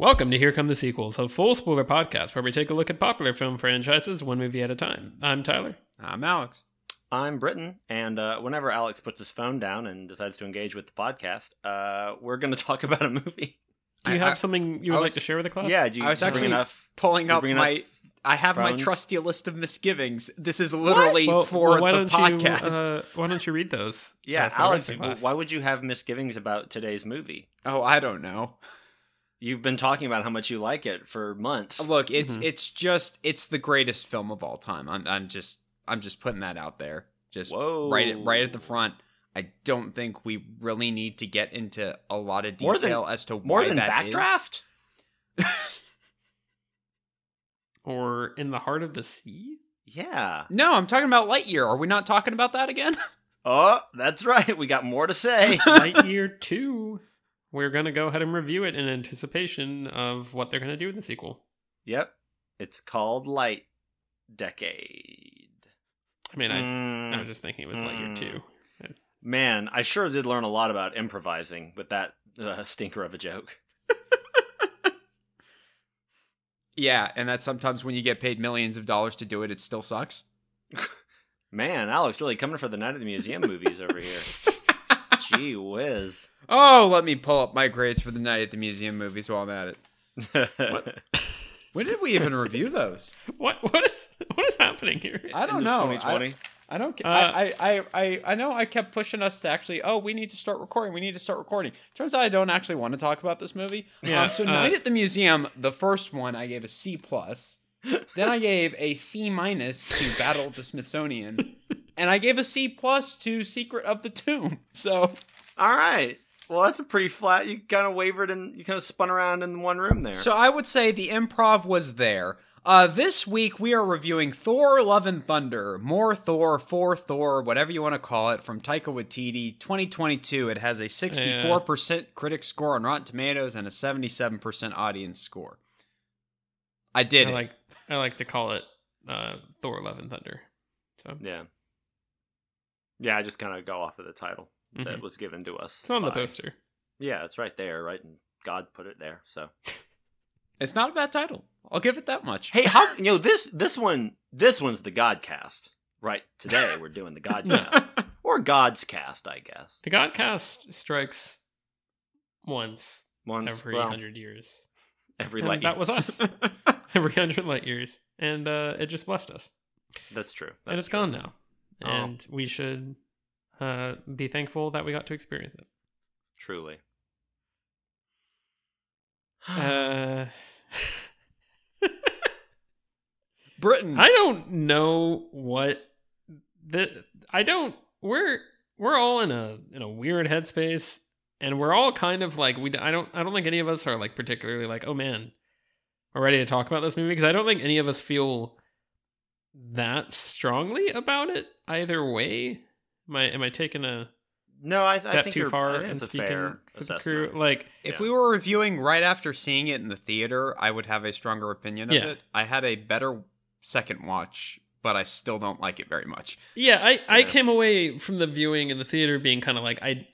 Welcome to Here Come the Sequels, a full spoiler podcast where we take a look at popular film franchises one movie at a time. I'm Tyler. I'm Alex. I'm Britton, and whenever Alex puts his phone down and decides to engage with the podcast, we're going to talk about a movie. Do you have something you would like to share with the class? Yeah, I was actually pulling up my... I have my trusty list of misgivings. This is literally the podcast. Why don't you read those? Yeah, Alex, why would you have misgivings about today's movie? Oh, I don't know. You've been talking about how much you like it for months. Look, it's the greatest film of all time. I'm just putting that out there. Just right at the front. I don't think we really need to get into a lot of detail as to why more than that Backdraft? Is. Or In the Heart of the Sea? Yeah. No, I'm talking about Lightyear. Are we not talking about that again? Oh, that's right. We got more to say. Lightyear 2. We're going to go ahead and review it in anticipation of what they're going to do in the sequel. Yep. It's called Light Decade. I mean, I was just thinking it was Lightyear 2. Yeah. Man, I sure did learn a lot about improvising with that stinker of a joke. Yeah, and that sometimes when you get paid millions of dollars to do it, it still sucks. Man, Alex really coming for the Night of the Museum movies over here. Gee whiz. Oh, let me pull up my grades for the Night at the Museum movies while I'm at it. What? When did we even review those? What is happening here? I don't know. 2020. I don't care. I know I kept pushing us to actually, we need to start recording. Turns out I don't actually want to talk about this movie. Yeah. So Night at the Museum, the first one, I gave a C+. Then I gave a C- to Battle of the Smithsonian. And I gave a C+ to Secret of the Tomb. So, all right. Well, that's a pretty flat. You kind of wavered and you kind of spun around in one room there. So I would say the improv was there. This week we are reviewing Thor: Love and Thunder, more Thor, for Thor, whatever you want to call it, from Taika Waititi, 2022. It has a 64% critic score on Rotten Tomatoes and a 77% audience score. I like to call it Thor: Love and Thunder. So. Yeah. Yeah, I just kind of go off of the title that was given to us. It's on the poster. Yeah, it's right there, right? And God put it there, so. It's not a bad title. I'll give it that much. Hey, how this one's the Godcast. Right, today we're doing the Godcast. Or God's Cast, I guess. The Godcast strikes once every 100 years. Every light year. That was us. Every 100 light years. And it just blessed us. That's true. And it's gone now. And we should be thankful that we got to experience it. Truly. Britain. I don't know we're all in a weird headspace, and we're all kind of like I don't think any of us are like particularly like, oh man, we're ready to talk about this movie, because I don't think any of us feel that strongly about it either way. Am I taking a step too far? I think it's a fair assessment. Like, if we were reviewing right after seeing it in the theater, I would have a stronger opinion of it. I had a better second watch, but I still don't like it very much. Yeah, I came away from the viewing in the theater being kind of like, I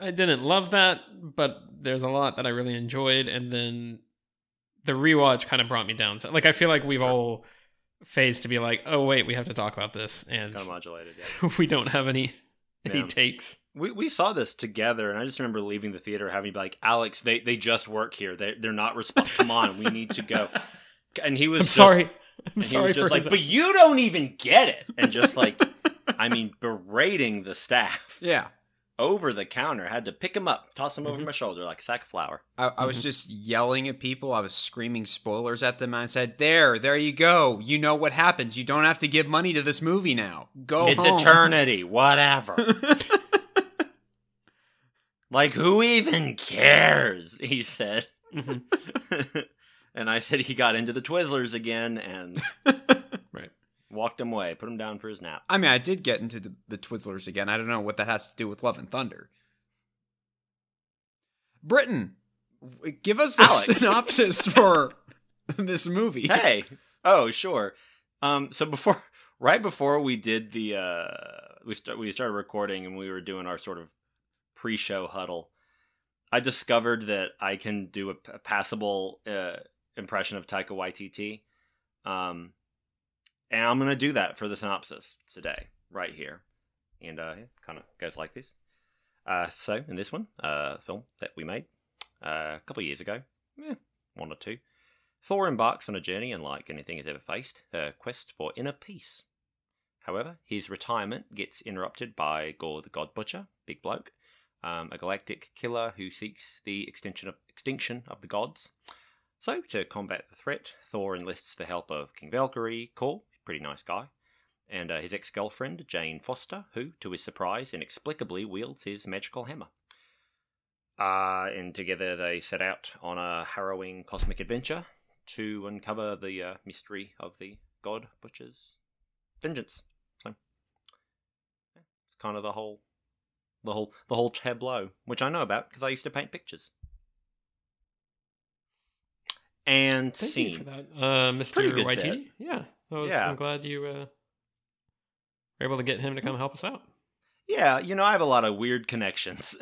didn't love that, but there's a lot that I really enjoyed, and then the rewatch kind of brought me down. So, like, I feel like we've all phased to be like, oh wait, we have to talk about this, and kind of modulated. Yeah. We don't have any takes. We saw this together, and I just remember leaving the theater having to be like, Alex, they just work here. They're not responsible. Come on, we need to go. And he was sorry. I'm sorry. He was just like, but you don't even get it, and just like, I mean, berating the staff. Yeah. Over the counter, had to pick him up, toss him over my shoulder like a sack of flour. I was just yelling at people. I was screaming spoilers at them. And I said, there you go. You know what happens. You don't have to give money to this movie now. Go home. It's Eternity. Whatever. Like, who even cares? He said. And I said he got into the Twizzlers again and... Walked him away, put him down for his nap. I mean, I did get into the Twizzlers again. I don't know what that has to do with Love and Thunder. Britain, give us the synopsis for this movie. Hey, sure. So before we did the, we started recording and we were doing our sort of pre-show huddle. I discovered that I can do a passable impression of Taika Waititi. And I'm going to do that for the synopsis today, right here. And it kind of goes like this. So in this one, film that we made a couple of years ago, one or two, Thor embarks on a journey unlike anything he's ever faced, a quest for inner peace. However, his retirement gets interrupted by Gorr the God Butcher, big bloke, a galactic killer who seeks the extinction of the gods. So, to combat the threat, Thor enlists the help of King Valkyrie, Korg, pretty nice guy, and his ex-girlfriend, Jane Foster, who, to his surprise, inexplicably wields his magical hammer. And together they set out on a harrowing cosmic adventure to uncover the mystery of the God Butcher's vengeance. So, it's kind of the whole tableau, which I know about because I used to paint pictures. And thank scene. You for that, Mr. Waititi. Yeah, I'm glad you were able to get him to come help us out. Yeah, you know, I have a lot of weird connections,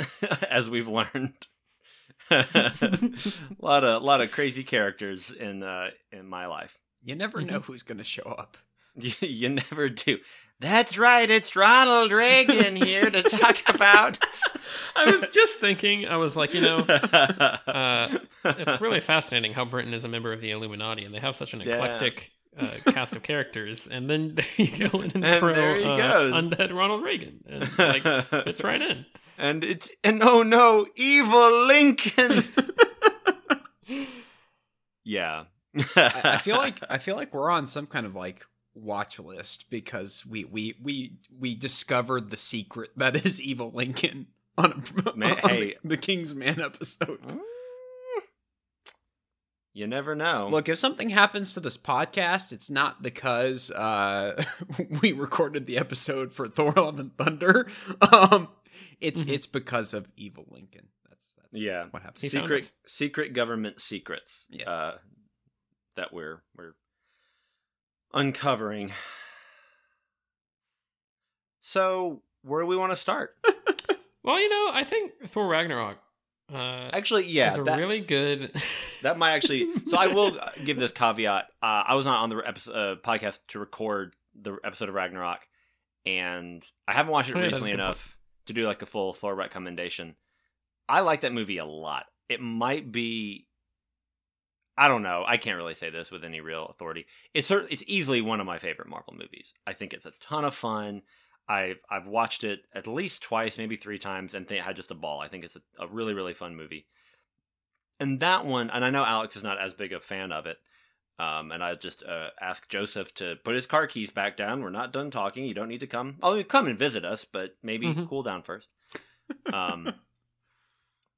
as we've learned. a lot of crazy characters in my life. You never know who's going to show up. You never do. That's right. It's Ronald Reagan here to talk about. I was just thinking. I was like, it's really fascinating how Britain is a member of the Illuminati, and they have such an eclectic cast of characters. And then there you go, and throw undead Ronald Reagan, and fits right in. And evil Lincoln. Yeah, I feel like we're on some kind of watch list because we discovered the secret that is evil Lincoln on the King's Man episode. You never know. Look, if something happens to this podcast, it's not because we recorded the episode for Thor: Love and Thunder. It's because of evil Lincoln. That's what happens. Secret government secrets. Yes. That we're uncovering. So, where do we want to start? Well, I think Thor Ragnarok is really good. That might actually... So I will give this caveat. I was not on the podcast to record the episode of Ragnarok, and I haven't watched it recently enough to do a full Thor recommendation. I like that movie a lot. It might be... I don't know. I can't really say this with any real authority. It's easily one of my favorite Marvel movies. I think it's a ton of fun. I've watched it at least twice, maybe three times, and had just a ball. I think it's a really, really fun movie. And that one, and I know Alex is not as big a fan of it, and I just asked Joseph to put his car keys back down. We're not done talking. You don't need to come. Although you come and visit us, but maybe cool down first.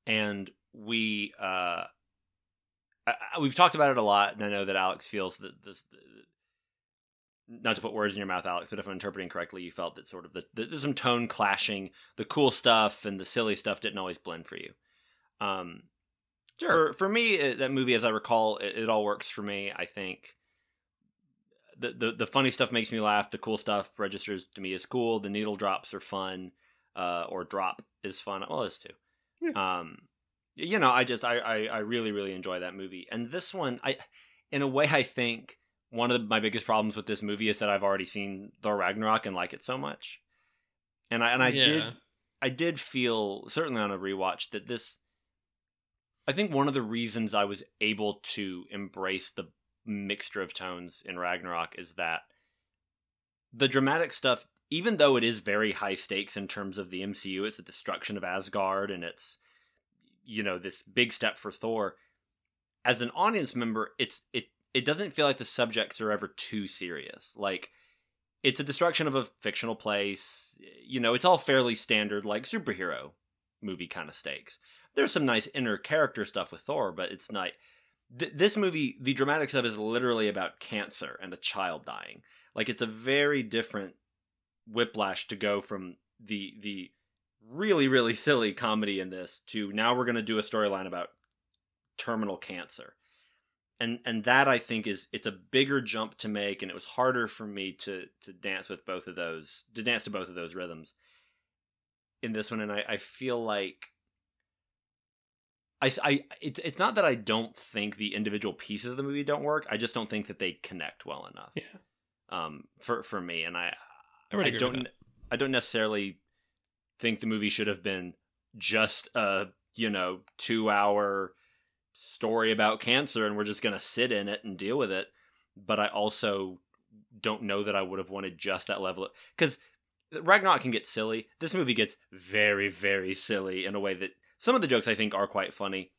And we... we've talked about it a lot, and I know that Alex feels that this... Not to put words in your mouth, Alex, but if I'm interpreting correctly, you felt that sort of there's some tone clashing. The cool stuff and the silly stuff didn't always blend for you. Sure. For me, that movie, as I recall, it all works for me. I think the funny stuff makes me laugh. The cool stuff registers to me as cool. The needle drops are fun, or drop is fun. Well, those two. Yeah. I really, really enjoy that movie. And this one, I think one of my biggest problems with this movie is that I've already seen Thor Ragnarok and like it so much. I did feel, certainly on a rewatch, that this... I think one of the reasons I was able to embrace the mixture of tones in Ragnarok is that the dramatic stuff, even though it is very high stakes in terms of the MCU, it's the destruction of Asgard and it's... this big step for Thor. As an audience member, it doesn't feel like the subjects are ever too serious. Like, it's a destruction of a fictional place. It's all fairly standard, superhero movie kind of stakes. There's some nice inner character stuff with Thor, but it's not... This movie, the dramatic stuff is literally about cancer and a child dying. It's a very different whiplash to go from the really, really silly comedy in this to now we're going to do a storyline about terminal cancer. And that, I think, it's a bigger jump to make, and it was harder for me to dance with both of those, to dance to both of those rhythms in this one. And I feel like It's not that I don't think the individual pieces of the movie don't work. I just don't think that they connect well enough. Yeah. For me, and I don't necessarily think the movie should have been just a 2-hour story about cancer, and we're just gonna sit in it and deal with it. But I also don't know that I would have wanted just that level of, because Ragnarok can get silly. This movie gets very, very silly in a way that some of the jokes I think are quite funny.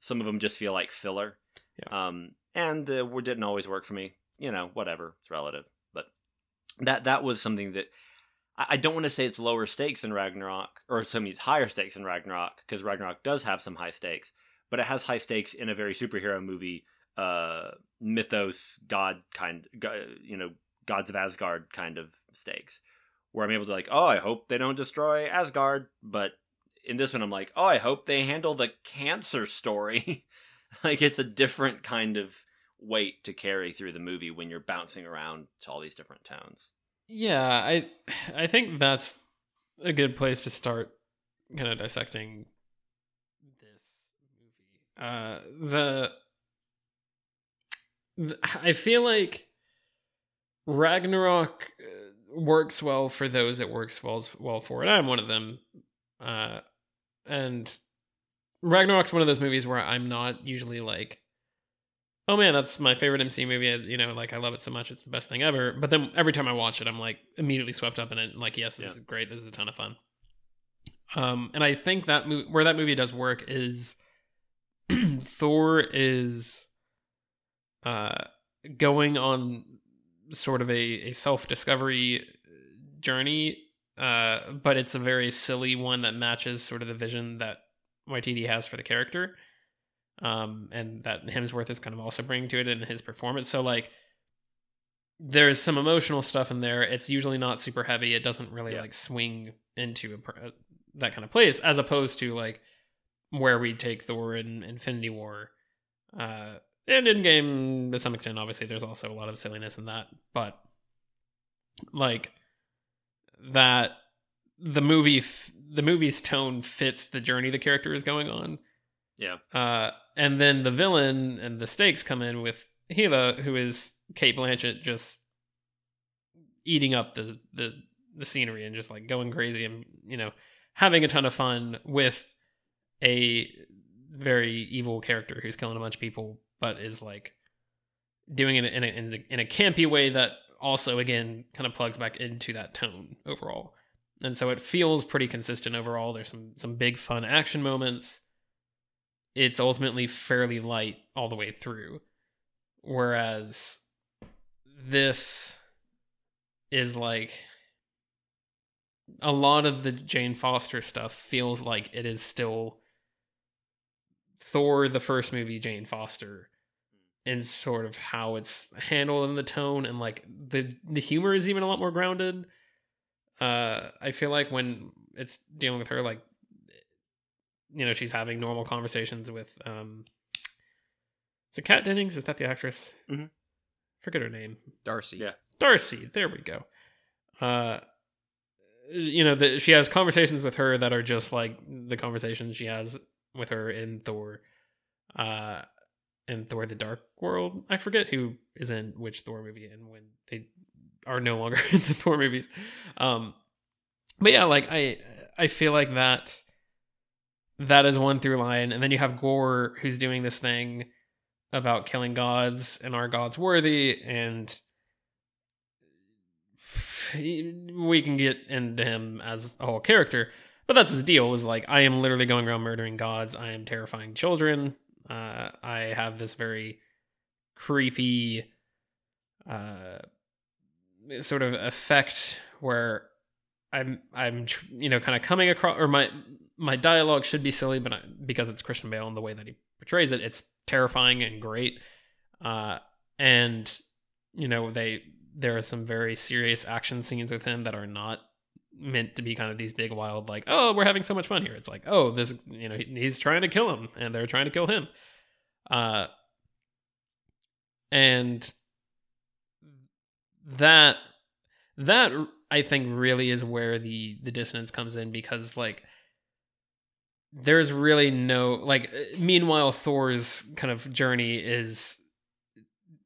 Some of them just feel like filler. Yeah. Didn't always work for me. Whatever. It's relative. But that was something that I don't want to say it's lower stakes than Ragnarok, or some of these higher stakes than Ragnarok, because Ragnarok does have some high stakes, but it has high stakes in a very superhero movie, mythos, God kind, gods of Asgard kind of stakes, where I'm able to like, oh, I hope they don't destroy Asgard. But in this one, I'm like, oh, I hope they handle the cancer story. Like, it's a different kind of weight to carry through the movie when you're bouncing around to all these different tones. Yeah, I think that's a good place to start kind of dissecting this movie. I feel like Ragnarok works well for those it works well for, and I'm one of them. And Ragnarok's one of those movies where I'm not usually like, oh man, that's my favorite MCU movie. I love it so much. It's the best thing ever. But then every time I watch it, I'm like immediately swept up in it. And like, yes, this is great. This is a ton of fun. And I think that where that movie does work is Thor is going on sort of a self-discovery journey. But it's a very silly one that matches sort of the vision that Waititi has for the character. And that Hemsworth is kind of also bringing to it in his performance. So like, there's some emotional stuff in there. It's usually not super heavy. It doesn't really swing into that kind of place, as opposed to like where we take Thor in Infinity War, and Endgame to some extent. Obviously, there's also a lot of silliness in that, but like that, the movie's tone fits the journey the character is going on. Yeah. And then the villain and the stakes come in with Hela, who is Cate Blanchett just eating up the scenery and just like going crazy and, having a ton of fun with a very evil character who's killing a bunch of people, but is like doing it in a campy way that also, again, kind of plugs back into that tone overall. And so it feels pretty consistent overall. There's some big fun action moments. It's ultimately fairly light all the way through. Whereas this is like, a lot of the Jane Foster stuff feels like it is still Thor, the first movie, Jane Foster, and sort of how it's handled in the tone. And like the humor is even a lot more grounded. I feel like when it's dealing with her, like, she's having normal conversations with, is it Kat Dennings? Is that the actress? Mm-hmm. Forget her name. Darcy. Yeah. Darcy. There we go. She has conversations with her that are just like the conversations she has with her in Thor: The Dark World. I forget who is in which Thor movie and when they are no longer in the Thor movies. But yeah, like I feel like that is one through line. And then you have Gorr, who's doing this thing about killing gods and are gods worthy. And we can get into him as a whole character, but that's his deal, was like, I am literally going around murdering gods. I am terrifying children. I have this very creepy, sort of effect where I'm kind of coming across, or my dialogue should be silly, but because it's Christian Bale and the way that he portrays it, it's terrifying and great. There are some very serious action scenes with him that are not meant to be kind of these big wild, like, oh, we're having so much fun here. It's like, oh, this, he's trying to kill him and they're trying to kill him. And that I think really is where the dissonance comes in, because like, there's really no, like, meanwhile, Thor's kind of journey is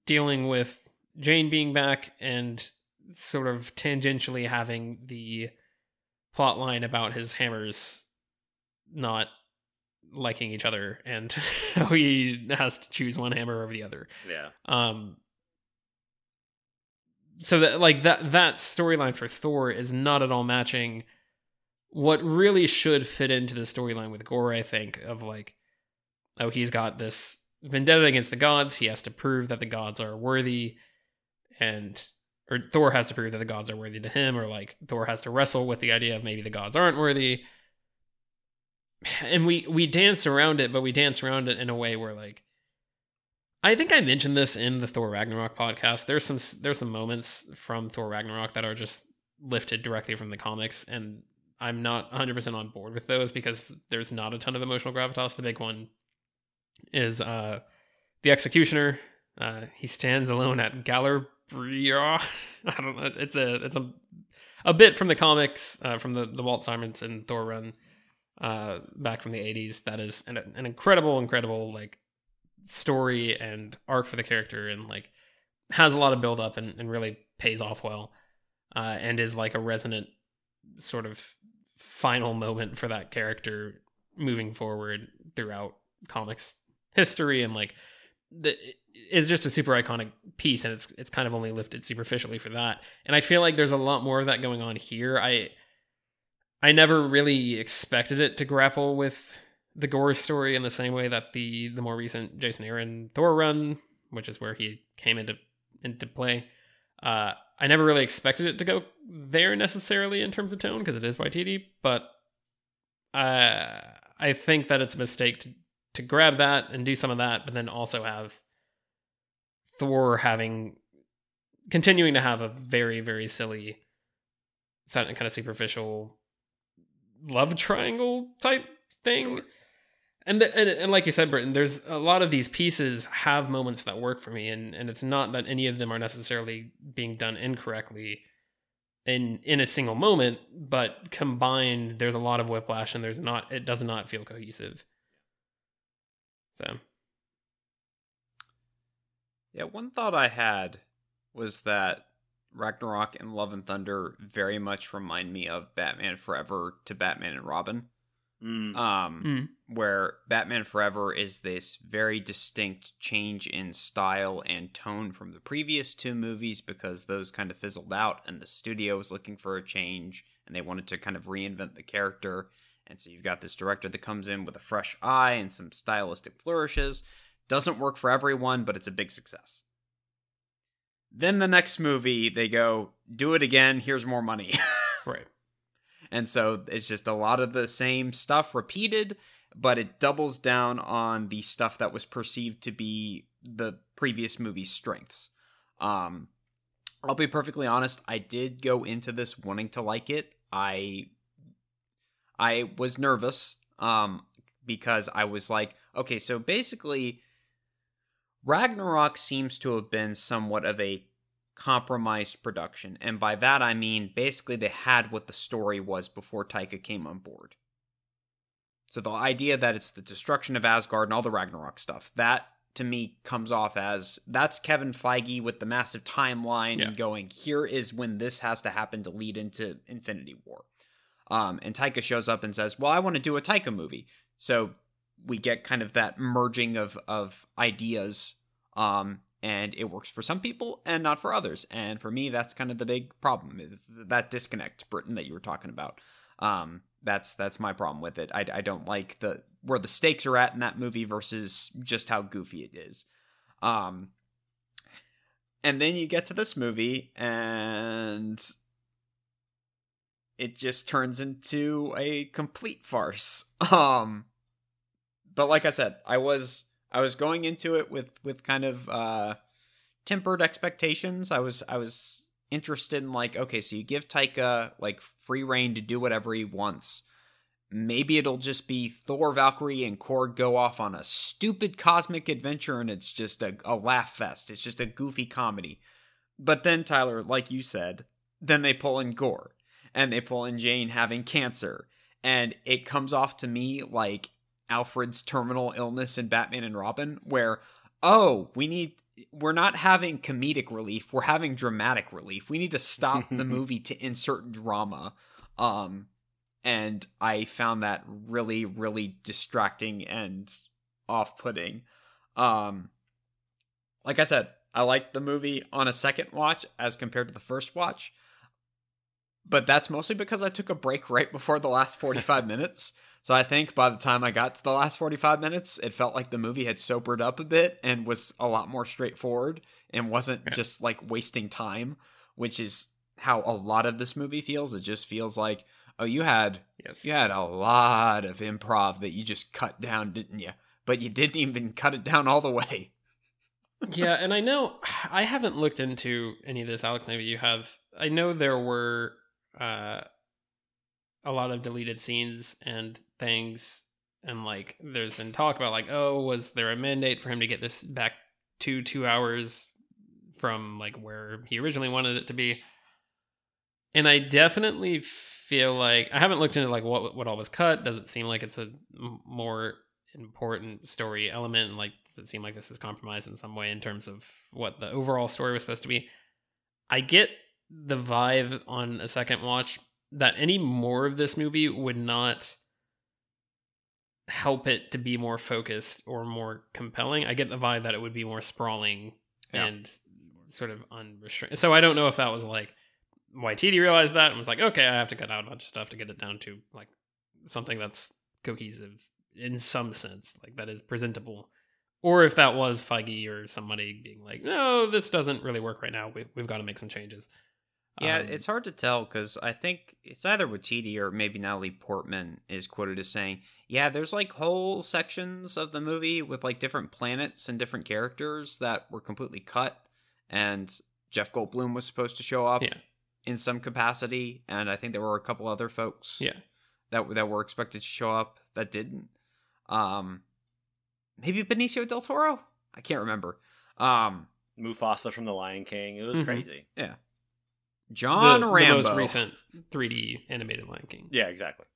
dealing with Jane being back and sort of tangentially having the plot line about his hammers not liking each other and how he has to choose one hammer over the other. Yeah. So that, like, that storyline for Thor is not at all matching what really should fit into the storyline with Gorr, I think, of like, oh, he's got this vendetta against the gods. He has to prove that the gods are worthy, or Thor has to prove that the gods are worthy to him, or like Thor has to wrestle with the idea of maybe the gods aren't worthy. And we dance around it, but we dance around it in a way where, like, I think I mentioned this in the Thor Ragnarok podcast. There's some moments from Thor Ragnarok that are just lifted directly from the comics, and I'm not 100% on board with those because there's not a ton of emotional gravitas. The big one is the Executioner. He stands alone at Galleria. I don't know. It's a bit from the comics, from the Walt Simonson Thor run back from the 80s. That is an incredible like story and arc for the character, and like has a lot of build up and really pays off well, and is like a resonant sort of final moment for that character moving forward throughout comics history, and like is just a super iconic piece, and it's kind of only lifted superficially for that. And I feel like there's a lot more of that going on here. I never really expected it to grapple with the Gorr story in the same way that the more recent Jason Aaron Thor run, which is where he came into play, I never really expected it to go there necessarily in terms of tone, because it is Waititi, but I think that it's a mistake to grab that and do some of that, but then also have Thor continuing to have a very, very silly, kind of superficial love triangle type thing. Sure. And like you said, Britton, there's a lot of these pieces have moments that work for me, and it's not that any of them are necessarily being done incorrectly in a single moment, but combined, there's a lot of whiplash, and it does not feel cohesive. So, yeah, one thought I had was that Ragnarok and Love and Thunder very much remind me of Batman Forever to Batman and Robin. Where Batman Forever is this very distinct change in style and tone from the previous two movies, because those kind of fizzled out and the studio was looking for a change and they wanted to kind of reinvent the character. And so you've got this director that comes in with a fresh eye and some stylistic flourishes. Doesn't work for everyone, but it's a big success. Then the next movie, they go, do it again. Here's more money. Right. And so it's just a lot of the same stuff repeated, but it doubles down on the stuff that was perceived to be the previous movie's strengths. I'll be perfectly honest, I did go into this wanting to like it. I was nervous because I was like, okay, so basically Ragnarok seems to have been somewhat of a compromised production, and by that I mean basically they had what the story was before Taika came on board. So the idea that it's the destruction of Asgard and all the Ragnarok stuff, that to me comes off as that's Kevin Feige with the massive timeline and going, here is when this has to happen to lead into Infinity War. And Taika shows up and says, well, I want to do a Taika movie. So we get kind of that merging of ideas, and it works for some people and not for others. And for me, that's kind of the big problem, is that disconnect, Britton, that you were talking about. That's my problem with it. I don't like where the stakes are at in that movie versus just how goofy it is. And then you get to this movie, and it just turns into a complete farce. But like I said, I was going into it with kind of tempered expectations. I was interested in, like, okay, so you give Taika like free reign to do whatever he wants. Maybe it'll just be Thor, Valkyrie, and Korg go off on a stupid cosmic adventure, and it's just a laugh fest. It's just a goofy comedy. But then, Tyler, like you said, then they pull in Gorr, and they pull in Jane having cancer, And it comes off to me like Alfred's terminal illness in Batman and Robin, where, oh, we're not having comedic relief, we're having dramatic relief. We need to stop the movie to insert drama. And I found that really, really distracting and off-putting. Like I said, I liked the movie on a second watch as compared to the first watch, but that's mostly because I took a break right before the last 45 minutes. So I think by the time I got to the last 45 minutes, it felt like the movie had sobered up a bit and was a lot more straightforward and wasn't just like wasting time, which is how a lot of this movie feels. It just feels like, oh, you had a lot of improv that you just cut down, didn't you? But you didn't even cut it down all the way. Yeah, and I know I haven't looked into any of this, Alex. Maybe you have. I know there were a lot of deleted scenes and things, and like there's been talk about like, oh, was there a mandate for him to get this back to 2 hours from like where he originally wanted it to be? And I definitely feel like I haven't looked into like what all was cut. Does it seem like it's a more important story element, and like does it seem like this is compromised in some way in terms of what the overall story was supposed to be? I get the vibe on a second watch that any more of this movie would not help it to be more focused or more compelling. I get the vibe that it would be more sprawling and sort of unrestrained. So I don't know if that was like Waititi realized that and was like, okay, I have to cut out a bunch of stuff to get it down to like something that's cohesive in some sense, like that is presentable, or if that was Feige or somebody being like, no, this doesn't really work right now, we've got to make some changes. It's hard to tell, because I think it's either Waititi or maybe Natalie Portman is quoted as saying, yeah, there's like whole sections of the movie with like different planets and different characters that were completely cut, and Jeff Goldblum was supposed to show up in some capacity, and I think there were a couple other folks that were expected to show up that didn't. Maybe Benicio del Toro? I can't remember. Mufasa from The Lion King. It was crazy. Yeah. John Rambo. The most recent 3D animated Lion King. Yeah, exactly.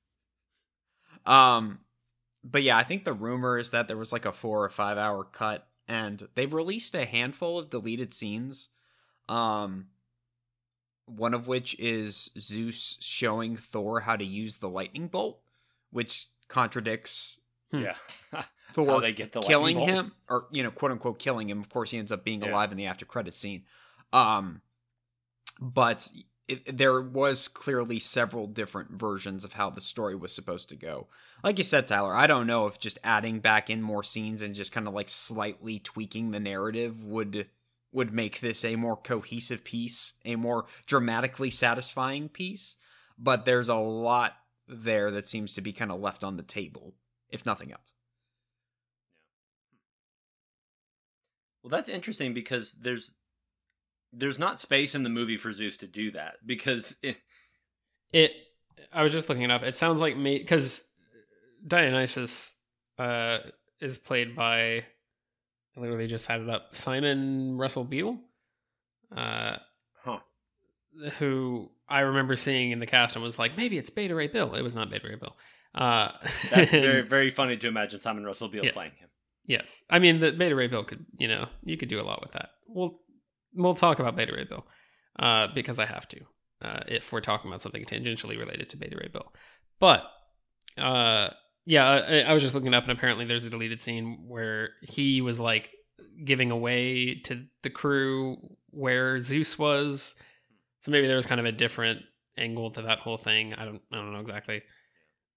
But yeah, I think the rumor is that there was like a 4 or 5 hour cut, and they've released a handful of deleted scenes. One of which is Zeus showing Thor how to use the lightning bolt, which contradicts Thor they get the killing him, or, you know, quote unquote killing him. Of course, he ends up being alive in the after credit scene. But there was clearly several different versions of how the story was supposed to go. Like you said, Tyler, I don't know if just adding back in more scenes and just kind of like slightly tweaking the narrative would make this a more cohesive piece, a more dramatically satisfying piece. But there's a lot there that seems to be kind of left on the table, if nothing else. Well, that's interesting, because there's not space in the movie for Zeus to do that, because I was just looking it up. It sounds like me, because Dionysus is played by, I literally just had it up, Simon Russell Beale, who I remember seeing in the cast and was like, maybe it's Beta Ray Bill. It was not Beta Ray Bill. That's very, very funny to imagine Simon Russell Beale playing him. Yes. I mean, the Beta Ray Bill could, you know, you could do a lot with that. We'll talk about Beta Ray Bill because I have to, if we're talking about something tangentially related to Beta Ray Bill. But I was just looking it up, and apparently there's a deleted scene where he was like giving away to the crew where Zeus was. So maybe there was kind of a different angle to that whole thing. I don't know exactly.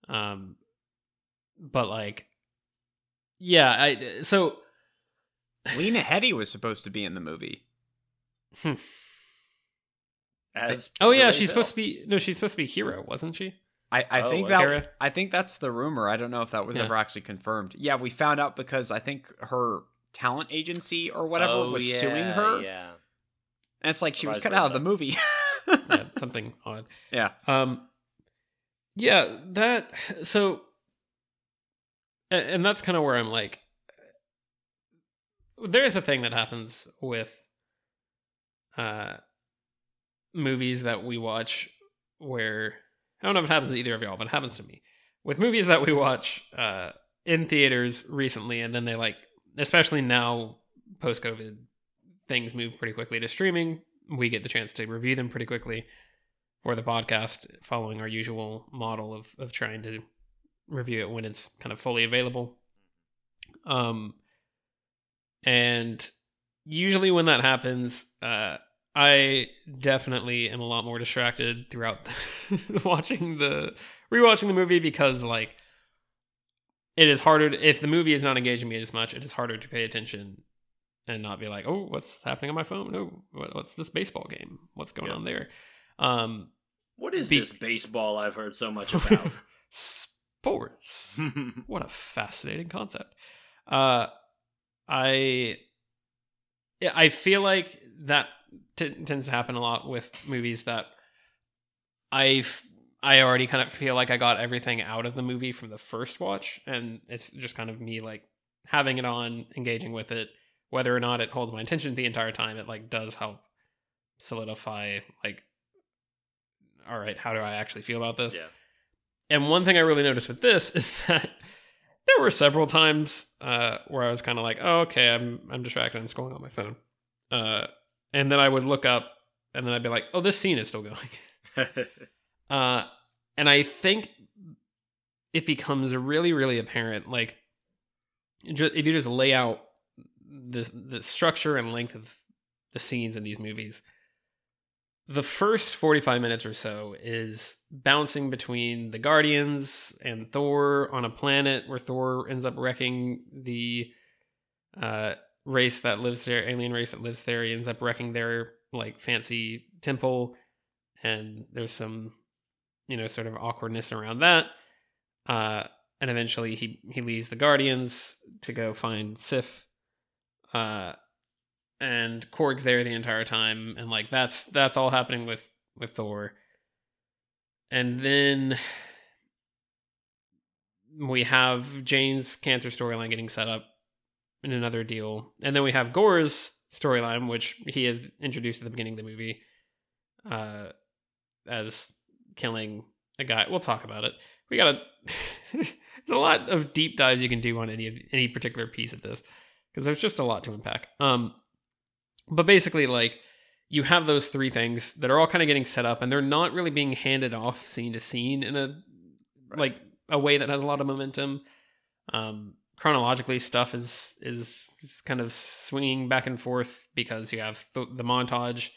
But like, yeah, so Lena Headey was supposed to be in the movie. She's supposed to be Hero, wasn't she? I think that's the rumor. I don't know if that was ever actually confirmed. Yeah, we found out because I think her talent agency or whatever was suing her. Yeah, and it's like she was cut out of the movie. Yeah, something odd. Yeah. Yeah. That. So. And that's kind of where I'm like, there is a thing that happens with movies that we watch where, I don't know if it happens to either of y'all, but it happens to me, with movies that we watch in theaters recently, and then they like, especially now post-COVID, things move pretty quickly to streaming. We get the chance to review them pretty quickly for the podcast, following our usual model of trying to review it when it's kind of fully available. And usually when that happens, I definitely am a lot more distracted throughout rewatching the movie, because like it is harder to, if the movie is not engaging me as much, it is harder to pay attention and not be like, oh, what's happening on my phone? Oh, what's this baseball game? What's going on there? What is this baseball I've heard so much about? Sports. What a fascinating concept. I feel like that tends to happen a lot with movies that I already kind of feel like I got everything out of the movie from the first watch, and it's just kind of me like having it on, engaging with it, whether or not it holds my attention the entire time. It like does help solidify like, all right, how do I actually feel about this? Yeah. And one thing I really noticed with this is that there were several times where I was kind of like, oh, okay, I'm distracted, I'm scrolling on my phone. And then I would look up and then I'd be like, oh, this scene is still going. And I think it becomes really, really apparent. Like if you just lay out the structure and length of the scenes in these movies, the first 45 minutes or so is bouncing between the Guardians and Thor on a planet where Thor ends up wrecking the race that lives there, alien race that lives there. He ends up wrecking their like fancy temple, and there's some, you know, sort of awkwardness around that. And eventually he leaves the Guardians to go find Sif. And Korg's there the entire time, and like that's all happening with Thor. And then we have Jane's cancer storyline getting set up in another deal, and then we have Gorr's storyline, which he is introduced at the beginning of the movie, as killing a guy. We'll talk about it. We got there's a lot of deep dives you can do on any particular piece of this, because there's just a lot to unpack. But basically, like, you have those three things that are all kind of getting set up, and they're not really being handed off scene to scene in a like a way that has a lot of momentum. Chronologically, stuff is kind of swinging back and forth, because you have the montage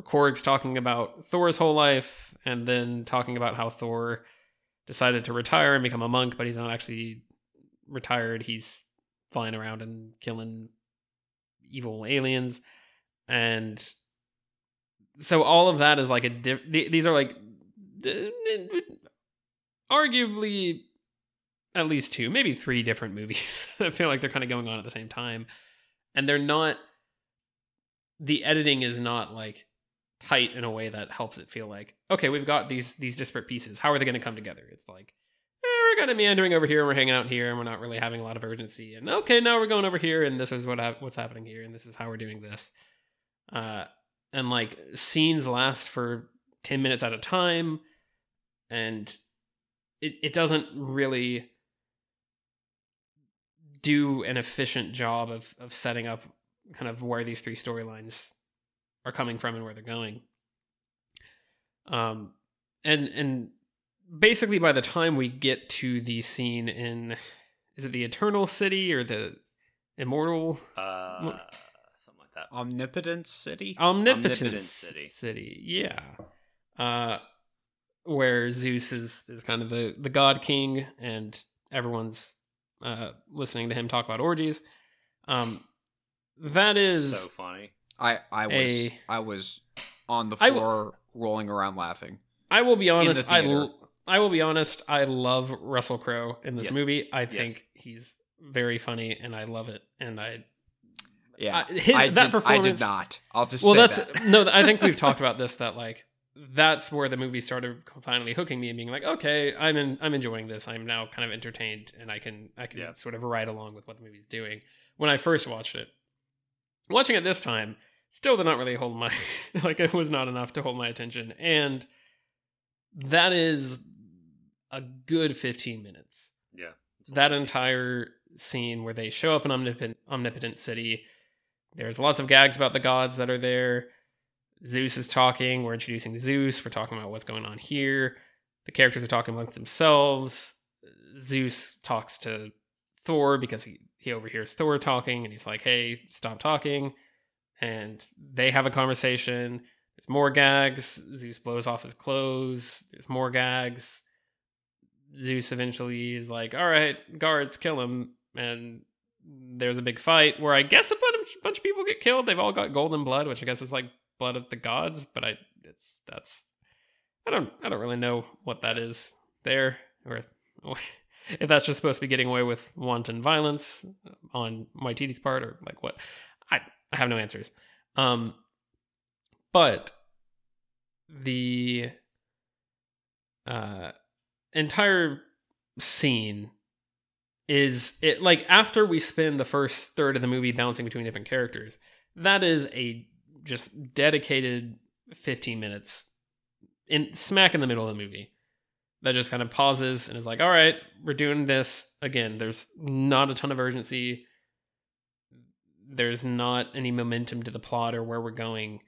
where Korg's talking about Thor's whole life, and then talking about how Thor decided to retire and become a monk, but he's not actually retired. He's flying around and killing evil aliens. And so all of that is like these are like arguably at least two, maybe three different movies. I feel like they're kind of going on at the same time, and they're not, the editing is not like tight in a way that helps it feel like, okay, we've got these disparate pieces, how are they going to come together? It's like, we're kind of meandering over here, and we're hanging out here, and we're not really having a lot of urgency, and okay, now we're going over here, and this is what's happening here, and this is how we're doing this. And like scenes last for 10 minutes at a time, and it doesn't really do an efficient job of setting up kind of where these three storylines are coming from and where they're going. And basically by the time we get to the scene in, is it the Eternal City or the Immortal? Something like that. Omnipotent City? Omnipotent City, yeah. Where Zeus is kind of the god king, and everyone's listening to him talk about orgies. That is so funny. I was on the floor rolling around laughing. I will be honest, I will be honest, I love Russell Crowe in this movie. I think he's very funny, and I love it. And performance. I did not. I'll just say that. No, I think we've talked about this, that like that's where the movie started finally hooking me and being like, okay, I'm enjoying this. I'm now kind of entertained, and I can sort of ride along with what the movie's doing. When I first watched it, watching it this time, still did not really hold my like it was not enough to hold my attention, and that is a good 15 minutes. Yeah. That entire scene where they show up in Omnipotent City. There's lots of gags about the gods that are there. Zeus is talking. We're introducing Zeus. We're talking about what's going on here. The characters are talking amongst themselves. Zeus talks to Thor because he overhears Thor talking, and he's like, hey, stop talking. And they have a conversation. There's more gags. Zeus blows off his clothes. There's more gags. Zeus eventually is like, all right, guards, kill him. And there's a big fight where I guess a bunch of people get killed. They've all got golden blood, which I guess is like blood of the gods, but I don't really know what that is there, or if that's just supposed to be getting away with wanton violence on Waititi's part, or like what. I have no answers. But the entire scene is it like after we spend the first third of the movie bouncing between different characters, that is a just dedicated 15 minutes in smack in the middle of the movie that just kind of pauses and is like, all right, we're doing this again. There's not a ton of urgency. There's not any momentum to the plot or where we're going.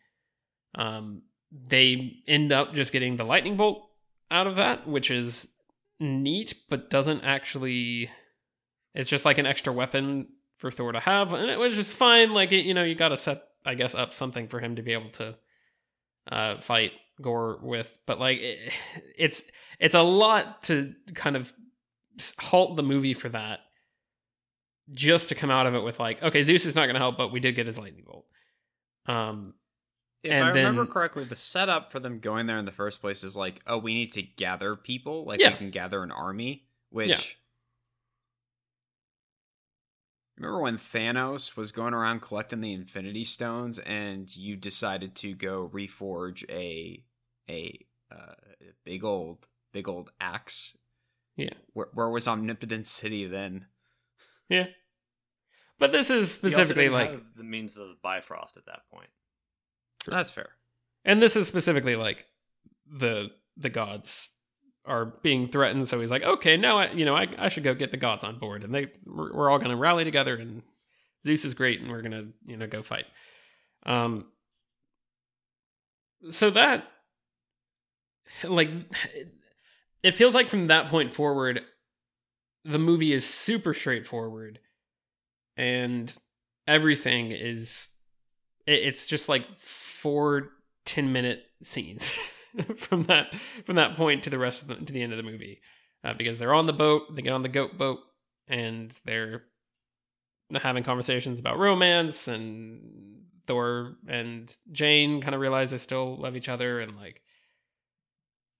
They end up just getting the lightning bolt out of that, which is neat, but doesn't actually, it's just like an extra weapon for Thor to have. And it was just fine. Like, it, you know, you got to set, I guess, up something for him to be able to fight Gorr with, but like it's a lot to kind of halt the movie for that, just to come out of it with like, okay, Zeus is not going to help, but we did get his lightning bolt. If I remember correctly, the setup for them going there in the first place is like, oh, we need to gather people. Like, yeah, we can gather an army, which... Yeah. Remember when Thanos was going around collecting the Infinity Stones and you decided to go reforge a big old axe? Yeah. Where was Omnipotent City then? Yeah. But this is specifically like... the means of the Bifrost at that point. That's fair. And this is specifically like the gods are being threatened, so he's like, okay, now I should go get the gods on board, and we're all going to rally together, and Zeus is great, and we're going to go fight. So that like it feels like from that point forward, the movie is super straightforward, and everything is... It's just like 4 10-minute scenes from that point to the rest of to the end of the movie, because they're on the boat, they get on the goat boat, and they're having conversations about romance, and Thor and Jane kind of realize they still love each other, and like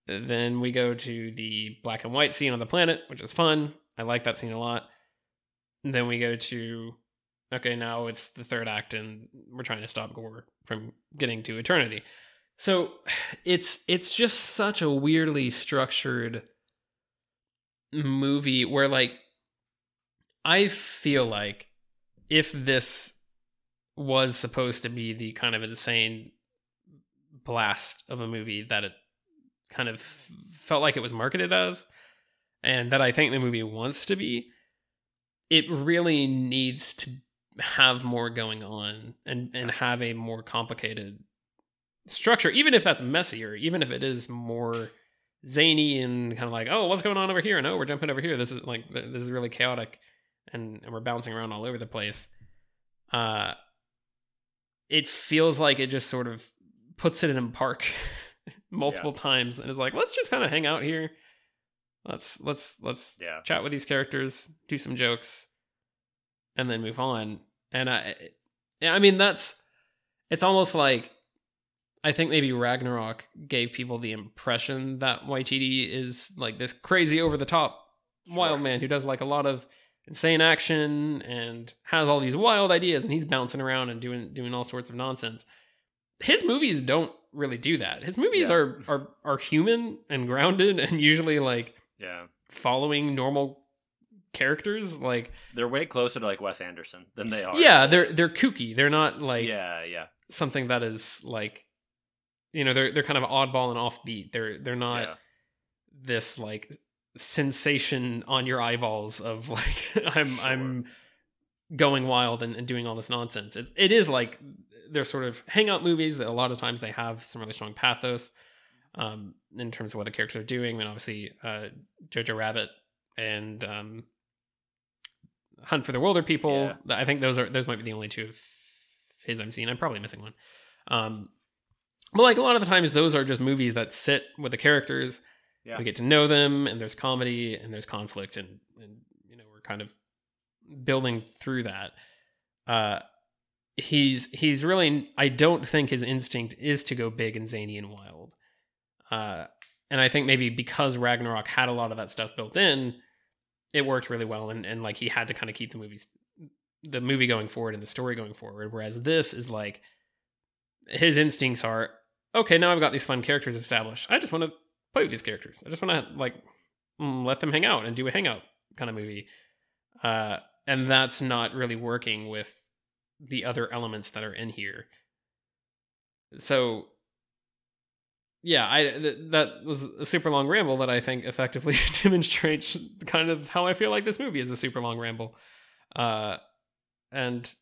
then we go to the black and white scene on the planet, which is fun. I like that scene a lot. And then we go to... okay, now it's the third act, and we're trying to stop Gorr from getting to Eternity. So it's just such a weirdly structured movie where, like, I feel like if this was supposed to be the kind of insane blast of a movie that it kind of felt like it was marketed as, and that I think the movie wants to be, it really needs to have more going on and have a more complicated structure, even if that's messier, even if it is more zany and kind of like, oh, what's going on over here, and oh, we're jumping over here, this is really chaotic, and we're bouncing around all over the place. It feels like it just sort of puts it in a park multiple times and is like, let's just kind of hang out here, let's chat with these characters, do some jokes, and then move on. And I mean, it's almost like, I think maybe Ragnarok gave people the impression that Waititi is like this crazy over the top wild man who does like a lot of insane action and has all these wild ideas, and he's bouncing around and doing all sorts of nonsense. His movies don't really do that. His movies are human and grounded and usually like following normal characters. Like, they're way closer to like Wes Anderson than they are. Yeah, they're kooky. They're not like something that is like, they're kind of oddball and offbeat. They're not this like sensation on your eyeballs of like, I'm going wild and doing all this nonsense. It is like they're sort of hangout movies that a lot of times they have some really strong pathos in terms of what the characters are doing. And obviously Jojo Rabbit and Hunt for the Wilder People. Yeah. I think those might be the only two of his I'm seeing. I'm probably missing one. But like a lot of the times those are just movies that sit with the characters. Yeah. We get to know them, and there's comedy and there's conflict, and you know, we're kind of building through that. He's really, I don't think his instinct is to go big and zany and wild. And I think maybe because Ragnarok had a lot of that stuff built in, it worked really well, and like he had to kind of keep the movie going forward and the story going forward. Whereas this is like his instincts are, okay, now I've got these fun characters established. I just want to play with these characters. I just want to like let them hang out and do a hangout kind of movie, and that's not really working with the other elements that are in here. So yeah, that was a super long ramble that I think effectively demonstrates kind of how I feel like this movie is a super long ramble, and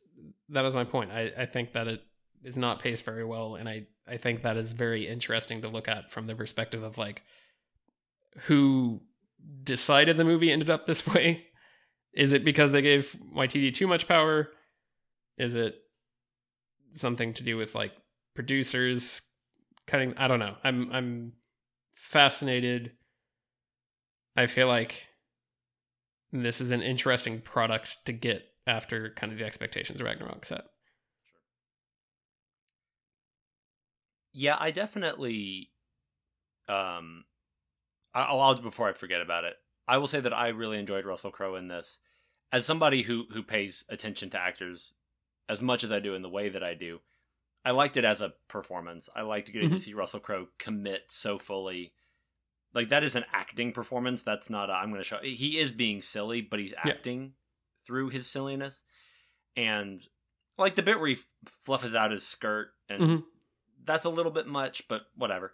that is my point. I think that it is not paced very well, and I think that is very interesting to look at from the perspective of like who decided the movie ended up this way. Is it because they gave Waititi too much power? Is it something to do with like producers cutting? I don't know. I'm fascinated. I feel like this is an interesting product to get after kind of the expectations Ragnarok set. Yeah, I definitely, before I forget about it, I will say that I really enjoyed Russell Crowe in this. As somebody who pays attention to actors as much as I do in the way that I do, I liked it as a performance. I liked getting to see Russell Crowe commit so fully. Like, that is an acting performance. That's not I'm going to show. He is being silly, but he's acting through his silliness. And, like, the bit where he fluffs out his skirt and... Mm-hmm. That's a little bit much, but whatever.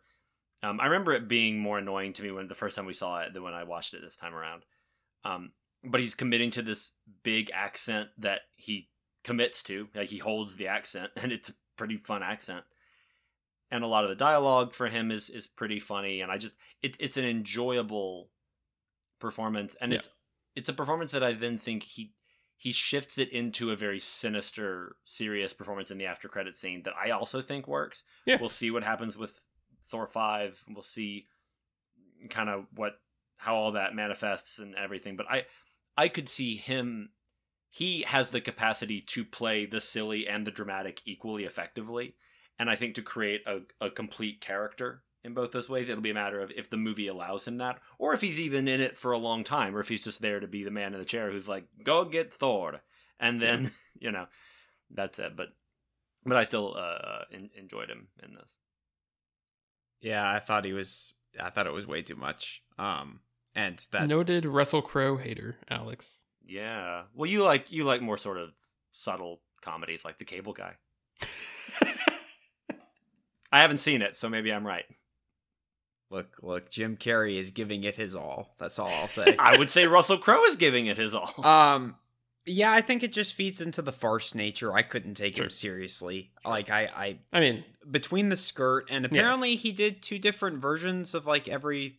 I remember it being more annoying to me when the first time we saw it than when I watched it this time around. But he's committing to this big accent that he commits to. Like, he holds the accent, and it's a pretty fun accent. And a lot of the dialogue for him is pretty funny. And I just, it's an enjoyable performance. And it's a performance that I then think he shifts it into a very sinister, serious performance in the after credit scene that I also think works. Yeah. We'll see what happens with Thor 5. We'll see kind of how all that manifests and everything. But I could see him. He has the capacity to play the silly and the dramatic equally effectively. And I think to create a complete character in both those ways, it'll be a matter of if the movie allows him that, or if he's even in it for a long time, or if he's just there to be the man in the chair who's like, go get Thor. And then, you know, that's it. But I still enjoyed him in this. Yeah, I thought it was way too much. And that noted Russell Crowe hater, Alex. Yeah. Well, you like more sort of subtle comedies like The Cable Guy. I haven't seen it, so maybe I'm right. Look, Jim Carrey is giving it his all. That's all I'll say. I would say Russell Crowe is giving it his all. Yeah, I think it just feeds into the farce nature. I couldn't take him seriously. Like, I mean, between the skirt and apparently he did two different versions of like every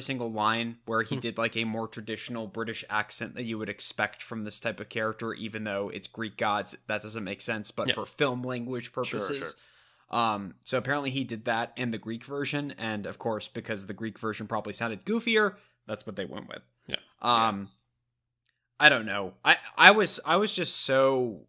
single line where he did like a more traditional British accent that you would expect from this type of character, even though it's Greek gods, that doesn't make sense, but for film language purposes. Sure. So apparently he did that in the Greek version, and of course, because the Greek version probably sounded goofier, that's what they went with. Yeah. I don't know. I was just so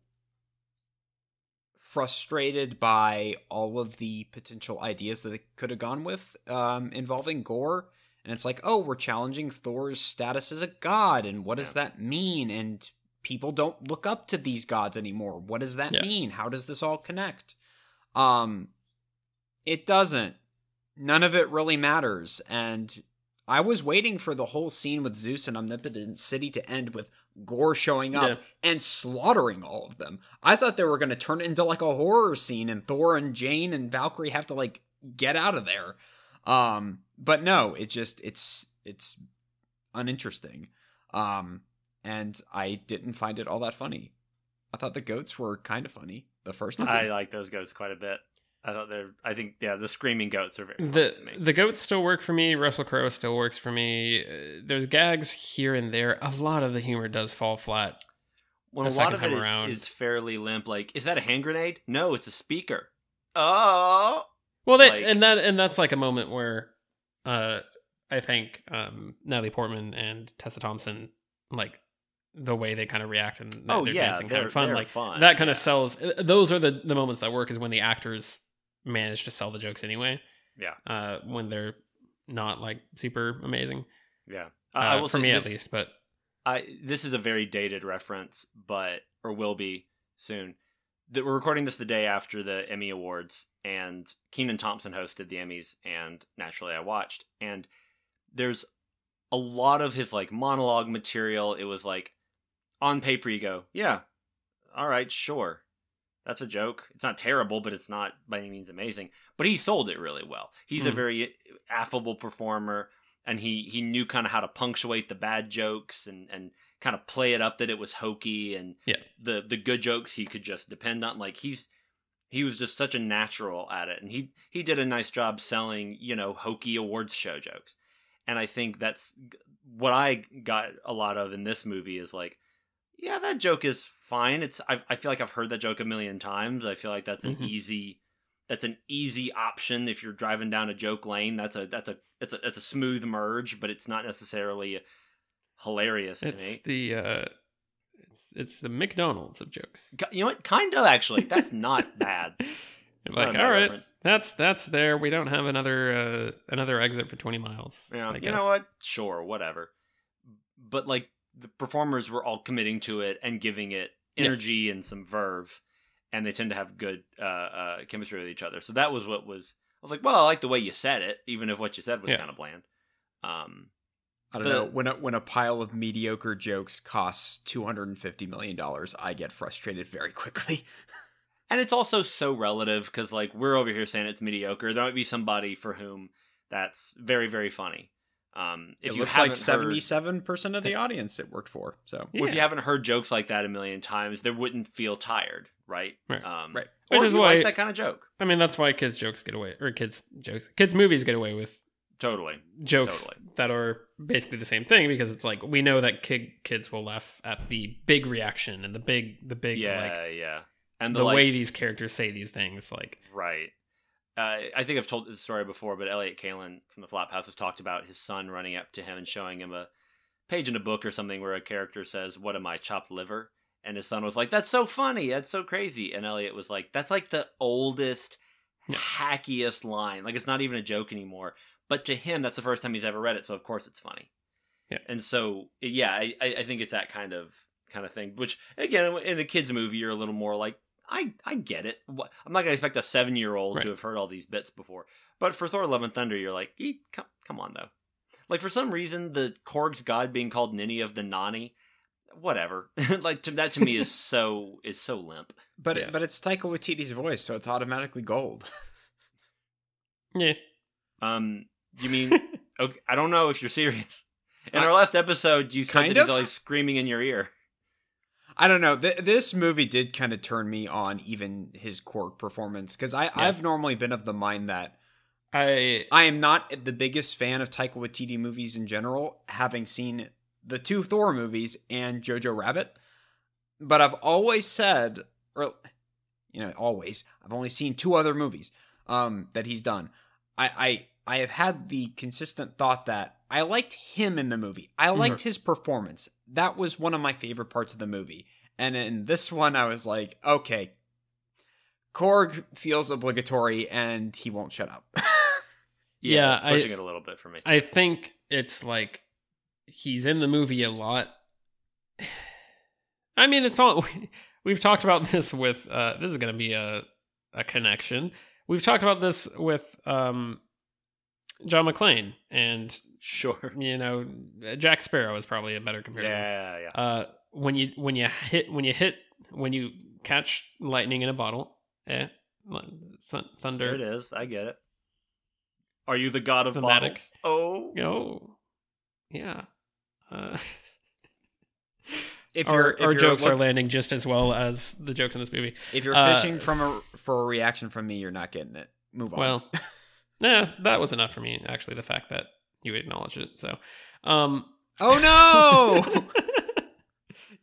frustrated by all of the potential ideas that they could have gone with, involving Gorr, and it's like, oh, we're challenging Thor's status as a god, and what does that mean? And people don't look up to these gods anymore. What does that mean? How does this all connect? It doesn't. None of it really matters, and I was waiting for the whole scene with Zeus and Omnipotent City to end with Gorr showing up and slaughtering all of them. I thought they were going to turn it into like a horror scene, and Thor and Jane and Valkyrie have to like get out of there. But no, it's uninteresting. And I didn't find it all that funny. I thought the goats were kind of funny the first time. I like those goats quite a bit. The screaming goats are very funny to me. The goats still work for me. Russell Crowe still works for me. There's gags here and there. A lot of the humor does fall flat. Well, a lot of it is fairly limp. Like, is that a hand grenade? No, it's a speaker. Oh. Well, that's like a moment where I think Natalie Portman and Tessa Thompson, like, the way they kind of react and dancing, kind of fun. Like, fun. That kind of sells. Those are the moments that work, is when the actors manage to sell the jokes anyway. Yeah. When they're not, like, super amazing. Yeah. I will for me, at least. But this is a very dated reference, or will be soon. We're recording this the day after the Emmy Awards, and Kenan Thompson hosted the Emmys, and naturally I watched. And there's a lot of his, like, monologue material. It was like, on paper, you go, yeah, all right, sure. That's a joke. It's not terrible, but it's not by any means amazing. But he sold it really well. He's a very affable performer, and he knew kind of how to punctuate the bad jokes and kind of play it up that it was hokey, and the good jokes he could just depend on. Like, he was just such a natural at it, and he did a nice job selling, hokey awards show jokes. And I think that's what I got a lot of in this movie is like, yeah, that joke is fine. I feel like I've heard that joke a million times. I feel like that's an easy option if you're driving down a joke lane. That's a smooth merge, but it's not necessarily hilarious to me. It's the McDonald's of jokes. You know what? Kind of, actually. That's not bad. Like, all right, reference. that's there. We don't have another exit for 20 miles. Yeah, you know what? Sure, whatever. But, like, the performers were all committing to it and giving it energy and some verve, and they tend to have good chemistry with each other. So that was I was like, well, I like the way you said it, even if what you said was kind of bland. I don't know. When a pile of mediocre jokes costs $250 million, I get frustrated very quickly. And it's also so relative, because, like, we're over here saying it's mediocre. There might be somebody for whom that's very, very funny. If it looks like 77% of the audience it worked for. So if you haven't heard jokes like that a million times, they wouldn't feel tired, right? Right. Right. Or if you like that kind of joke. I mean, that's why kids' movies get away with jokes that are basically the same thing, because it's like, we know that kids will laugh at the big reaction and the big and the way these characters say these things, like, right. I think I've told this story before, but Elliot Kalin from the Flophouse has talked about his son running up to him and showing him a page in a book or something where a character says, "What am I, chopped liver?" And his son was like, "That's so funny. That's so crazy." And Elliot was like, "That's like the oldest, hackiest line. Like, it's not even a joke anymore." But to him, that's the first time he's ever read it, so of course it's funny. Yeah. And so, I think it's that kind of thing, which, again, in a kid's movie, you're a little more like, I get it. I'm not going to expect a 7-year-old to have heard all these bits before. But for Thor: Love and Thunder, you're like, come on, though. Like, for some reason, the Korg's god being called Ninny of the Nani, whatever. Like, that to me is so limp. But but it's Taika Waititi's voice, so it's automatically gold. Yeah. You mean, okay, I don't know if you're serious. In our last episode, you said that he's always screaming in your ear. I don't know. This movie did kind of turn me on, even his Korg performance, because I've normally been of the mind that I am not the biggest fan of Taika Waititi movies in general, having seen the 2 Thor movies and Jojo Rabbit. But I've always said, or, I've only seen 2 other movies that he's done. I have had the consistent thought that I liked him in the movie. I liked his performance. That was one of my favorite parts of the movie. And in this one, I was like, okay, Korg feels obligatory and he won't shut up. It's pushing it a little bit for me. I think it's like he's in the movie a lot. I mean, it's all... We've talked about this with... this is going to be a connection. We've talked about this with... John McClane and Jack Sparrow is probably a better comparison. Yeah. When you catch lightning in a bottle, thunder. There it is. I get it. Are you the god of bottles? Oh, yeah. If our jokes are landing just as well as the jokes in this movie. If you're fishing for a reaction from me, you're not getting it. Move on. Well, yeah, that was enough for me, actually, the fact that you acknowledged it. So, oh no,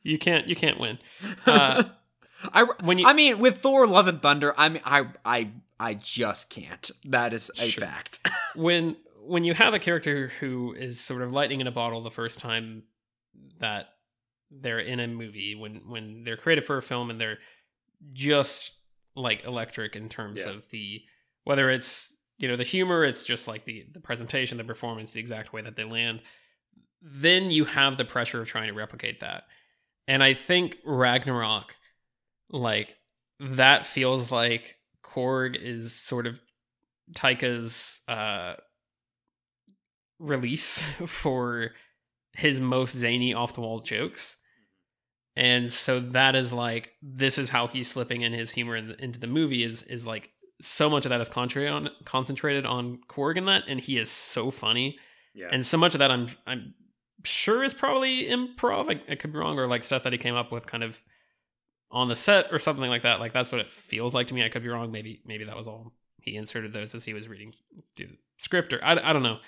you can't win. With Thor: Love and Thunder, I just can't. That is a fact. When you have a character who is sort of lightning in a bottle the first time that they're in a movie, when they're created for a film and they're just like electric in terms of the, whether it's, you know, the humor, it's just like the presentation, the performance, the exact way that they land, then you have the pressure of trying to replicate that. And I think Ragnarok, like, that feels like Korg is sort of Taika's release for his most zany, off-the-wall jokes. And so that is like, this is how he's slipping in his humor into the movie, is like, so much of that is concentrated on Korg in that, and he is so funny. Yeah. And so much of that I'm sure is probably improv. I could be wrong, or like stuff that he came up with kind of on the set or something like that. Like, that's what it feels like to me. I could be wrong. Maybe that was all he inserted those as he was reading the script, or I don't know.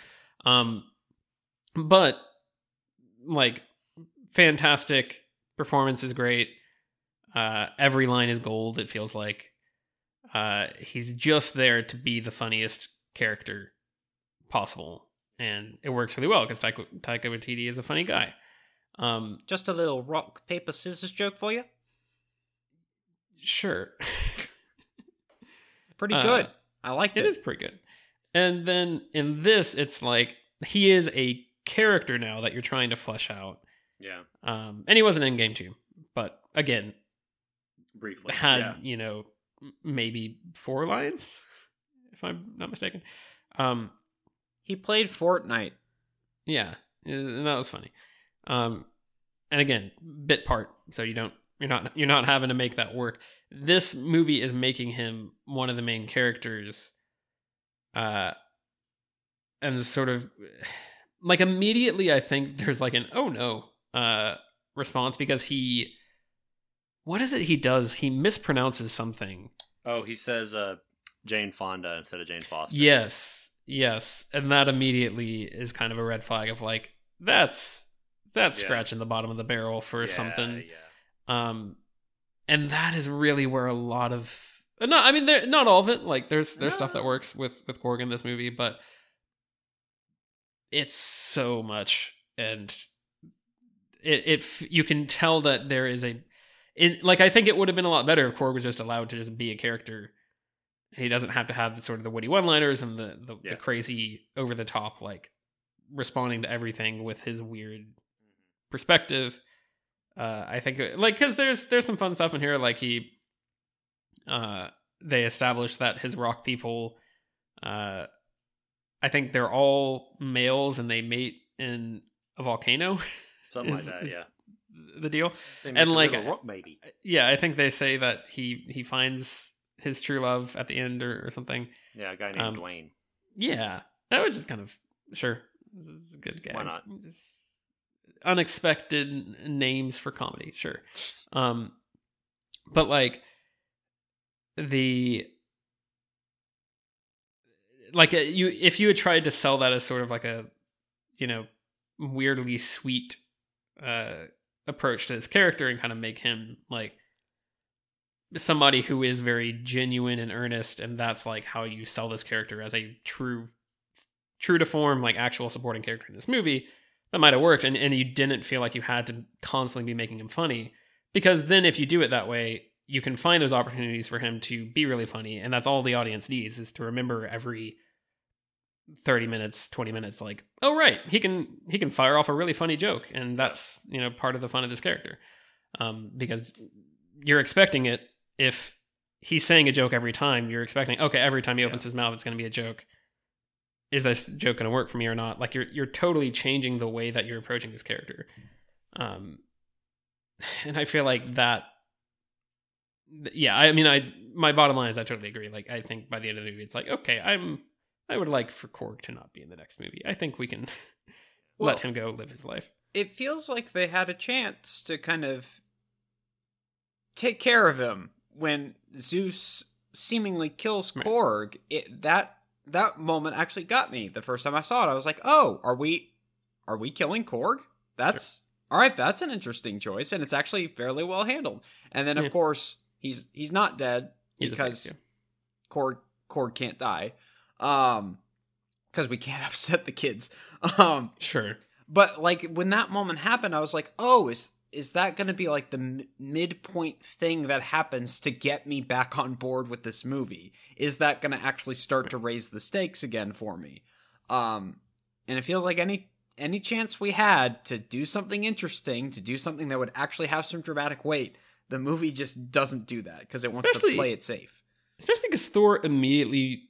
But like, fantastic performance is great. Every line is gold. It feels like he's just there to be the funniest character possible, and it works really well because Taika Waititi is a funny guy. Just a little rock paper scissors joke for you. Sure. Pretty good. I liked it. It is pretty good. And then in this, it's like, he is a character now that you're trying to flesh out. Yeah. And he wasn't in game two, but again, briefly had, you know, maybe 4 lines, if I'm not mistaken. He played Fortnite. Yeah, and that was funny. And again, bit part, so you're not having to make that work. This movie is making him one of the main characters, and sort of like immediately, I think there's like an oh no response because he. What is it he does? He mispronounces something. Oh, he says Jane Fonda instead of Jane Foster. Yes. And that immediately is kind of a red flag of like, that's scratching the bottom of the barrel for something. Yeah. And that is really where a lot of... No, I mean, not all of it. Like, there's stuff that works with Korg in this movie, but it's so much. And you can tell that there is a... I think it would have been a lot better if Korg was just allowed to just be a character. He doesn't have to have the sort of the witty one-liners and the crazy over-the-top, like, responding to everything with his weird perspective. I think, like, because there's some fun stuff in here. Like, they established that his rock people, I think they're all males and they mate in a volcano. Something like that, yeah. The deal, and like, rock, maybe, yeah, I think they say that he finds his true love at the end or something. Yeah, a guy named Dwayne. Yeah, that was just kind of sure. It's a good guy. Why not? Just unexpected names for comedy, sure. But like if you had tried to sell that as sort of like a, you know, weirdly sweet approach to his character and kind of make him like somebody who is very genuine and earnest, and that's like how you sell this character as a true to form, like, actual supporting character in this movie, that might have worked, and you didn't feel like you had to constantly be making him funny, because then if you do it that way, you can find those opportunities for him to be really funny, and that's all the audience needs, is to remember every 30 minutes, 20 minutes, like, oh, right, he can fire off a really funny joke, and that's, you know, part of the fun of this character, because you're expecting it. If he's saying a joke every time, you're expecting, okay, every time he opens his mouth, it's going to be a joke. Is this joke going to work for me or not? Like, you're totally changing the way that you're approaching this character, and I feel like that. Yeah, I mean, my bottom line is I totally agree. Like, I think by the end of the movie, it's like, okay, I would like for Korg to not be in the next movie. I think we can let him go live his life. it feels like they had a chance to kind of take care of him when Zeus seemingly kills Korg. That moment actually got me. The first time I saw it, I was like, "Oh, are we killing Korg? That's all right. That's an interesting choice, and it's actually fairly well handled." And then, of course, he's not dead because Korg can't die, because we can't upset the kids. Sure. But like when that moment happened, I was like, "Oh, is that going to be like the midpoint thing that happens to get me back on board with this movie? Is that going to actually start to raise the stakes again for me?" And it feels like any chance we had to do something interesting, to do something that would actually have some dramatic weight, the movie just doesn't do that because it wants to play it safe. Especially because Thor immediately,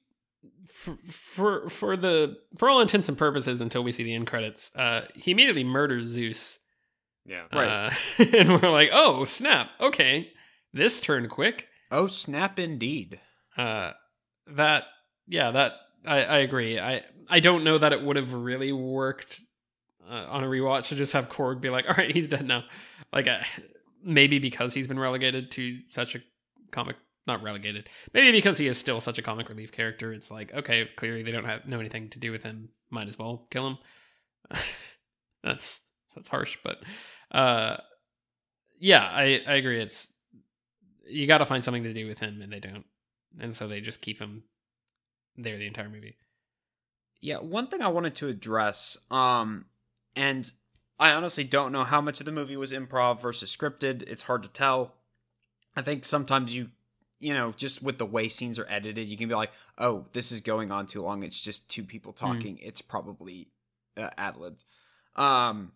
for all intents and purposes, until we see the end credits, he immediately murders Zeus. Yeah. Right. And we're like, oh, snap. Okay. This turned quick. Oh, snap indeed. I agree. I don't know that it would have really worked on a rewatch to just have Korg be like, all right, he's dead now. Like, maybe because he's been relegated to such a comic, not relegated, maybe because he is still such a comic relief character. It's like, okay, clearly they don't know anything to do with him. Might as well kill him. That's harsh, but I agree. It's, you got to find something to do with him, and they don't. And so they just keep him there the entire movie. Yeah, one thing I wanted to address, and I honestly don't know how much of the movie was improv versus scripted. It's hard to tell. I think sometimes you know, just with the way scenes are edited, you can be like, oh, this is going on too long. It's just two people talking. It's probably ad-libbed. But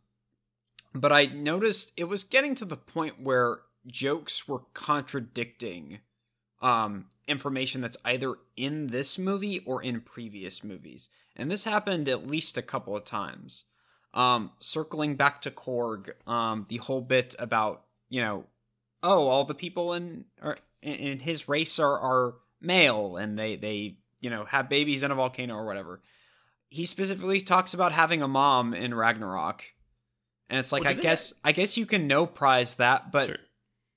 I noticed it was getting to the point where jokes were contradicting information that's either in this movie or in previous movies. And this happened at least a couple of times. Circling back to Korg, the whole bit about, you know, oh, all the people in his race are male and they, you know, have babies in a volcano or whatever. He specifically talks about having a mom in Ragnarok. And it's like, I guess you can no prize that, but sure.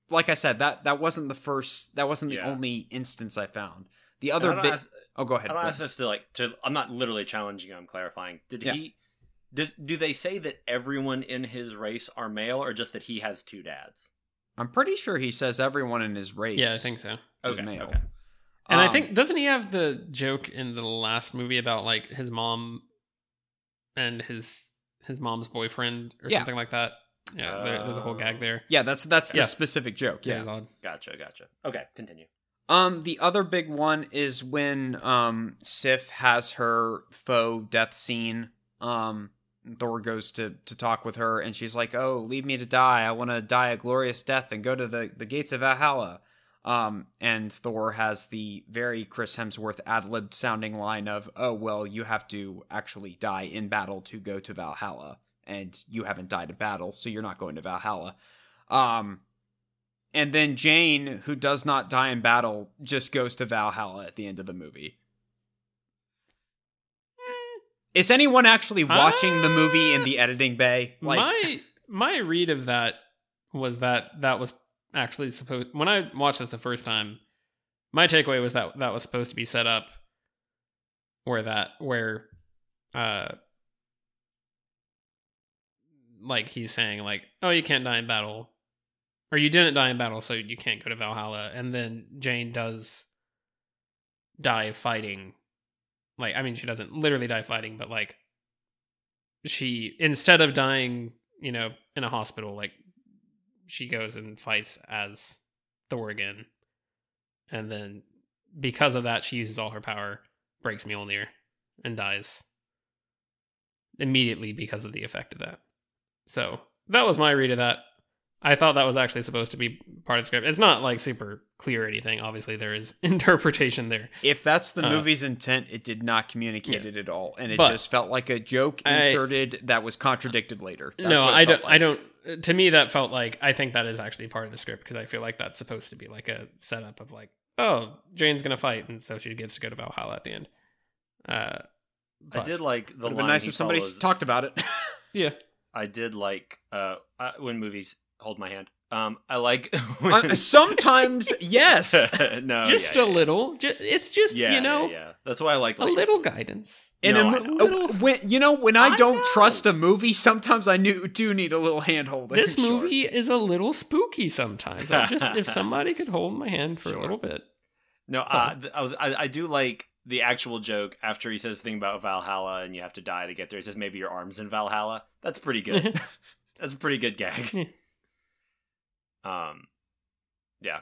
Like I said, that wasn't the only instance I found. The other bit, go ahead. I don't ask this to I'm not literally challenging you, I'm clarifying. Do they say that everyone in his race are male or just that he has two dads? I'm pretty sure he says everyone in his race. Yeah, I think so. Is male. Okay. And I think, doesn't he have the joke in the last movie about like his mom and his mom's boyfriend or something like that? Yeah, there's a whole gag there. Yeah, that's the specific joke. Yeah. Gotcha. Okay, continue. The other big one is when Sif has her faux death scene. Thor goes to talk with her, and she's like, oh, leave me to die. I want to die a glorious death and go to the gates of Valhalla. And Thor has the very Chris Hemsworth ad-libbed sounding line of, oh, well, you have to actually die in battle to go to Valhalla, and you haven't died in battle, so you're not going to Valhalla. And then Jane, who does not die in battle, just goes to Valhalla at the end of the movie. Is anyone actually watching the movie in the editing bay? Like, my read of that was that was actually supposed, when I watched this the first time, my takeaway was that was supposed to be set up where like he's saying like, oh, you can't die in battle, or you didn't die in battle, so you can't go to Valhalla, and then Jane does die fighting. Like, I mean, she doesn't literally die fighting, but like she, instead of dying, you know, in a hospital, like, she goes and fights as Thor again. And then because of that, she uses all her power, breaks Mjolnir, and dies immediately because of the effect of that. So that was my read of that. I thought that was actually supposed to be part of the script. It's not like super clear or anything. Obviously, there is interpretation there. If that's the movie's intent, it did not communicate it at all. And it just felt like a joke inserted that was contradicted later. That's what I don't. Like. I don't. To me, that felt like, I think that is actually part of the script, because I feel like that's supposed to be like a setup of like, oh, Jane's going to fight, and so she gets to go to Valhalla at the end. I did like the line. It would have been nice if somebody talked about it. Yeah. I did like when movies hold my hand. I like sometimes yes, no, just a little. It's just That's why I like a little guidance. And when I don't trust a movie, sometimes I do need a little hand holding. This movie is a little spooky sometimes. I just if somebody could hold my hand for a little bit. No, I do like the actual joke after he says the thing about Valhalla and you have to die to get there. He says maybe your arm's in Valhalla. That's pretty good. That's a pretty good gag. Yeah.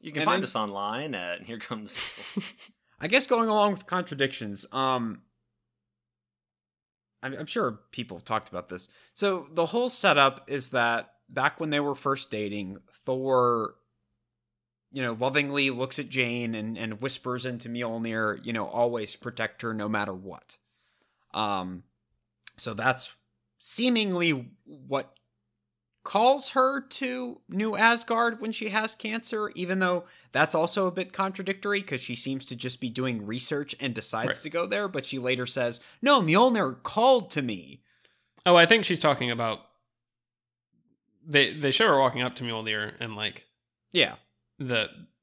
You can find us online at Here Comes. I guess going along with contradictions. I'm sure people have talked about this. So the whole setup is that back when they were first dating, Thor, lovingly looks at Jane and whispers into Mjolnir, always protect her no matter what. So that's seemingly what calls her to New Asgard when she has cancer, even though that's also a bit contradictory because she seems to just be doing research and decides to go there, but she later says, no, Mjolnir called to me. Oh, I think she's talking about they show her walking up to Mjolnir and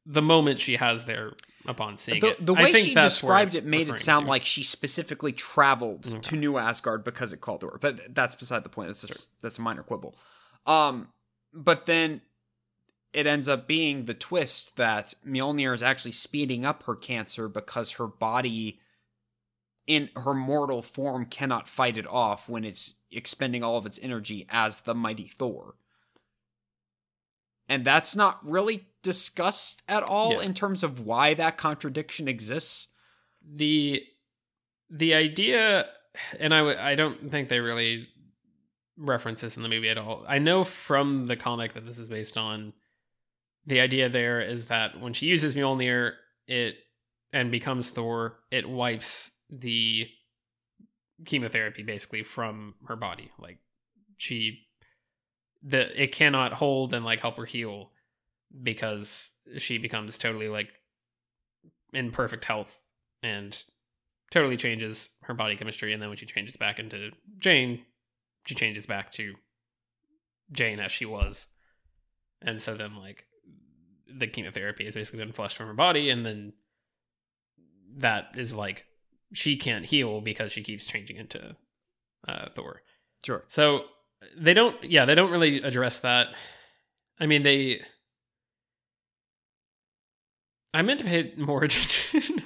the moment she has there upon seeing it. The way she described it made it sound like she specifically traveled to New Asgard because it called to her, but that's beside the point. That's a minor quibble. But then it ends up being the twist that Mjolnir is actually speeding up her cancer because her body in her mortal form cannot fight it off when it's expending all of its energy as the mighty Thor. And that's not really discussed at all in terms of why that contradiction exists. The idea, and I don't think they really reference this in the movie at all. I know from the comic that this is based on. The idea there is that when she uses Mjolnir and becomes Thor, it wipes the chemotherapy basically from her body. It cannot hold and help her heal because she becomes totally in perfect health and totally changes her body chemistry. And then when she changes back into Jane, she changes back to Jane as she was. And so then the chemotherapy has basically been flushed from her body. And then that is she can't heal because she keeps changing into Thor. Sure. So they don't really address that. I mean, I meant to pay more attention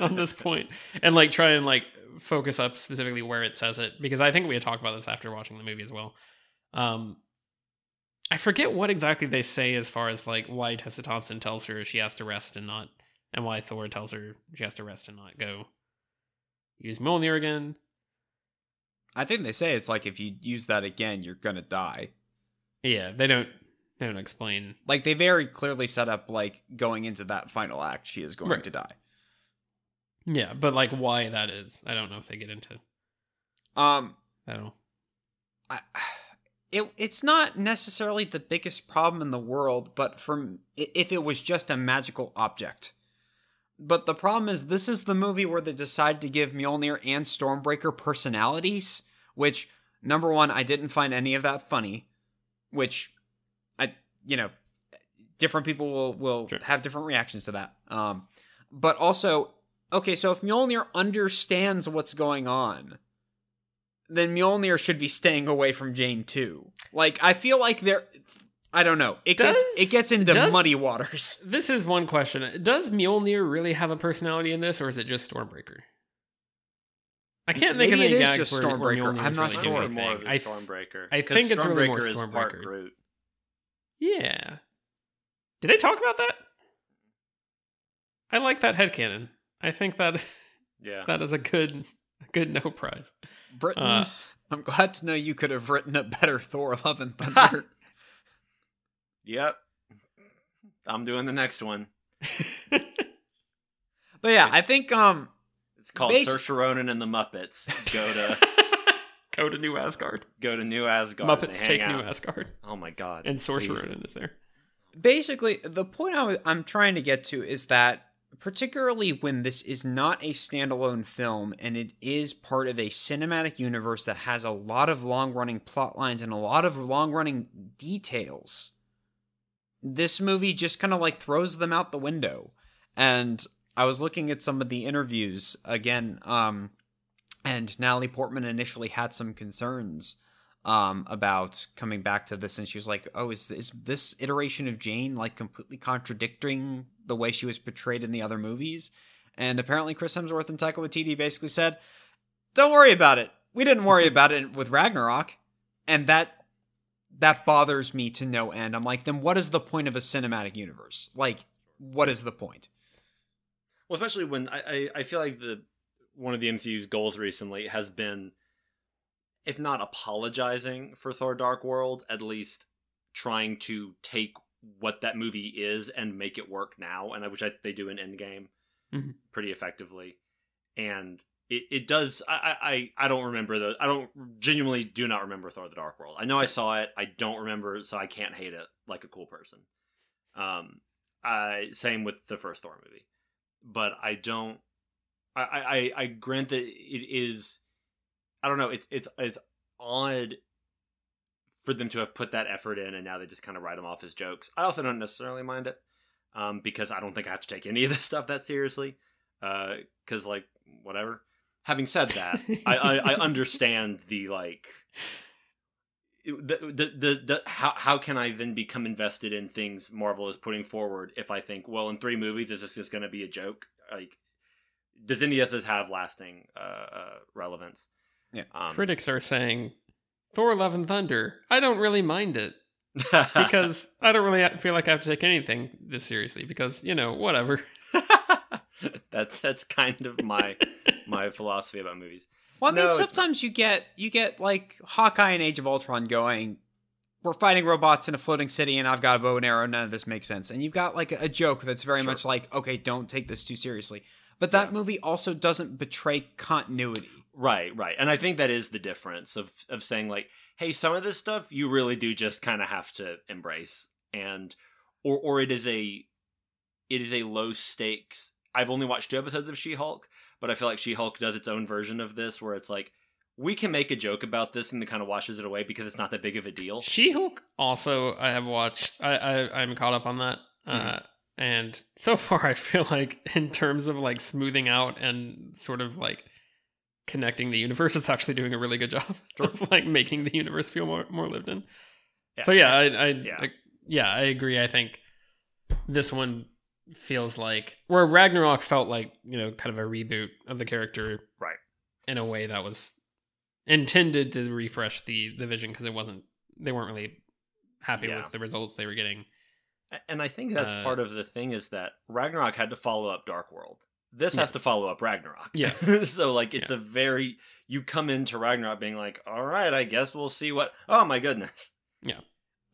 on this point and try and focus up specifically where it says it, because I think we had talked about this after watching the movie as well. I forget what exactly they say as far as why Tessa Thompson tells her she has to rest and not, and why Thor tells her she has to rest and not go use Mjolnir again. I think they say it's if you use that again, you're gonna die. Yeah, they don't explain. They very clearly set up going into that final act, she is going to die. Yeah, but why that is, I don't know if they get into. I don't know. It's not necessarily the biggest problem in the world, but if it was just a magical object. But the problem is, this is the movie where they decided to give Mjolnir and Stormbreaker personalities, which, number one, I didn't find any of that funny, which, different people will have different reactions to that. But also, okay, so if Mjolnir understands what's going on, then Mjolnir should be staying away from Jane too. I feel I don't know. It gets into muddy waters. This is one question. Does Mjolnir really have a personality in this, or is it just Stormbreaker? I can't think of any gags where Stormbreaker. I'm not sure. Really more Stormbreaker. I think it's really more Stormbreaker. Yeah. Did they talk about that? I like that headcanon. I think that that is a good no prize. Britain, I'm glad to know you could have written a better Thor: Love and Thunder. Yep. I'm doing the next one. But yeah, I think it's called Saoirse Ronan and the Muppets. Go to New Asgard. Go to New Asgard. Muppets take New Asgard. Oh my god. And Saoirse Ronan is there. Basically, the point I'm trying to get to is that particularly when this is not a standalone film and it is part of a cinematic universe that has a lot of long-running plot lines and a lot of long-running details. This movie just kind of like throws them out the window. And I was looking at some of the interviews again, and Natalie Portman initially had some concerns about coming back to this, and she was like, oh, is this iteration of Jane like completely contradicting the way she was portrayed in the other movies? And apparently Chris Hemsworth and Taika Waititi basically said, don't worry about it. We didn't worry about it with Ragnarok. And that bothers me to no end. I'm like, then what is the point of a cinematic universe? Like, what is the point? Well, especially when I feel like one of the MCU's goals recently has been, if not apologizing for Thor: Dark World, at least trying to take what that movie is and make it work now, and which they do in Endgame pretty effectively. And it does. I don't remember those. I don't genuinely do not remember Thor: The Dark World. I know I saw it. I don't remember, so I can't hate it like a cool person. Same with the first Thor movie, but I don't. I grant that it is. I don't know. It's odd for them to have put that effort in, and now they just kind of write them off as jokes. I also don't necessarily mind it, because I don't think I have to take any of this stuff that seriously. Because like whatever. Having said that, I understand the like the how can I then become invested in things Marvel is putting forward if I think, well, in 3 movies is this just going to be a joke? Like, does any of this have lasting relevance? Yeah. Critics are saying Thor: Love and Thunder, I don't really mind it because I don't really feel like I have to take anything this seriously because, you know, whatever. that's kind of my philosophy about movies. Well, I mean, sometimes you get like Hawkeye and Age of Ultron going, we're fighting robots in a floating city and I've got a bow and arrow, none of this makes sense. And you've got like a joke that's very much like, okay, don't take this too seriously. But that movie also doesn't betray continuity. Right. And I think that is the difference of saying like, hey, some of this stuff you really do just kind of have to embrace, and or it is a low stakes. I've only watched 2 episodes of She-Hulk, but I feel like She-Hulk does its own version of this where it's like, we can make a joke about this and it kind of washes it away because it's not that big of a deal. She-Hulk also I have watched. I'm caught up on that. And so far, I feel like in terms of like smoothing out and sort of like connecting the universe, it's actually doing a really good job of like making the universe feel more lived in. Yeah. So yeah, I agree. I think this one feels like where Ragnarok felt like, you know, kind of a reboot of the character, right? In a way that was intended to refresh the vision because they weren't really happy with the results they were getting. And I think that's part of the thing is that Ragnarok had to follow up Dark World. This has to follow up Ragnarok. Yeah. So like it's a very, you come into Ragnarok being like, all right, I guess we'll see what, oh my goodness. Yeah.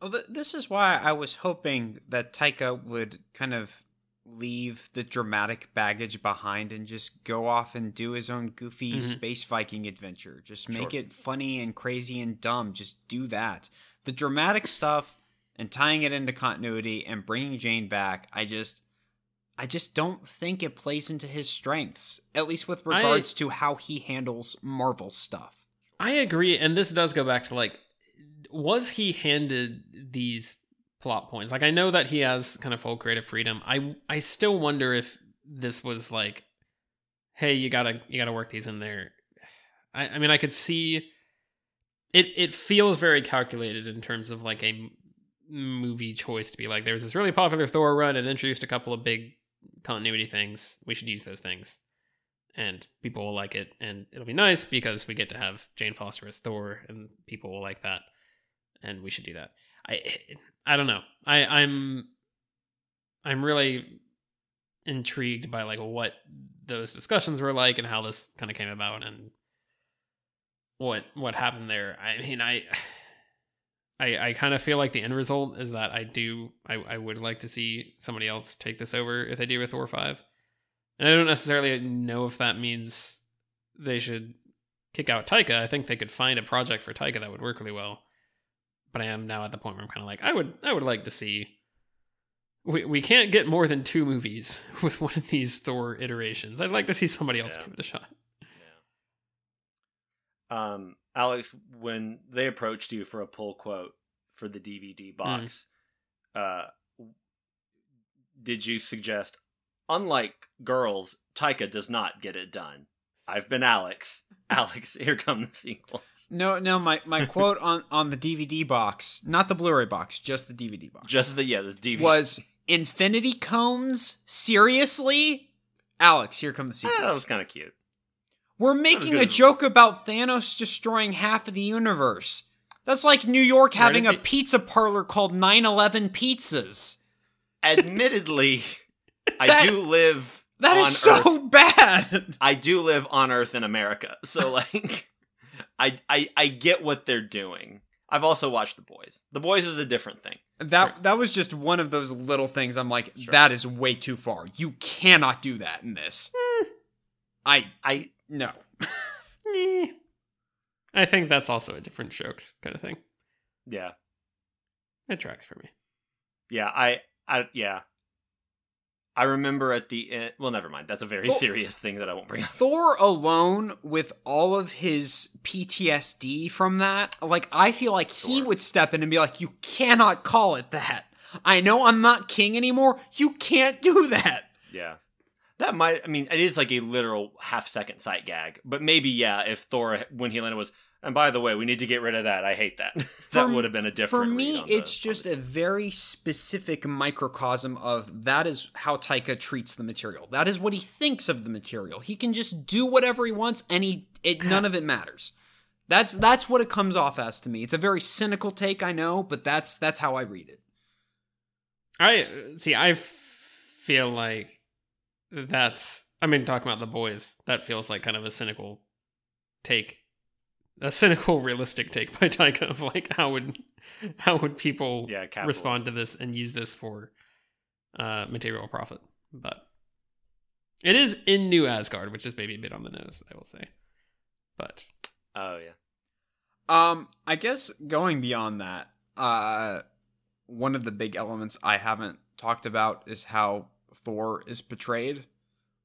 Well, this is why I was hoping that Taika would kind of leave the dramatic baggage behind and just go off and do his own goofy space Viking adventure. Just make it funny and crazy and dumb. Just do that. The dramatic stuff and tying it into continuity and bringing Jane back, I just don't think it plays into his strengths, at least with regards to how he handles Marvel stuff. I agree, and this does go back to, like, was he handed these plot points? Like, I know that he has kind of full creative freedom. I still wonder if this was like, hey, you gotta work these in there. I mean, I could see... It feels very calculated in terms of, like, a movie choice to be like, there's this really popular Thor run and introduced a couple of big continuity things, we should use those things and people will like it and it'll be nice because we get to have Jane Foster as Thor and people will like that and we should do that. I don't know, I'm really intrigued by like what those discussions were like and how this kind of came about and what happened there. I mean, I kind of feel like the end result is that I would like to see somebody else take this over if they do with Thor 5. And I don't necessarily know if that means they should kick out Taika. I think they could find a project for Taika that would work really well. But I am now at the point where I'm kind of like, I would like to see We can't get more than two movies with one of these Thor iterations. I'd like to see somebody else give it a shot. Yeah. Alex, when they approached you for a pull quote for the DVD box, did you suggest, unlike Girls, Taika does not get it done? I've been Alex. Alex, here come the sequels. No, my quote on the DVD box, not the Blu-ray box, just the DVD box. Just the DVD. Was Infinity Combs? Seriously? Alex, here come the sequels. That was kind of cute. We're making a joke about Thanos destroying half of the universe. That's like New York having a pizza parlor called 9/11 Pizzas. Admittedly, I do live... That is so bad. I do live on Earth in America, so like, I get what they're doing. I've also watched The Boys. The Boys is a different thing. That was just one of those little things. I'm like, that is way too far. You cannot do that in this. I no. I think that's also a different jokes kind of thing. Yeah, it tracks for me. Yeah, I remember at the end... Well, never mind. That's a very serious thing that I won't bring up. Thor alone, with all of his PTSD from that, like, I feel like he would step in and be like, you cannot call it that. I know I'm not king anymore. You can't do that. Yeah. That might... I mean, it is like a literal half-second sight gag. But maybe, yeah, if Thor, when he landed, was... And by the way, we need to get rid of that. I hate that. That would have been a different... For me, it's just a very specific microcosm of that is how Taika treats the material. That is what he thinks of the material. He can just do whatever he wants, and none of it matters. That's what it comes off as to me. It's a very cynical take, I know, but that's how I read it. I feel like that's... I mean, talking about The Boys, that feels like kind of a cynical take. A cynical, realistic take by Taika of like how would people respond to this and use this for material profit. But it is in New Asgard, which is maybe a bit on the nose, I will say. But I guess going beyond that, one of the big elements I haven't talked about is how Thor is portrayed.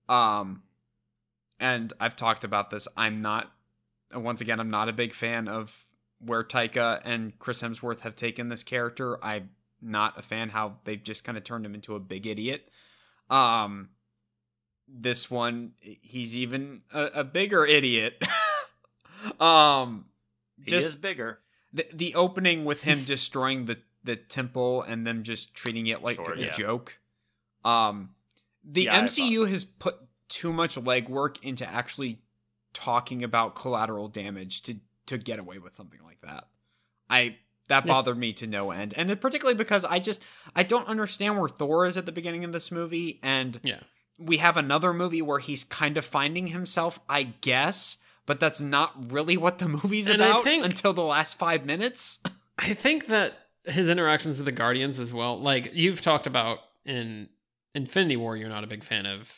And I've talked about this. I'm not a big fan of where Taika and Chris Hemsworth have taken this character. I'm not a fan how they've just kind of turned him into a big idiot. This one, he's even a bigger idiot. He is bigger. The opening with him destroying the temple and them just treating it like a joke. The MCU has put too much legwork into actually talking about collateral damage to get away with something like that. That bothered me to no end. And particularly because I don't understand where Thor is at the beginning of this movie. And we have another movie where he's kind of finding himself, I guess, but that's not really what the movie's about until the last 5 minutes. I think that his interactions with the Guardians as well, like you've talked about in Infinity War, you're not a big fan of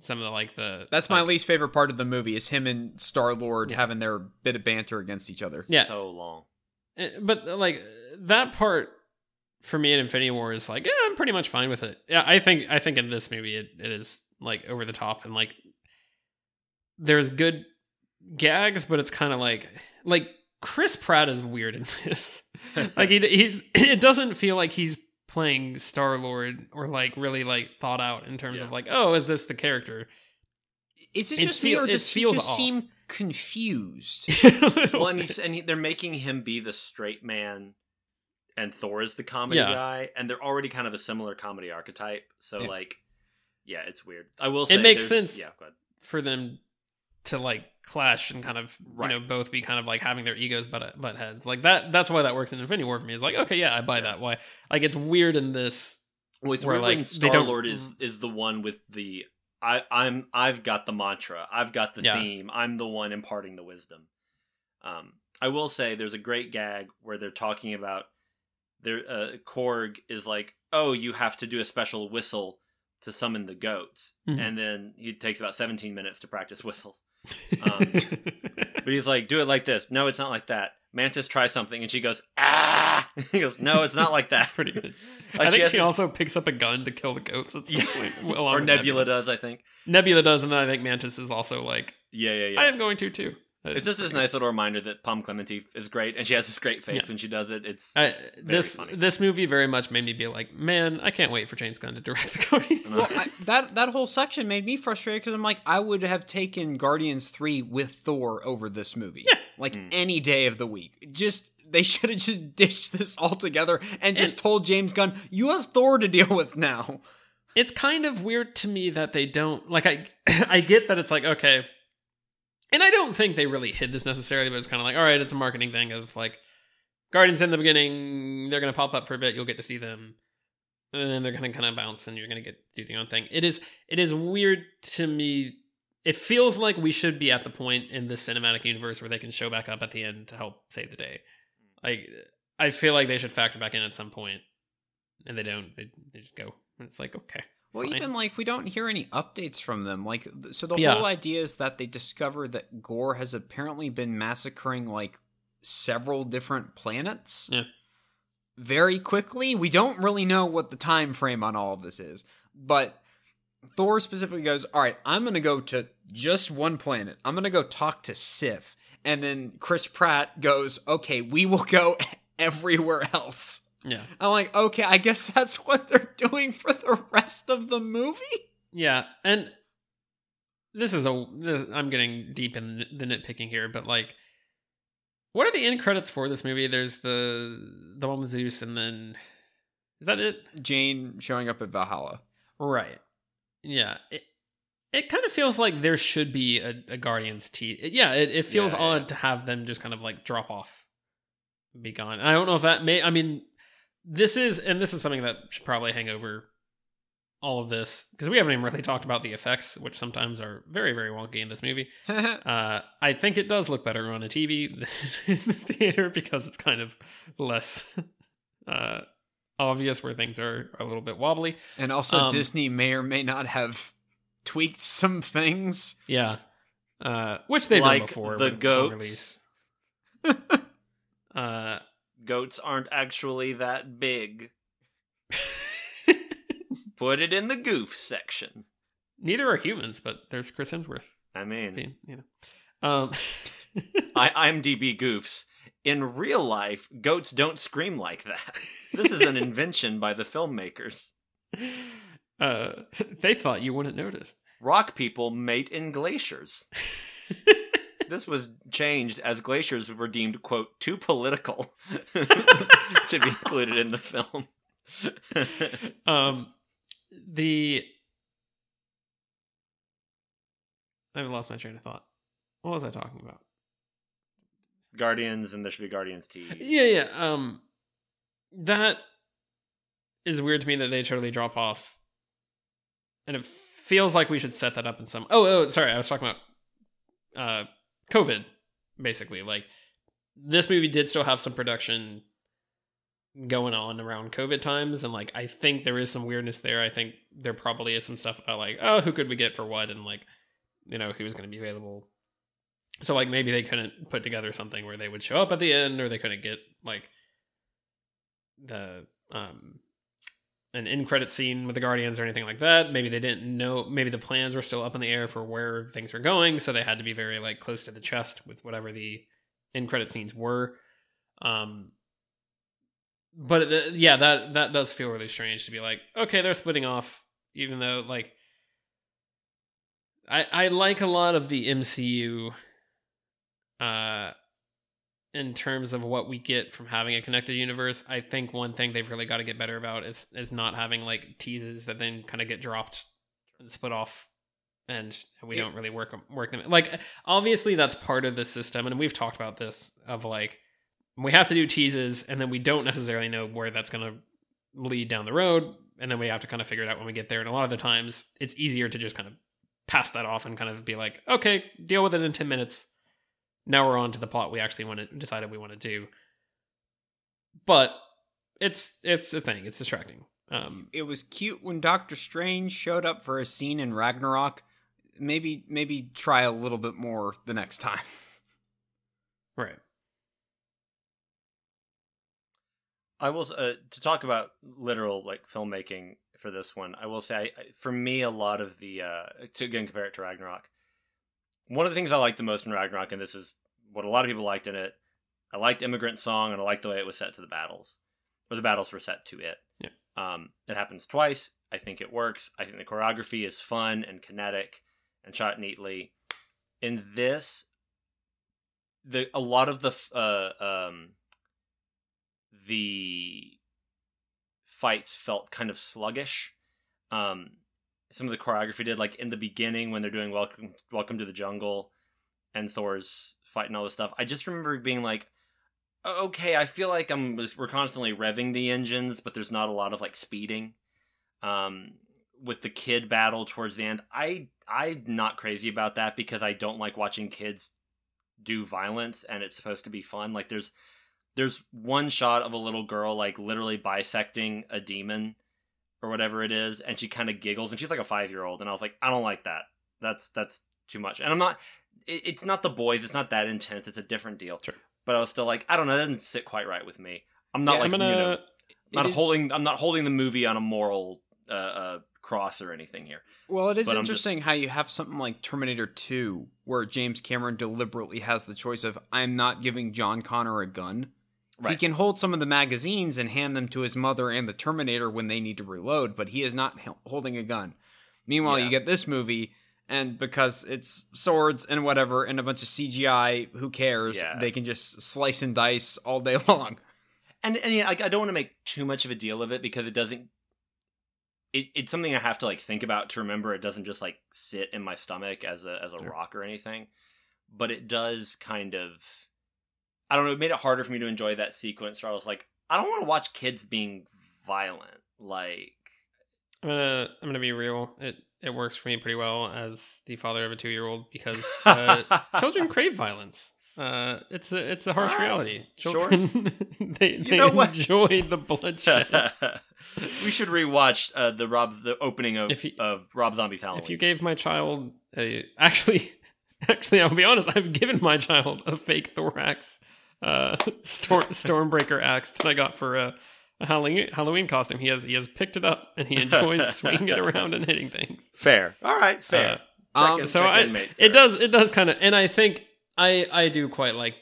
some of the that's my least favorite part of the movie is him and Star-Lord having their bit of banter against each other. Yeah, so long. But like that part for me in Infinity War is like, yeah, I'm pretty much fine with it. Yeah, I think in this movie it is like over the top and like there's good gags, but it's kind of like Chris Pratt is weird in this. Like he's it doesn't feel like he's playing Star-Lord or like really like thought out in terms of like, oh, is this the character? Is it just me or does he just seem confused? Well, and they're making him be the straight man and Thor is the comedy guy, and they're already kind of a similar comedy archetype, so like it's weird. I will say it makes sense for them to like clash and kind of you know both be kind of like having their egos butt heads like that. That's why that works in Infinity War for me. Is like, okay, yeah, I buy that. Why like it's weird in this. Well, it's where weird like Star-Lord is the one with the I've got the mantra, I've got the theme, I'm the one imparting the wisdom. I will say there's a great gag where they're talking about their Korg is like, oh, you have to do a special whistle to summon the goats, and then he takes about 17 minutes to practice whistles. But he's like, do it like this. No, it's not like that. Mantis tries something and she goes, ah! He goes, no, it's not like that. Pretty good. Like I think she also picks up a gun to kill the goats at some point. Or Nebula does, I think. Nebula does, and then I think Mantis is also like, yeah. I am going to, too. It's just this nice little reminder that Palm Clemente is great, and she has this great face when she does it. It's very funny. This movie very much made me be like, man, I can't wait for James Gunn to direct the Guardians. Well, that whole section made me frustrated because I'm like, I would have taken Guardians 3 with Thor over this movie. Yeah. Like, any day of the week. They should have just ditched this altogether and just told James Gunn, you have Thor to deal with now. It's kind of weird to me that they don't... Like, I get that it's like, okay... And I don't think they really hid this necessarily, but it's kind of like, all right, it's a marketing thing of like, Guardians in the beginning, they're going to pop up for a bit, you'll get to see them, and then they're going to kind of bounce, and you're going to get to do your own thing. It is weird to me. It feels like we should be at the point in this cinematic universe where they can show back up at the end to help save the day. Like, I feel like they should factor back in at some point, and they don't. They just go. And it's like, okay. Well, fine. Even, like, we don't hear any updates from them. Like, so the whole idea is that they discover that Gorr has apparently been massacring, like, several different planets. Yeah. Very quickly. We don't really know what the time frame on all of this is. But Thor specifically goes, all right, I'm going to go to just one planet. I'm going to go talk to Sif. And then Chris Pratt goes, okay, we will go everywhere else. Yeah, I'm like, okay, I guess that's what they're doing for the rest of the movie. Yeah, and I'm getting deep in the nitpicking here, but like, what are the end credits for this movie? There's the one with Zeus, and then is that it? Jane showing up at Valhalla. Right. Yeah. It kind of feels like there should be a Guardians team. Yeah, it feels odd to have them just kind of like drop off, be gone. I don't know if that may. I mean. This is something that should probably hang over all of this, because we haven't even really talked about the effects, which sometimes are very, very wonky in this movie. I think it does look better on a TV than in the theater, because it's kind of less obvious where things are a little bit wobbly. And also Disney may or may not have tweaked some things. Yeah. Which they've done before. Like the goats. Release. Goats aren't actually that big. Put it in the goof section. Neither are humans, but there's Chris Hemsworth. I mean, you know. IMDb goofs. In real life, goats don't scream like that. This is an invention by the filmmakers. They thought you wouldn't notice. Rock people mate in glaciers. This was changed as glaciers were deemed, quote, too political to be included in the film. I've lost my train of thought. What was I talking about? Guardians, and there should be Guardians tea. Yeah. That is weird to me that they totally drop off. And it feels like we should set that up in some... Oh, sorry, I was talking about... COVID, basically. Like, this movie did still have some production going on around COVID times, and like, I think there is some weirdness there. I think there probably is some stuff about like, oh, who could we get for what, and like, you know, who was going to be available. So like, maybe they couldn't put together something where they would show up at the end, or they couldn't get like the an end credit scene with the Guardians or anything like that. Maybe they didn't know, maybe the plans were still up in the air for where things were going, so they had to be very like close to the chest with whatever the end credit scenes were. But that does feel really strange to be like, okay, they're splitting off, even though like I like a lot of the MCU in terms of what we get from having a connected universe. I think one thing they've really got to get better about is not having like teases that then kind of get dropped and split off, and we don't really work them. Like, obviously that's part of the system, and we've talked about this, of like, we have to do teases, and then we don't necessarily know where that's going to lead down the road, and then we have to kind of figure it out when we get there. And a lot of the times it's easier to just kind of pass that off and kind of be like, okay, deal with it in 10 minutes. Now we're on to the plot we actually decided we want to do. But it's a thing. It's distracting. It was cute when Doctor Strange showed up for a scene in Ragnarok. Maybe try a little bit more the next time. Right. I will to talk about literal like filmmaking for this one. I will say, for me, a lot of the to again compare it to Ragnarok. One of the things I liked the most in Ragnarok, and this is what a lot of people liked in it, I liked Immigrant Song, and I liked the way it was set to the battles, or the battles were set to it. Yeah. It happens twice. I think it works. I think the choreography is fun and kinetic and shot neatly. In this, a lot of the fights felt kind of sluggish. Some of the choreography did, like in the beginning when they're doing Welcome to the Jungle and Thor's fighting all this stuff. I just remember being like, okay, I feel like we're constantly revving the engines, but there's not a lot of like speeding. With the kid battle towards the end, I'm not crazy about that because I don't like watching kids do violence, and it's supposed to be fun. Like there's one shot of a little girl like literally bisecting a demon or whatever it is, and she kind of giggles, and she's like a 5-year-old, and I was like, I don't like that. That's too much. And I'm not. It's not The Boys. It's not that intense. It's a different deal. Sure. But I was still like, I don't know. That doesn't sit quite right with me. I'm not holding the movie on a moral cross or anything here. Well, it is interesting how you have something like Terminator 2, where James Cameron deliberately has the choice of, I'm not giving John Connor a gun. Right. He can hold some of the magazines and hand them to his mother and the Terminator when they need to reload, but he is not holding a gun. Meanwhile, you get this movie, and because it's swords and whatever and a bunch of CGI, who cares? Yeah. They can just slice and dice all day long. And yeah, I don't want to make too much of a deal of it because it doesn't. It's something I have to like think about to remember. It doesn't just like sit in my stomach as a rock or anything, but it does kind of. I don't know. It made it harder for me to enjoy that sequence where I was like, I don't want to watch kids being violent. Like, I'm gonna be real. It works for me pretty well as the father of a 2-year-old because children crave violence. It's a harsh reality. Children, sure. they enjoy the bloodshed. We should rewatch the opening of Rob Zombie's Halloween. If you gave my child I'll be honest, I've given my child a fake Thor axe, Stormbreaker axe that I got for a Halloween costume. He has picked it up and he enjoys swinging it around and hitting things. Fair. All right. Fair. It does kind of, and I think. I do quite like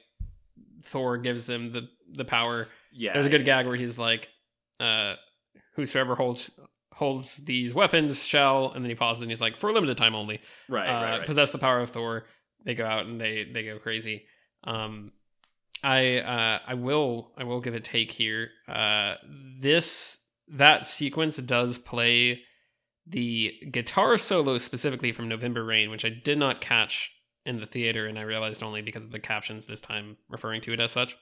Thor gives them the power. Yeah, there's a good gag where he's like, whosoever holds these weapons shall, and then he pauses and he's like, for a limited time only. Right. Possess the power of Thor. They go out and they go crazy. I will give a take here. That sequence does play the guitar solo specifically from November Rain, which I did not catch in the theater, and I realized only because of the captions this time referring to it as such.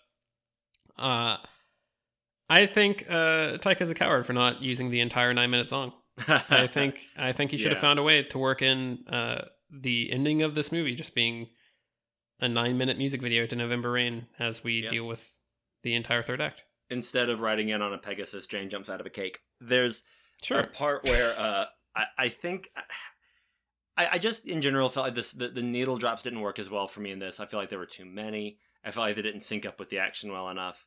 I think Taika's a coward for not using the entire 9-minute song. I think he should have found a way to work in the ending of this movie just being a 9-minute music video to November Rain as we deal with the entire third act. Instead of riding in on a Pegasus, Jane jumps out of a cake. There's a part where I just, in general, felt like the needle drops didn't work as well for me in this. I feel like there were too many. I felt like they didn't sync up with the action well enough.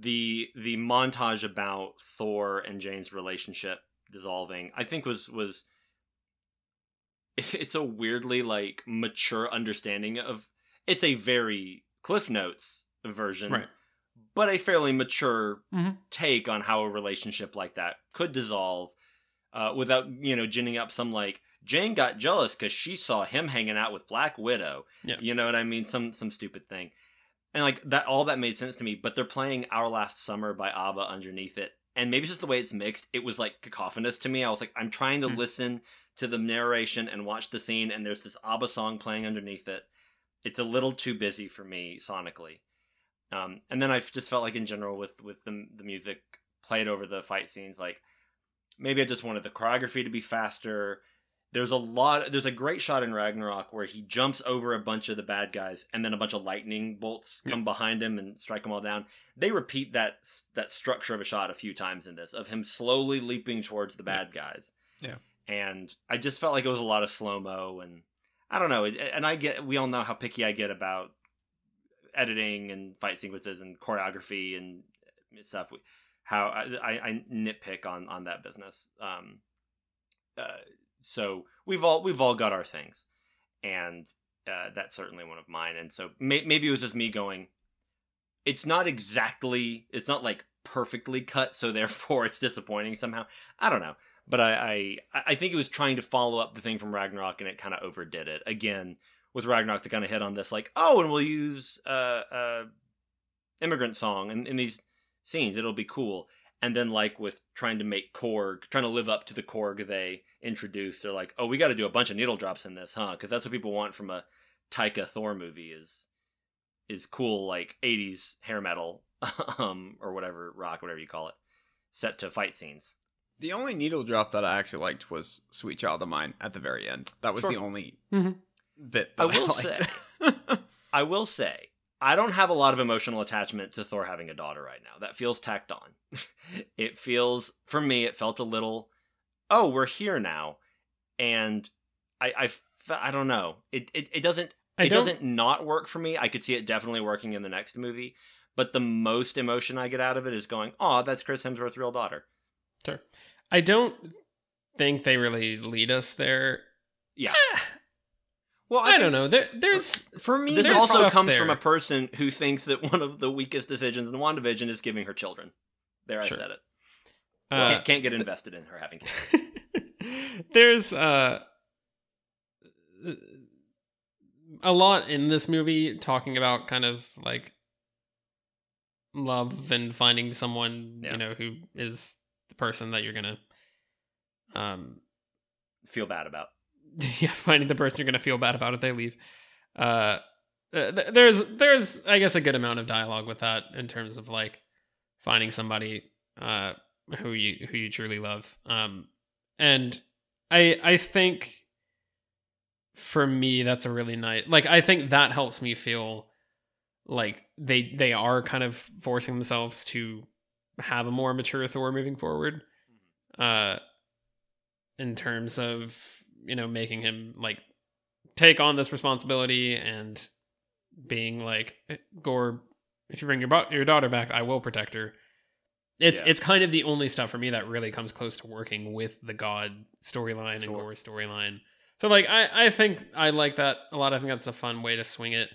The montage about Thor and Jane's relationship dissolving, I think was it's a weirdly, like, mature understanding of... It's a very Cliff Notes version, right, but a fairly mature take on how a relationship like that could dissolve without, ginning up some, like, Jane got jealous because she saw him hanging out with Black Widow. Yeah. You know what I mean? Some stupid thing. And like that, all that made sense to me, but they're playing Our Last Summer by ABBA underneath it. And maybe it's just the way it's mixed. It was like cacophonous to me. I was like, I'm trying to listen to the narration and watch the scene. And there's this ABBA song playing underneath it. It's a little too busy for me sonically. And then I just felt like in general with the music played over the fight scenes, like maybe I just wanted the choreography to be faster. There's a great shot in Ragnarok where he jumps over a bunch of the bad guys and then a bunch of lightning bolts come behind him and strike them all down. They repeat that structure of a shot a few times in this, of him slowly leaping towards the bad guys. Yeah. And I just felt like it was a lot of slow-mo, and I don't know. And we all know how picky I get about editing and fight sequences and choreography and stuff. how I nitpick on that business. So we've all got our things, and that's certainly one of mine. And so maybe it was just me going, it's not like perfectly cut, so therefore it's disappointing somehow. I don't know. But I think it was trying to follow up the thing from Ragnarok, and it kind of overdid it. Again, with Ragnarok, they kind of hit on this, like, oh, and we'll use immigrant song in these scenes. It'll be cool. And then, like, with trying to make Korg, trying to live up to the Korg they introduced, they're like, oh, we got to do a bunch of needle drops in this, huh? Because that's what people want from a Taika Thor movie is cool, like, 80s hair metal or whatever, rock, whatever you call it, set to fight scenes. The only needle drop that I actually liked was Sweet Child of Mine at the very end. That was the only bit that I liked. I will say, I don't have a lot of emotional attachment to Thor having a daughter right now. That feels tacked on. For me, it felt a little, oh, we're here now. And I don't know. It doesn't not work for me. I could see it definitely working in the next movie. But the most emotion I get out of it is going, oh, that's Chris Hemsworth's real daughter. Sure. I don't think they really lead us there. Yeah. Well, I don't know. There's for me. This also comes from a person who thinks that one of the weakest decisions in WandaVision is giving her children. There, sure. I said it. Well, can't get invested in her having kids. There's a lot in this movie talking about kind of like love and finding someone you know who is the person that you're gonna feel bad about. Yeah, finding the person you're gonna feel bad about if they leave. There's I guess a good amount of dialogue with that in terms of like finding somebody who you truly love. And I think for me that's a really nice, like, I think that helps me feel like they are kind of forcing themselves to have a more mature Thor moving forward, in terms of, you know, making him like take on this responsibility and being like, Gorr, if you bring your daughter back, I will protect her. It's kind of the only stuff for me that really comes close to working with the God storyline and Gorr's storyline. So like, I think I like that a lot. I think that's a fun way to swing it,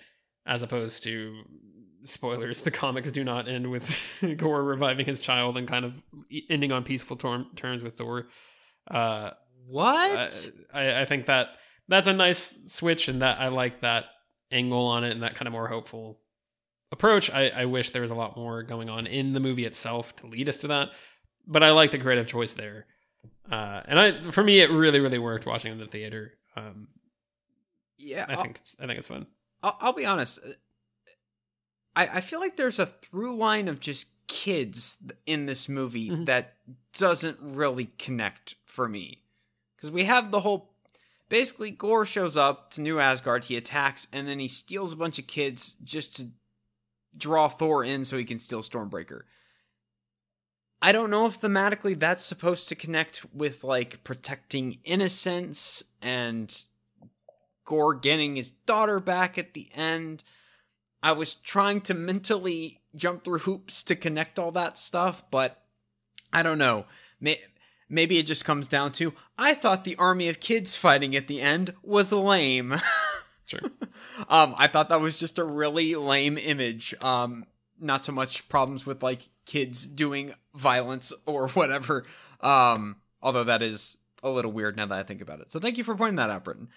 as opposed to, spoilers, the comics do not end with Gorr reviving his child and kind of ending on peaceful terms with Thor. What? I think that's a nice switch, and that I like that angle on it and that kind of more hopeful approach. I wish there was a lot more going on in the movie itself to lead us to that, but I like the creative choice there. For me, it really, really worked watching it in the theater. I think it's fun. I'll be honest. I feel like there's a through line of just kids in this movie that doesn't really connect for me. Because we have the whole... Basically, Gorr shows up to New Asgard, he attacks, and then he steals a bunch of kids just to draw Thor in so he can steal Stormbreaker. I don't know if thematically that's supposed to connect with, like, protecting innocence and Gorr getting his daughter back at the end. I was trying to mentally jump through hoops to connect all that stuff, but I don't know. Maybe it just comes down to, I thought the army of kids fighting at the end was lame. Sure. I thought that was just a really lame image. Not so much problems with, like, kids doing violence or whatever. Although that is a little weird now that I think about it. So thank you for pointing that out, Britton.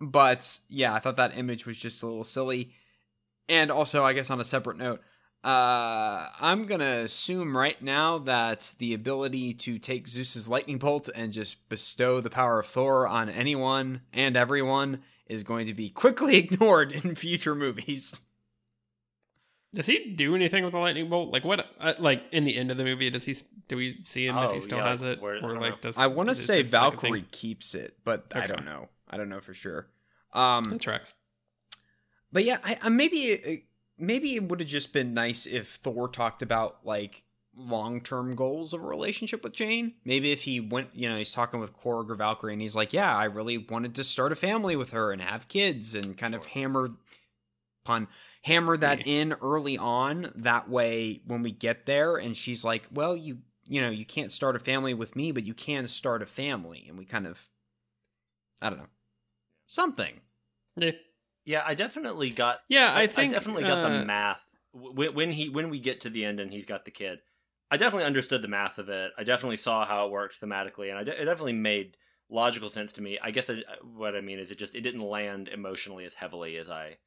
But yeah, I thought that image was just a little silly. And also, I guess on a separate note, I'm going to assume right now that the ability to take Zeus's lightning bolt and just bestow the power of Thor on anyone and everyone is going to be quickly ignored in future movies. Does he do anything with the lightning bolt? Like, what? Like, in the end of the movie, do we see him if he still has it? I want to say Valkyrie keeps it, but okay. I don't know for sure. That tracks. But yeah, I maybe it would have just been nice if Thor talked about, like, long-term goals of a relationship with Jane. Maybe if he went, you know, he's talking with Korg or Valkyrie, and he's like, yeah, I really wanted to start a family with her and have kids, and kind of hammer, pun, hammer that in early on. That way, when we get there and she's like, well, you know, you can't start a family with me, but you can start a family. And we kind of, I don't know, something. Yeah. Yeah, I definitely got. Yeah, I definitely got the math when we get to the end and he's got the kid. I definitely understood the math of it. I definitely saw how it worked thematically, and it definitely made logical sense to me. I guess what I mean is it didn't land emotionally as heavily as I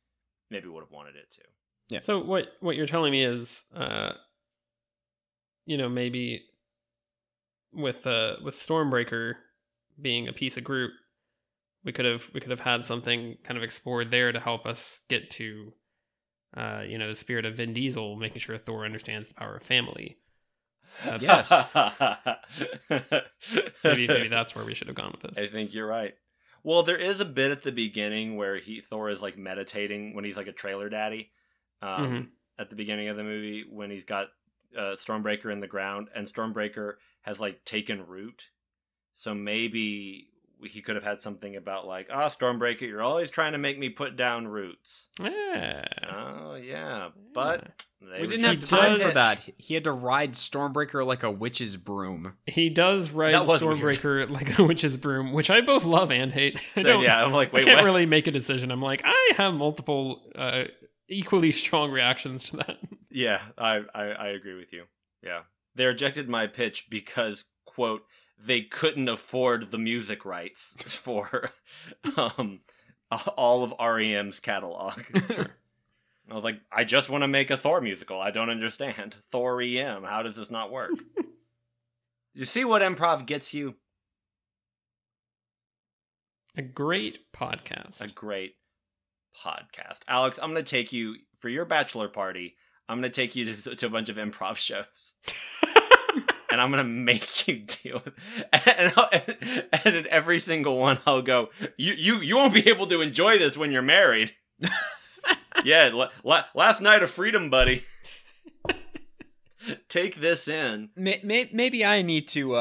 maybe would have wanted it to. Yeah. So what you're telling me is, you know, maybe with Stormbreaker being a piece of Groot. We could have had something kind of explored there to help us get to, you know, the spirit of Vin Diesel, making sure Thor understands the power of family. Yes. maybe that's where we should have gone with this. I think you're right. Well, there is a bit at the beginning where Thor is like meditating when he's like a trailer daddy at the beginning of the movie when he's got Stormbreaker in the ground and Stormbreaker has like taken root. So maybe he could have had something about like, Stormbreaker, you're always trying to make me put down roots. Yeah. Oh, yeah. But we didn't have time for that. He had to ride Stormbreaker like a witch's broom. He does ride Stormbreaker like a witch's broom, which I both love and hate. So, yeah, I'm like, wait, I can't really make a decision. I'm like, I have multiple equally strong reactions to that. Yeah, I agree with you. Yeah. They rejected my pitch because, quote, they couldn't afford the music rights for all of REM's catalog. Sure. I was like, I just want to make a Thor musical. I don't understand. Thor EM, how does this not work? You see what improv gets you? A great podcast. A great podcast. Alex, I'm going to take you, for your bachelor party, I'm going to take you to a bunch of improv shows. And I'm going to make you deal with it. And in every single one, I'll go, you won't be able to enjoy this when you're married. Yeah, last night of freedom, buddy. Take this in. Maybe I need to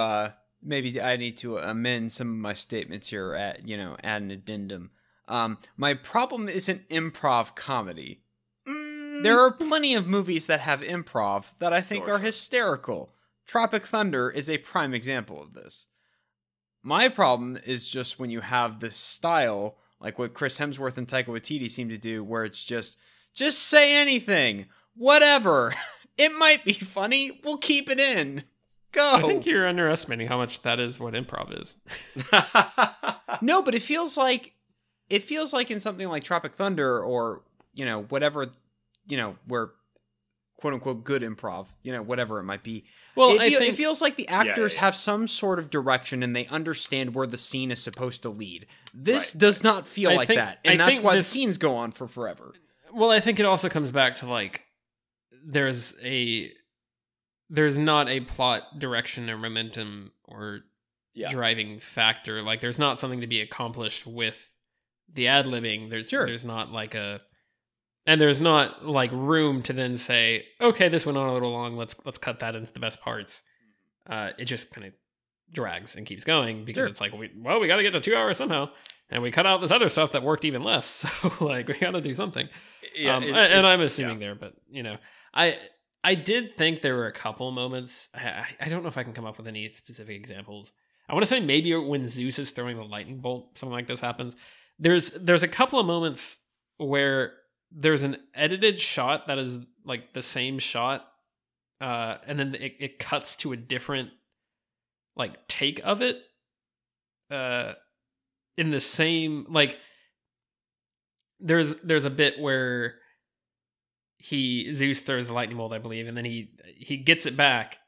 amend some of my statements here, add an addendum. My problem isn't improv comedy. There are plenty of movies that have improv that I think are hysterical. Tropic Thunder is a prime example of this. My problem is just when you have this style, like what Chris Hemsworth and Taika Waititi seem to do, where it's just say anything, whatever. It might be funny. We'll keep it in. Go. I think you're underestimating how much that is what improv is. No, but it feels like in something like Tropic Thunder or, you know, whatever, you know, where quote-unquote good improv, you know, whatever it might be. Well, it feels like the actors have some sort of direction and they understand where the scene is supposed to lead. This does not feel that, and that's why the scenes go on for forever. Well, I think it also comes back to, like, there's not a plot direction or momentum or driving factor. Like, there's not something to be accomplished with the ad-libbing. There's not, like, and there's not, like, room to then say, okay, this went on a little long, let's cut that into the best parts. It just kind of drags and keeps going because it's like, we got to get to 2 hours somehow. And we cut out this other stuff that worked even less. So, like, we got to do something. Yeah, and I'm assuming there, but, you know. I did think there were a couple moments. I don't know if I can come up with any specific examples. I want to say maybe when Zeus is throwing the lightning bolt, something like this happens. There's a couple of moments where there's an edited shot that is like the same shot, and then it cuts to a different like take of it, in the same, like, there's a bit where Zeus throws the lightning bolt, I believe, and then he gets it back,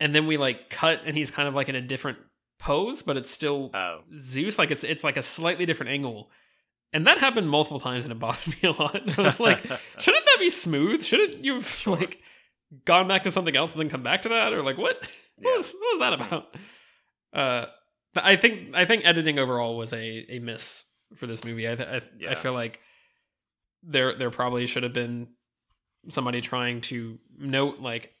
and then we like cut and he's kind of like in a different pose, but it's still Zeus, like it's like a slightly different angle. And that happened multiple times and it bothered me a lot. I was like, shouldn't that be smooth? Shouldn't you have like gone back to something else and then come back to that? Or like, what? What was that about? But I think editing overall was a miss for this movie. I feel like there probably should have been somebody trying to note like,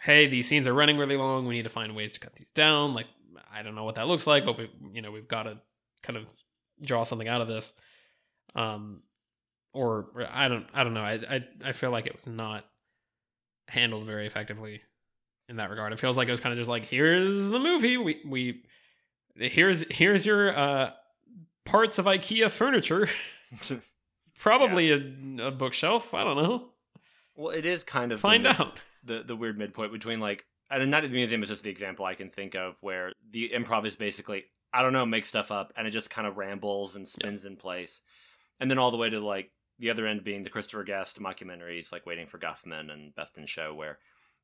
hey, these scenes are running really long. We need to find ways to cut these down. Like, I don't know what that looks like, but we've got to kind of draw something out of this. or I don't know. I feel like it was not handled very effectively in that regard. It feels like it was kind of just like, here's the movie. Here's your parts of IKEA furniture. Probably a bookshelf. I don't know. Well, it is kind of the weird midpoint between like, and Night at the Museum is just the example I can think of where the improv is basically, I don't know, make stuff up, and it just kind of rambles and spins in place. And then all the way to like the other end being the Christopher Guest mockumentaries like Waiting for Guffman and Best in Show, where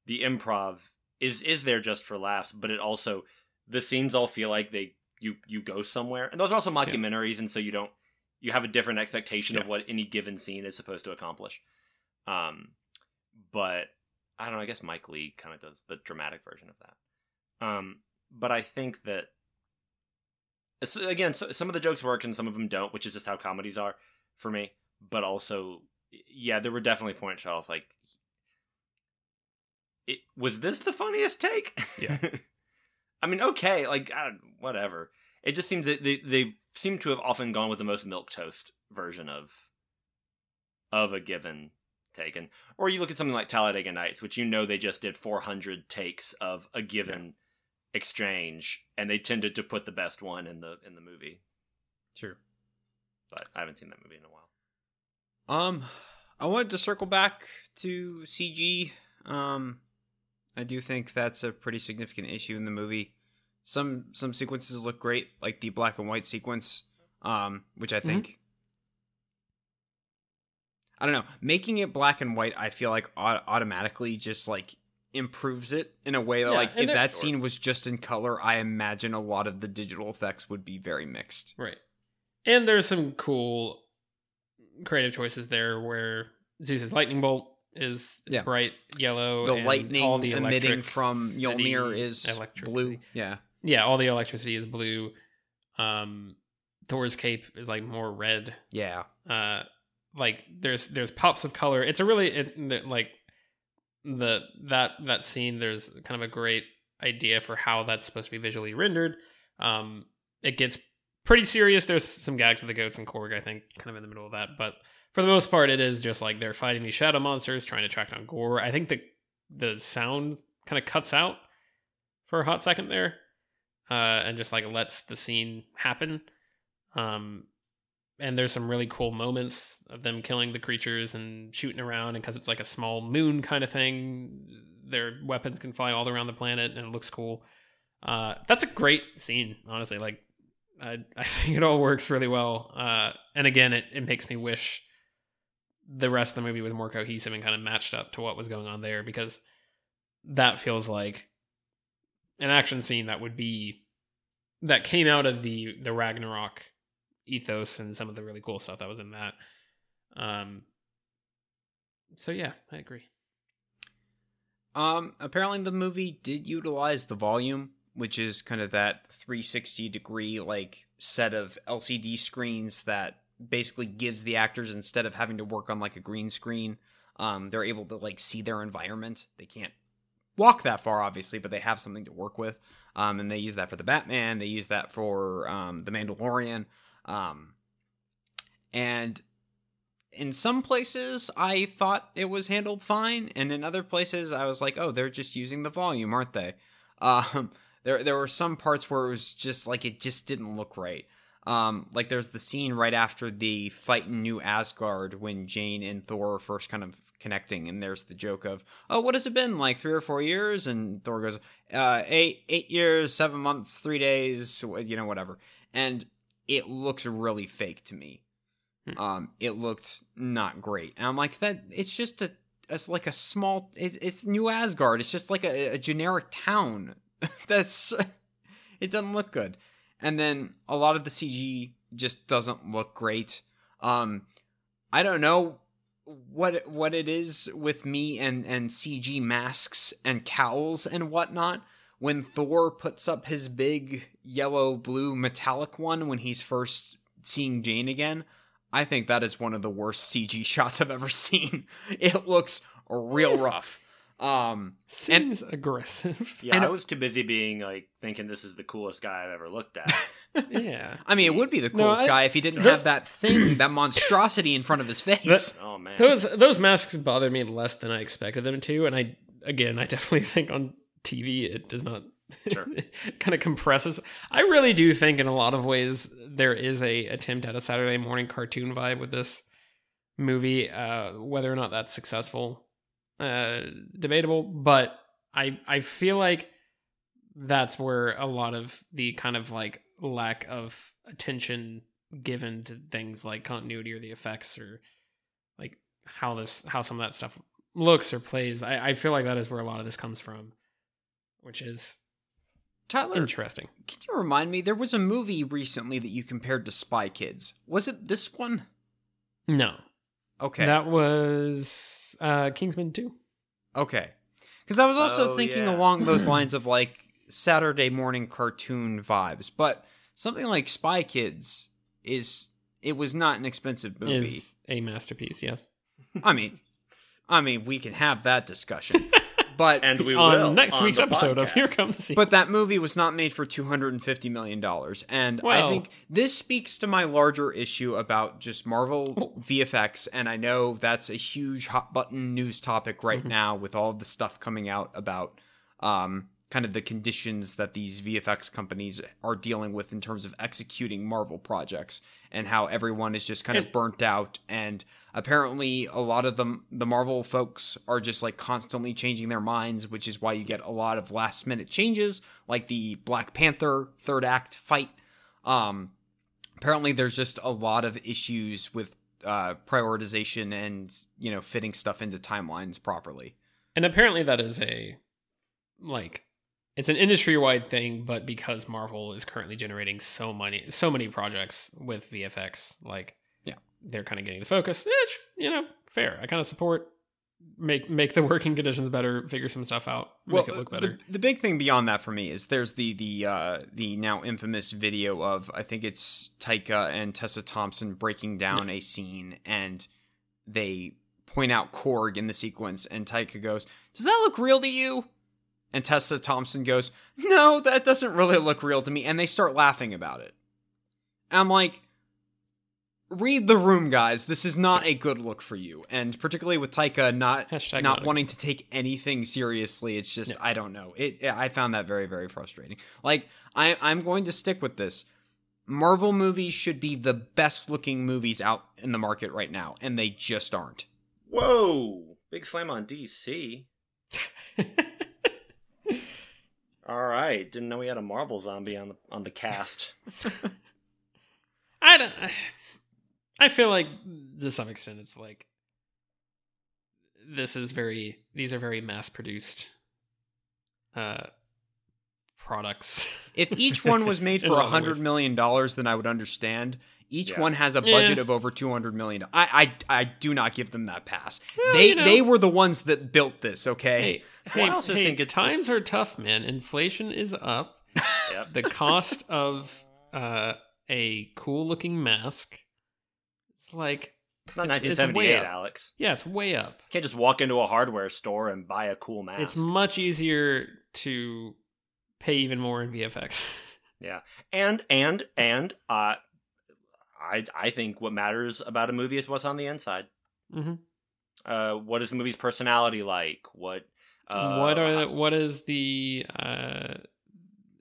the improv is there just for laughs, but it also, the scenes all feel like you go somewhere. And those are also mockumentaries, and so you have a different expectation of what any given scene is supposed to accomplish. But I don't know, I guess Mike Leigh kind of does the dramatic version of that. But I think that, again, some of the jokes work and some of them don't, which is just how comedies are for me. But also, yeah, there were definitely points where I was like, was this the funniest take? Yeah. I mean, okay, like, whatever. It just seems that they seem to have often gone with the most milquetoast version of a given take. And, or you look at something like Talladega Nights, which they just did 400 takes of a given exchange, and they tended to put the best one in the movie. True. But I haven't seen that movie in a while. I wanted to circle back to CG. I do think that's a pretty significant issue in the movie. Some sequences look great, like the black and white sequence, which I think, I don't know, making it black and white, I feel like automatically just like improves it in a way that like if that scene was just in color, I imagine a lot of the digital effects would be very mixed. Right. And there's some cool creative choices there where Zeus's lightning bolt is bright yellow. The and lightning all the emitting from Mjolnir is blue. Yeah, all the electricity is blue. Thor's cape is like more red. Yeah. Like there's pops of color. It's a really like the that scene. There's kind of a great idea for how that's supposed to be visually rendered. It gets pretty serious. There's some gags with the goats and Korg, I think, kind of in the middle of that, but for the most part, it is just like they're fighting these shadow monsters, trying to track down Gorr. I think the sound kind of cuts out for a hot second there, and just like lets the scene happen. And there's some really cool moments of them killing the creatures and shooting around, and because it's like a small moon kind of thing, their weapons can fly all around the planet, and it looks cool. That's a great scene, honestly. Like, I think it all works really well. And again, it makes me wish the rest of the movie was more cohesive and kind of matched up to what was going on there, because that feels like an action scene that came out of the Ragnarok ethos and some of the really cool stuff that was in that. So yeah, I agree. Apparently the movie did utilize the volume, which is kind of that 360 degree like set of LCD screens that basically gives the actors, instead of having to work on like a green screen, they're able to like see their environment. They can't walk that far, obviously, but they have something to work with. And they use that for the Batman. They use that for the Mandalorian. And in some places I thought it was handled fine, and in other places I was like, oh, they're just using the volume, aren't they? There were some parts where it was just like, it just didn't look right. Like there's the scene right after the fight in New Asgard when Jane and Thor are first kind of connecting, and there's the joke of, oh, what has it been, like 3 or 4 years? And Thor goes, 8 years, 7 months, 3 days, whatever. And it looks really fake to me. It looked not great. And I'm like, that it's just it's New Asgard. It's just like a generic town. It doesn't look good. And then a lot of the CG just doesn't look great. I don't know what it is with me and CG masks and cowls and whatnot. When Thor puts up his big yellow, blue, metallic one when he's first seeing Jane again, I think that is one of the worst CG shots I've ever seen. It looks real rough. Seems aggressive. Yeah, and I was too busy being like thinking this is the coolest guy I've ever looked at. Yeah, I mean, it would be the coolest guy if he didn't have that thing, that monstrosity in front of his face. Oh man, those masks bother me less than I expected them to, and I definitely think on TV it does not. Sure. Kind of compresses. I really do think in a lot of ways there is a attempt at a Saturday morning cartoon vibe with this movie. Whether or not that's successful, debatable, but I feel like that's where a lot of the kind of like lack of attention given to things like continuity or the effects or like how some of that stuff looks or plays. I feel like that is where a lot of this comes from, which is Tyler, interesting. Can you remind me? There was a movie recently that you compared to Spy Kids. Was it this one? No. Okay. That was Kingsman 2. Okay. Because I was also thinking along those lines of like Saturday morning cartoon vibes, but something like Spy Kids was not an expensive movie. Is a masterpiece, yes. I mean, we can have that discussion. But and we will on next week's episode of Here Comes the Sequel. But that movie was not made for $250 million. And I think this speaks to my larger issue about just Marvel VFX. And I know that's a huge hot button news topic right now with all of the stuff coming out about kind of the conditions that these VFX companies are dealing with in terms of executing Marvel projects and how everyone is just kind of burnt out. And apparently a lot of them, the Marvel folks are just like constantly changing their minds, which is why you get a lot of last minute changes like the Black Panther third act fight. Apparently there's just a lot of issues with prioritization and, you know, fitting stuff into timelines properly. And apparently that is it's an industry-wide thing, but because Marvel is currently generating so many projects with VFX, like, yeah, they're kind of getting the focus. It's, you know, fair. I kind of support make the working conditions better, figure some stuff out, make it look better. The big thing beyond that for me is there's the now infamous video of, I think it's Taika and Tessa Thompson breaking down a scene, and they point out Korg in the sequence, and Taika goes, "Does that look real to you?" And Tessa Thompson goes, "No, that doesn't really look real to me." And they start laughing about it. And I'm like, read the room, guys. This is not a good look for you. And particularly with Taika not wanting to take anything seriously. It's just, I don't know. I found that very, very frustrating. Like, I'm going to stick with this. Marvel movies should be the best looking movies out in the market right now. And they just aren't. Whoa. Big slam on DC. All right, didn't know we had a Marvel zombie on the cast. I feel like to some extent it's like these are very mass-produced products. If each one was made for $100 million, then I would understand. Each one has a budget of over $200 million. I do not give them that pass. Well, they were the ones that built this. Okay. Hey, I also think times are tough, man. Inflation is up. Yep. The cost of a cool looking mask. It's like it's not 1978, Alex. Yeah, it's way up. You can't just walk into a hardware store and buy a cool mask. It's much easier to pay even more in VFX. Yeah, and. I think what matters about a movie is what's on the inside. Mm-hmm. What is the movie's personality like? What is the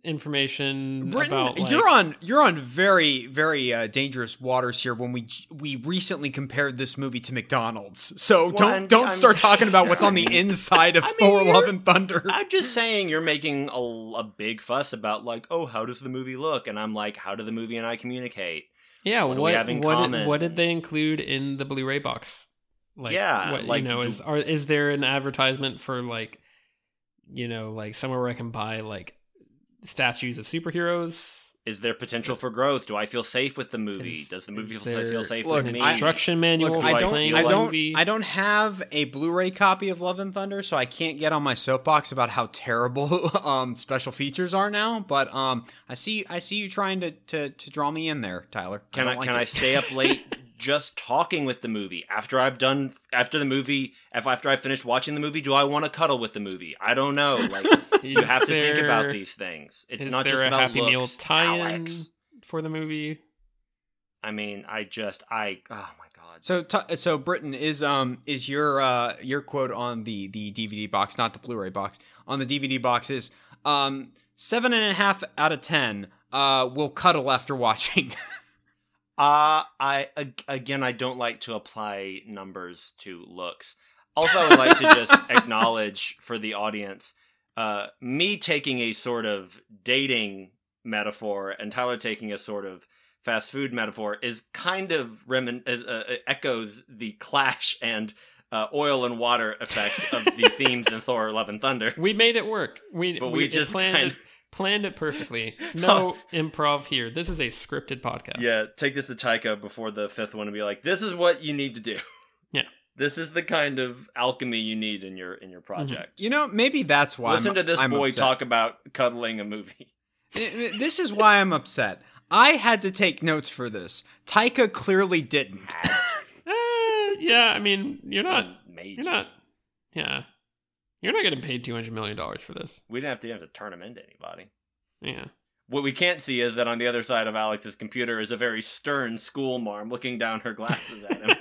information, Britton, about? Like, you're on very, very dangerous waters here. When we recently compared this movie to McDonald's, so don't start talking about what's on the inside of Thor: Love and Thunder. I'm just saying you're making a big fuss about like, oh, how does the movie look? And I'm like, how do the movie and I communicate? Yeah, what did they include in the Blu-ray box? Like, yeah, what, like, you know, is there an advertisement for like, you know, like somewhere where I can buy like statues of superheroes? Is there potential for growth? Do I feel safe with the movie? Does the movie feel safe with me? Instruction manual. Look, I don't have a Blu-ray copy of Love and Thunder, so I can't get on my soapbox about how terrible special features are now. But I see you trying to draw me in there, Tyler. Can I stay up late just talking with the movie. After I've finished watching the movie, do I want to cuddle with the movie? I don't know. Like, you have to think about these things. It's not just about Happy looks, Meal tie-in Alex. For the movie. I mean, oh my God. So Britton, is your quote on the DVD box, not the Blu-ray box, on the DVD box is 7.5 out of 10 will cuddle after watching. I don't like to apply numbers to looks. Also, I would like to just acknowledge for the audience, me taking a sort of dating metaphor and Tyler taking a sort of fast food metaphor is kind of echoes the Clash and oil and water effect of the themes in Thor: Love and Thunder. We made it work. We planned it perfectly. No improv here. This is a scripted podcast. Yeah, take this to Taika before the fifth one and be like, "This is what you need to do." Yeah, this is the kind of alchemy you need in your project. Mm-hmm. You know, maybe that's why. Listen to this boy upset. Talk about cuddling a movie. This is why I'm upset. I had to take notes for this. Taika clearly didn't. Yeah, I mean, you're not getting paid $200 million for this. We didn't have to turn him into anybody. Yeah. What we can't see is that on the other side of Alex's computer is a very stern school marm looking down her glasses at him.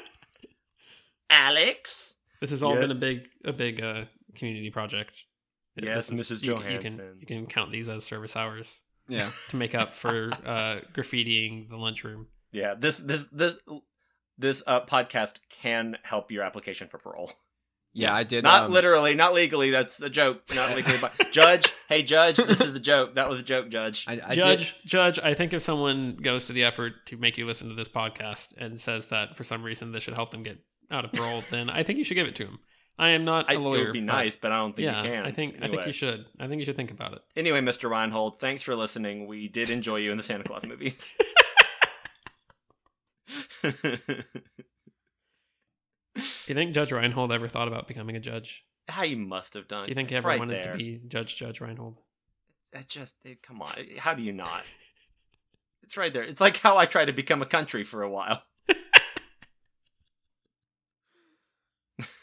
Alex? This has all been a big community project. Yes, Mrs. Johansson. You can count these as service hours. Yeah, to make up for graffitiing the lunchroom. Yeah, this podcast can help your application for parole. Yeah, I did. Not literally, not legally. That's a joke. Not legally, but Judge. Hey, Judge, this is a joke. That was a joke, Judge. Judge, I think if someone goes to the effort to make you listen to this podcast and says that for some reason this should help them get out of parole, then I think you should give it to him. I am not a lawyer. It would be nice, but I don't think you can. I think you should. I think you should think about it. Anyway, Mr. Reinhold, thanks for listening. We did enjoy you in the Santa Claus movie. Do you think Judge Reinhold ever thought about becoming a judge? He must have done. Do you think he ever wanted to be Judge Reinhold? Come on. How do you not? It's right there. It's like how I tried to become a country for a while.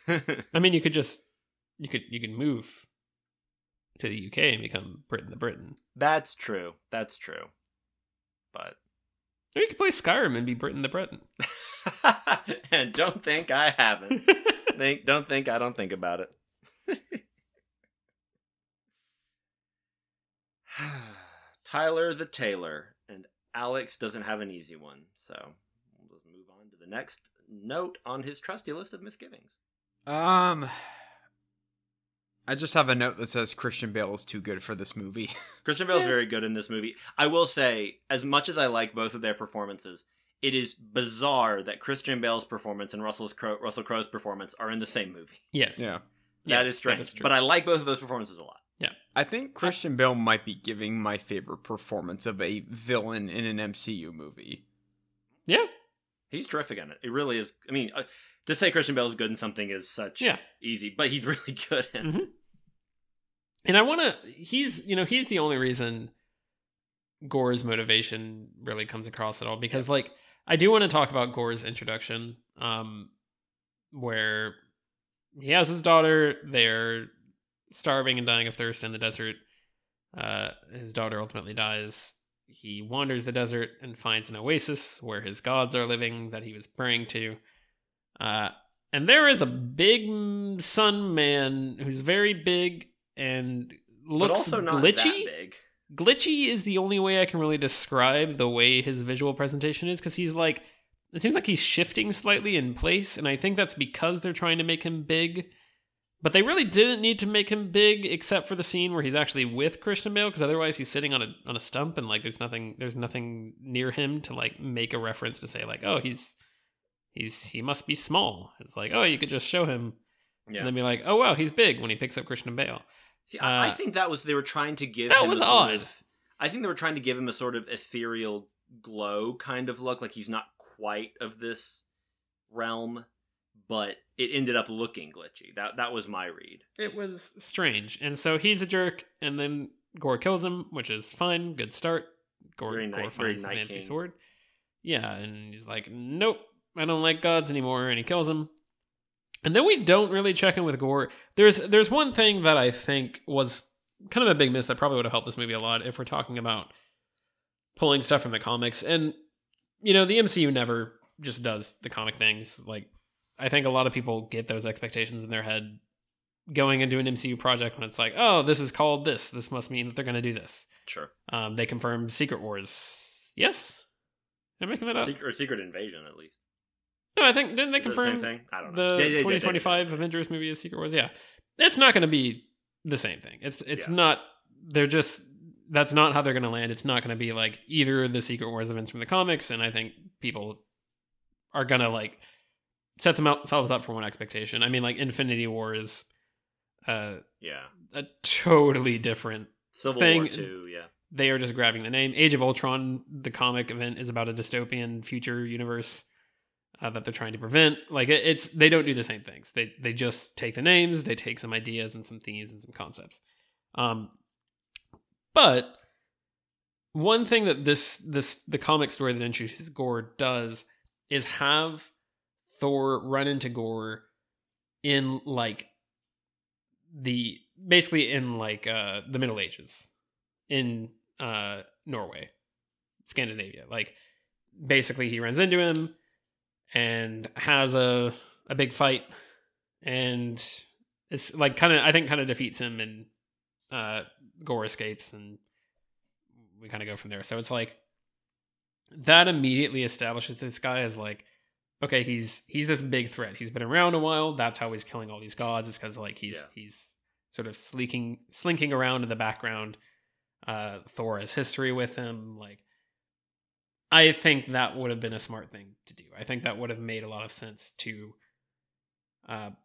I mean, you could move to the UK and become Britain. That's true. But or you could play Skyrim and be Britain the Breton. And don't think I haven't. Don't think about it. Tyler the Taylor and Alex doesn't have an easy one, so we'll just move on to the next note on his trusty list of misgivings. I just have a note that says Christian Bale is too good for this movie. Christian Bale is very good in this movie. I will say, as much as I like both of their performances, it is bizarre that Christian Bale's performance and Russell Crowe's performance are in the same movie. Yes. Yeah. That is strange. That is true. But I like both of those performances a lot. Yeah. I think Christian Bale might be giving my favorite performance of a villain in an MCU movie. Yeah. He's terrific in it. It really is. I mean, to say Christian Bale is good in something is such easy, but he's really good in it. Mm-hmm. And I want to, he's the only reason Gorr's motivation really comes across at all. Because, I do want to talk about Gorr's introduction, where he has his daughter. They're starving and dying of thirst in the desert. His daughter ultimately dies. He wanders the desert and finds an oasis where his gods are living that he was praying to. And there is a big sun man who's very big and looks but also not glitchy. That big. Glitchy is the only way I can really describe the way his visual presentation is, because he's it seems like he's shifting slightly in place, and I think that's because they're trying to make him big. But they really didn't need to make him big, except for the scene where he's actually with Christian Bale, because otherwise he's sitting on a stump and there's nothing near him to make a reference to say he must be small. It's you could just show him and then be like, oh wow, he's big when he picks up Christian Bale. See, I think that was they were trying to give him a sort of ethereal glow kind of look, like he's not quite of this realm. But it ended up looking glitchy. That was my read. It was strange. And so he's a jerk, and then Gorr kills him, which is fine. Good start. Gorr finds the fancy sword. Yeah, and he's like, nope, I don't like gods anymore, and he kills him. And then we don't really check in with Gorr. There's one thing that I think was kind of a big miss that probably would have helped this movie a lot if we're talking about pulling stuff from the comics. And, you know, the MCU never just does the comic things. Like, I think a lot of people get those expectations in their head going into an MCU project when it's like, oh, this is called this. This must mean that they're going to do this. Sure. They confirmed Secret Wars. Yes? Am I making that up? Or Secret Invasion, at least. No, I think, didn't they confirm the 2025 Avengers movie is Secret Wars? Yeah. It's not going to be the same thing. It's not, they're just, that's not how they're going to land. It's not going to be like either of the Secret Wars events from the comics. And I think people are going to like set themselves up for one expectation. I mean, like Infinity War is a totally different thing. Civil War 2, yeah. They are just grabbing the name. Age of Ultron, the comic event, is about a dystopian future universe that they're trying to prevent. Like it's, they don't do the same things. They just take the names, they take some ideas and some themes and some concepts. But one thing that the comic story that introduces Gorr does is have Thor run into Gorr in like the Middle Ages in Norway, Scandinavia. Like basically he runs into him and has a big fight, and it's like kind of defeats him, and Gorr escapes, and we kind of go from there. So it's like that immediately establishes this guy as like, okay, he's this big threat. He's been around a while. That's how he's killing all these gods. It's because like he's sort of slinking around in the background. Thor has history with him. Like, I think that would have been a smart thing to do. I think that would have made a lot of sense to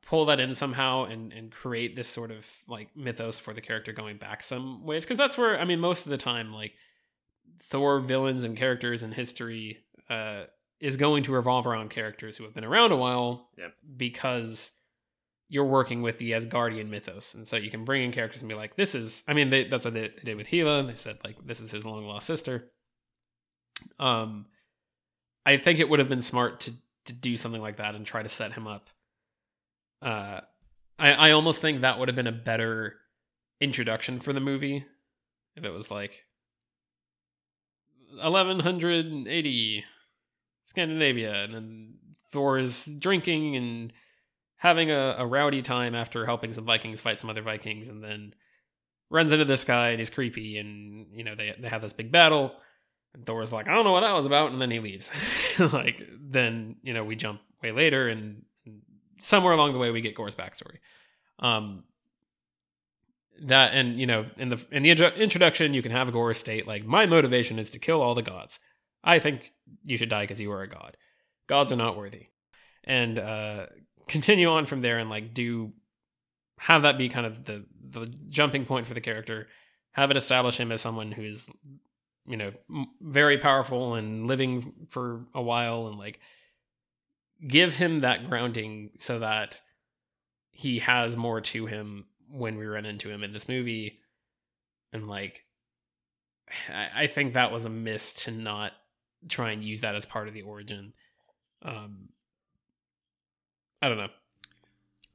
pull that in somehow and create this sort of like mythos for the character going back some ways. Because that's where, I mean, most of the time, like Thor villains and characters in history is going to revolve around characters who have been around a while. Yep. Because you're working with the Asgardian mythos. And so you can bring in characters and be like, this is, I mean, that's what they did with Hela. They said like, this is his long lost sister. I think it would have been smart to do something like that and try to set him up. I almost think that would have been a better introduction for the movie if it was like 1180 Scandinavia, and then Thor is drinking and having a rowdy time after helping some Vikings fight some other Vikings, and then runs into this guy and he's creepy, and you know they have this big battle. And Thor's like, I don't know what that was about, and then he leaves. Like, then, you know, we jump way later, and somewhere along the way we get Gorr's backstory. That, and you know, in the introduction, you can have Gorr state like, my motivation is to kill all the gods. I think you should die because you are a god. Gods are not worthy. And continue on from there, and like do have that be kind of the jumping point for the character. Have it establish him as someone who is, you know, very powerful and living for a while, and like give him that grounding so that he has more to him when we run into him in this movie. And like, I think that was a miss to not try and use that as part of the origin. I don't know.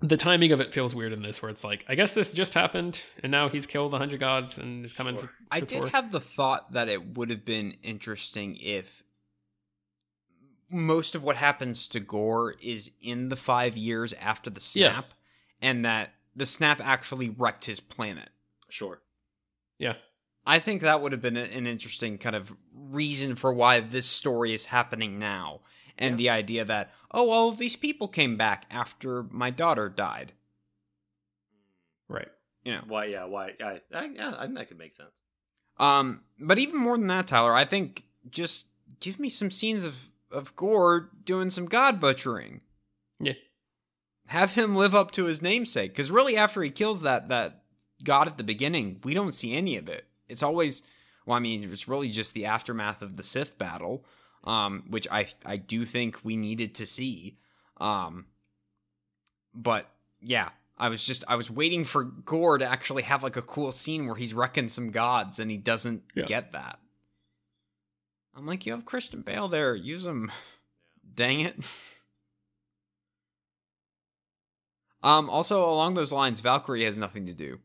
The timing of it feels weird in this, where it's like, I guess this just happened, and now he's killed 100 gods and is coming. Sure. I did have the thought that it would have been interesting if most of what happens to Gorr is in the 5 years after the snap, and that the snap actually wrecked his planet. Sure. Yeah. I think that would have been an interesting kind of reason for why this story is happening now. And the idea that, oh, all of these people came back after my daughter died. Right. You know. Why? I that could make sense. But even more than that, Tyler, I think just give me some scenes of Gorr doing some god butchering. Yeah. Have him live up to his namesake. Because really, after he kills that god at the beginning, we don't see any of it. It's always, well, I mean, it's really just the aftermath of the Sif battle. Which I do think we needed to see. But yeah, I was waiting for Gorr to actually have like a cool scene where he's wrecking some gods, and he doesn't get that. I'm like, you have Christian Bale there, use him. Dang it. Also, along those lines, Valkyrie has nothing to do.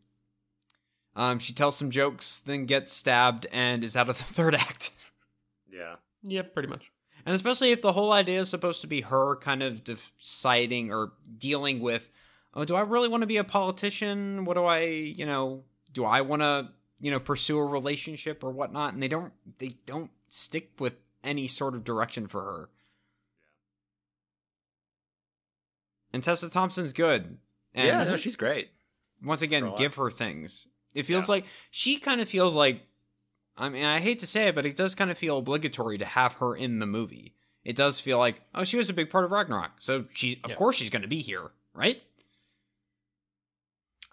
She tells some jokes, then gets stabbed, and is out of the third act. Yeah. Yeah, pretty much. And especially if the whole idea is supposed to be her kind of deciding or dealing with, oh, do I really want to be a politician? What do I, you know, do I want to, you know, pursue a relationship or whatnot? And they don't stick with any sort of direction for her. Yeah. And Tessa Thompson's good. And yeah, no, she's great. Once again, give her things. It feels like, she kind of feels like, I mean, I hate to say it, but it does kind of feel obligatory to have her in the movie. It does feel like, oh, she was a big part of Ragnarok, so of course she's going to be here, right?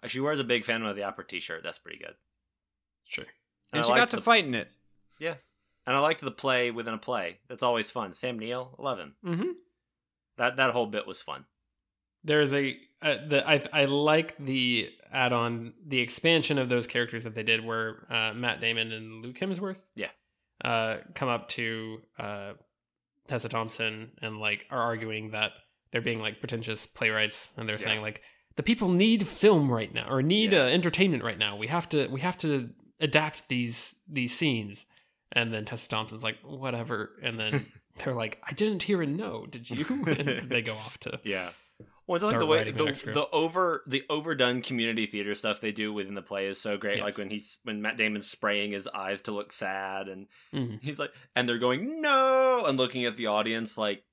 She wears a big Phantom of the Opera t-shirt. That's pretty good. Sure. And she got to fight in it. Yeah. And I liked the play within a play. That's always fun. Sam Neill, love him. Mm-hmm. That whole bit was fun. There's I like the add-on, the expansion of those characters that they did, where Matt Damon and Luke Hemsworth, come up to Tessa Thompson and like are arguing that they're being like pretentious playwrights, and they're saying like the people need film right now or need entertainment right now. We have to adapt these scenes, and then Tessa Thompson's like whatever, and then they're like, I didn't hear a no, did you? And they go off to Well, it's like the way the overdone community theater stuff they do within the play is so great. Yes. Like when Matt Damon's spraying his eyes to look sad, and he's like, and they're going no, and looking at the audience like,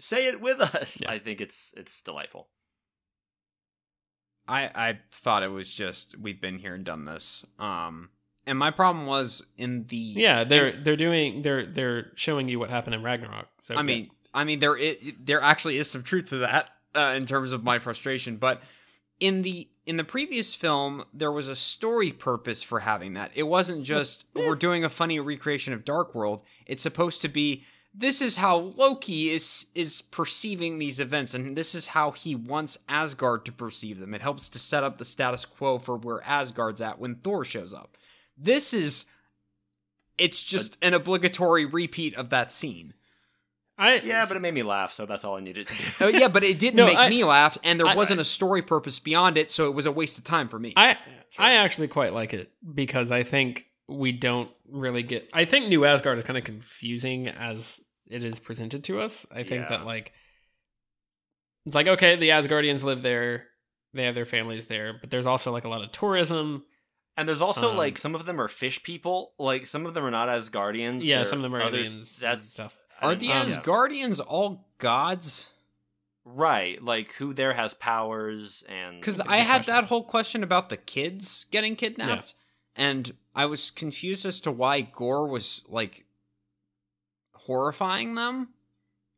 say it with us. Yeah. I think it's delightful. I thought it was just, we've been here and done this. And my problem was in the they're showing you what happened in Ragnarok. So I mean there actually is some truth to that. In terms of my frustration, but in the previous film, there was a story purpose for having that. It wasn't just, we're doing a funny recreation of Dark World. It's supposed to be, this is how Loki is perceiving these events, and this is how he wants Asgard to perceive them. It helps to set up the status quo for where Asgard's at when Thor shows up. This is, it's just an obligatory repeat of that scene. But it made me laugh, so that's all I needed to do. But it didn't make me laugh, and there wasn't a story purpose beyond it, so it was a waste of time for me. I actually quite like it, because I think we don't really get... I think New Asgard is kind of confusing as it is presented to us. I think that, like... It's like, okay, the Asgardians live there, they have their families there, but there's also, like, a lot of tourism... And there's also, like, some of them are fish people, like, some of them are not Asgardians. Yeah, some of them are aliens and stuff. Are the Asgardians all gods? Right, like who there has powers and... Because I had that whole question about the kids getting kidnapped, and I was confused as to why Gorr was, like, horrifying them.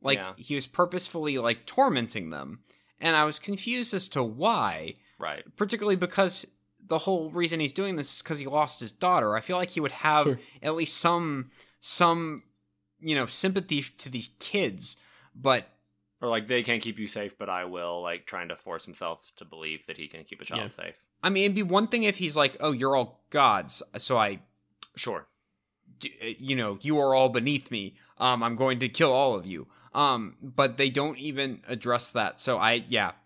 Like, he was purposefully, like, tormenting them, and I was confused as to why. Right. Particularly because the whole reason he's doing this is because he lost his daughter. I feel like he would have at least some... you know, sympathy to these kids, but... Or, like, they can't keep you safe, but I will, like, trying to force himself to believe that he can keep a child safe. I mean, it'd be one thing if he's like, oh, you're all gods, so I... Sure. You know, you are all beneath me. I'm going to kill all of you. But they don't even address that, so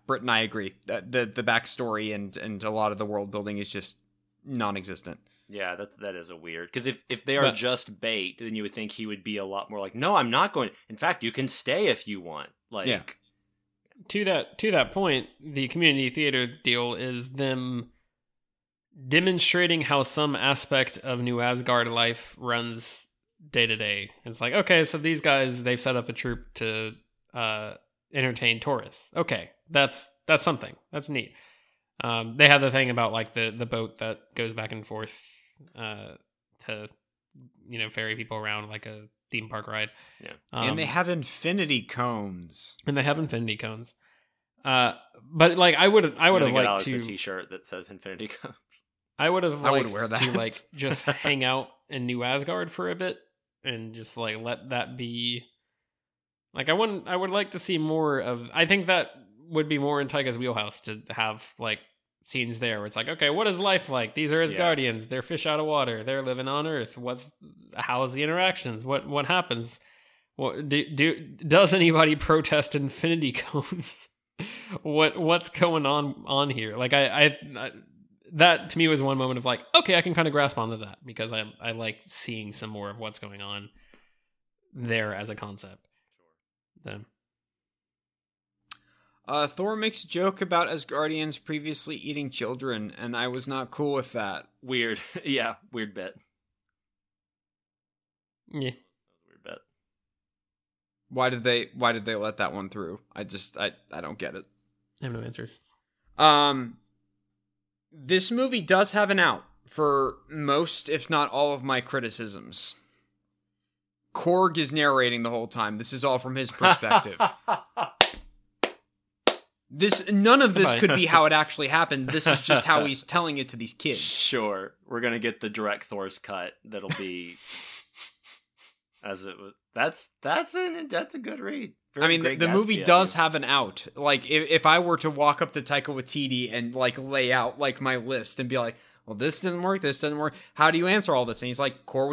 Britt and I agree. The backstory and a lot of the world building is just non-existent. Yeah, that is a weird... Because if they are just bait, then you would think he would be a lot more like, no, I'm not going... In fact, you can stay if you want. Like, To that point, the community theater deal is them demonstrating how some aspect of New Asgard life runs day to day. It's like, okay, so these guys, they've set up a troupe to entertain tourists. Okay, that's something. That's neat. They have the thing about, like, the boat that goes back and forth... to, you know, ferry people around like a theme park ride. Yeah, and they have infinity cones. But like, I would have liked to a t-shirt that says infinity cones. I would wear that. To like just hang out in New Asgard for a bit and just like let that be. Like I would like to see more of. I think that would be more in Taika's wheelhouse to have like. Scenes there where it's like, okay, what is life like? These are his guardians. They're fish out of water. They're living on Earth. How's the interactions? What happens? Well, does anybody protest infinity cones? What's going on here? Like I that to me was one moment of like, okay, I can kind of grasp onto that because I like seeing some more of what's going on there as a concept. Then. Thor makes a joke about Asgardians previously eating children, and I was not cool with that. Weird. Yeah, weird bit. Yeah. Weird bit. Why did they let that one through? I don't get it. I have no answers. This movie does have an out for most, if not all, of my criticisms. Korg is narrating the whole time. This is all from his perspective. None of this could be how it actually happened. This is just how he's telling it to these kids. Sure. We're going to get the direct Thor's cut. That'll be as it was. That's a good read. Very, I mean, the movie does have an out. Like if I were to walk up to Taika Waititi and like lay out like my list and be like, well, this didn't work. How do you answer all this? And he's like, Korg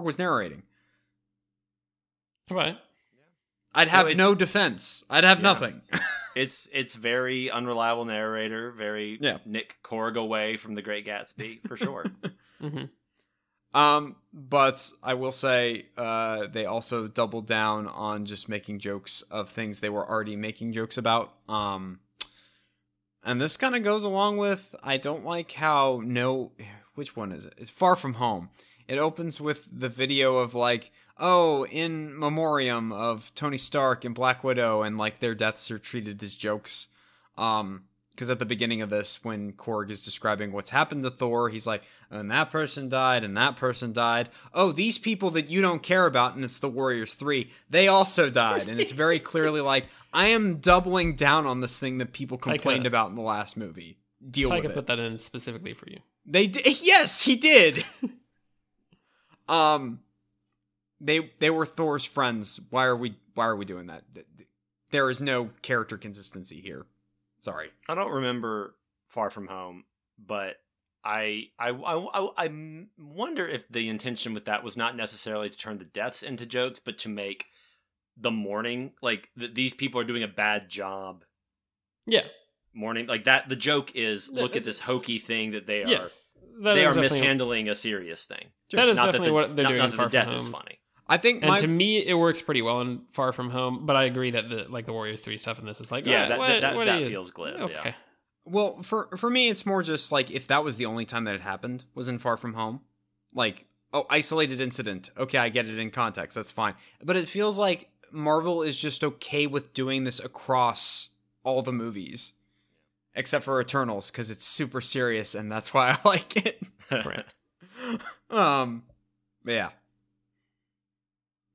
was narrating. Right. I'd have no defense. I'd have nothing. It's very unreliable narrator, very Nick Korg away from The Great Gatsby for sure. Mm-hmm. But I will say they also doubled down on just making jokes of things they were already making jokes about. And this kind of goes along with I don't like how which one is it? It's Far From Home. It opens with the video of like, oh, in memoriam of Tony Stark and Black Widow, and like their deaths are treated as jokes. Because at the beginning of this, when Korg is describing what's happened to Thor, he's like, and that person died, and that person died. Oh, these people that you don't care about, and it's the Warriors 3, they also died. And it's very clearly like, I am doubling down on this thing that people complained about in the last movie. Deal with it. I could put that in specifically for you. They did. Yes, he did. They were Thor's friends. Why are we doing that? There is no character consistency here. Sorry. I don't remember Far From Home, but I wonder if the intention with that was not necessarily to turn the deaths into jokes, but to make the mourning like these people are doing a bad job. Yeah. Mourning like that. The joke is look at this hokey thing that they are. That they are mishandling a serious thing. That is not definitely what they're doing. Not that the death is funny. I think, and to me, it works pretty well in Far From Home. But I agree that the Warriors 3 stuff in this is like, that feels glib. Okay. Yeah. Well, for me, it's more just like if that was the only time that it happened was in Far From Home, like isolated incident. Okay, I get it in context. That's fine. But it feels like Marvel is just okay with doing this across all the movies, except for Eternals because it's super serious, and that's why I like it. Right. Yeah.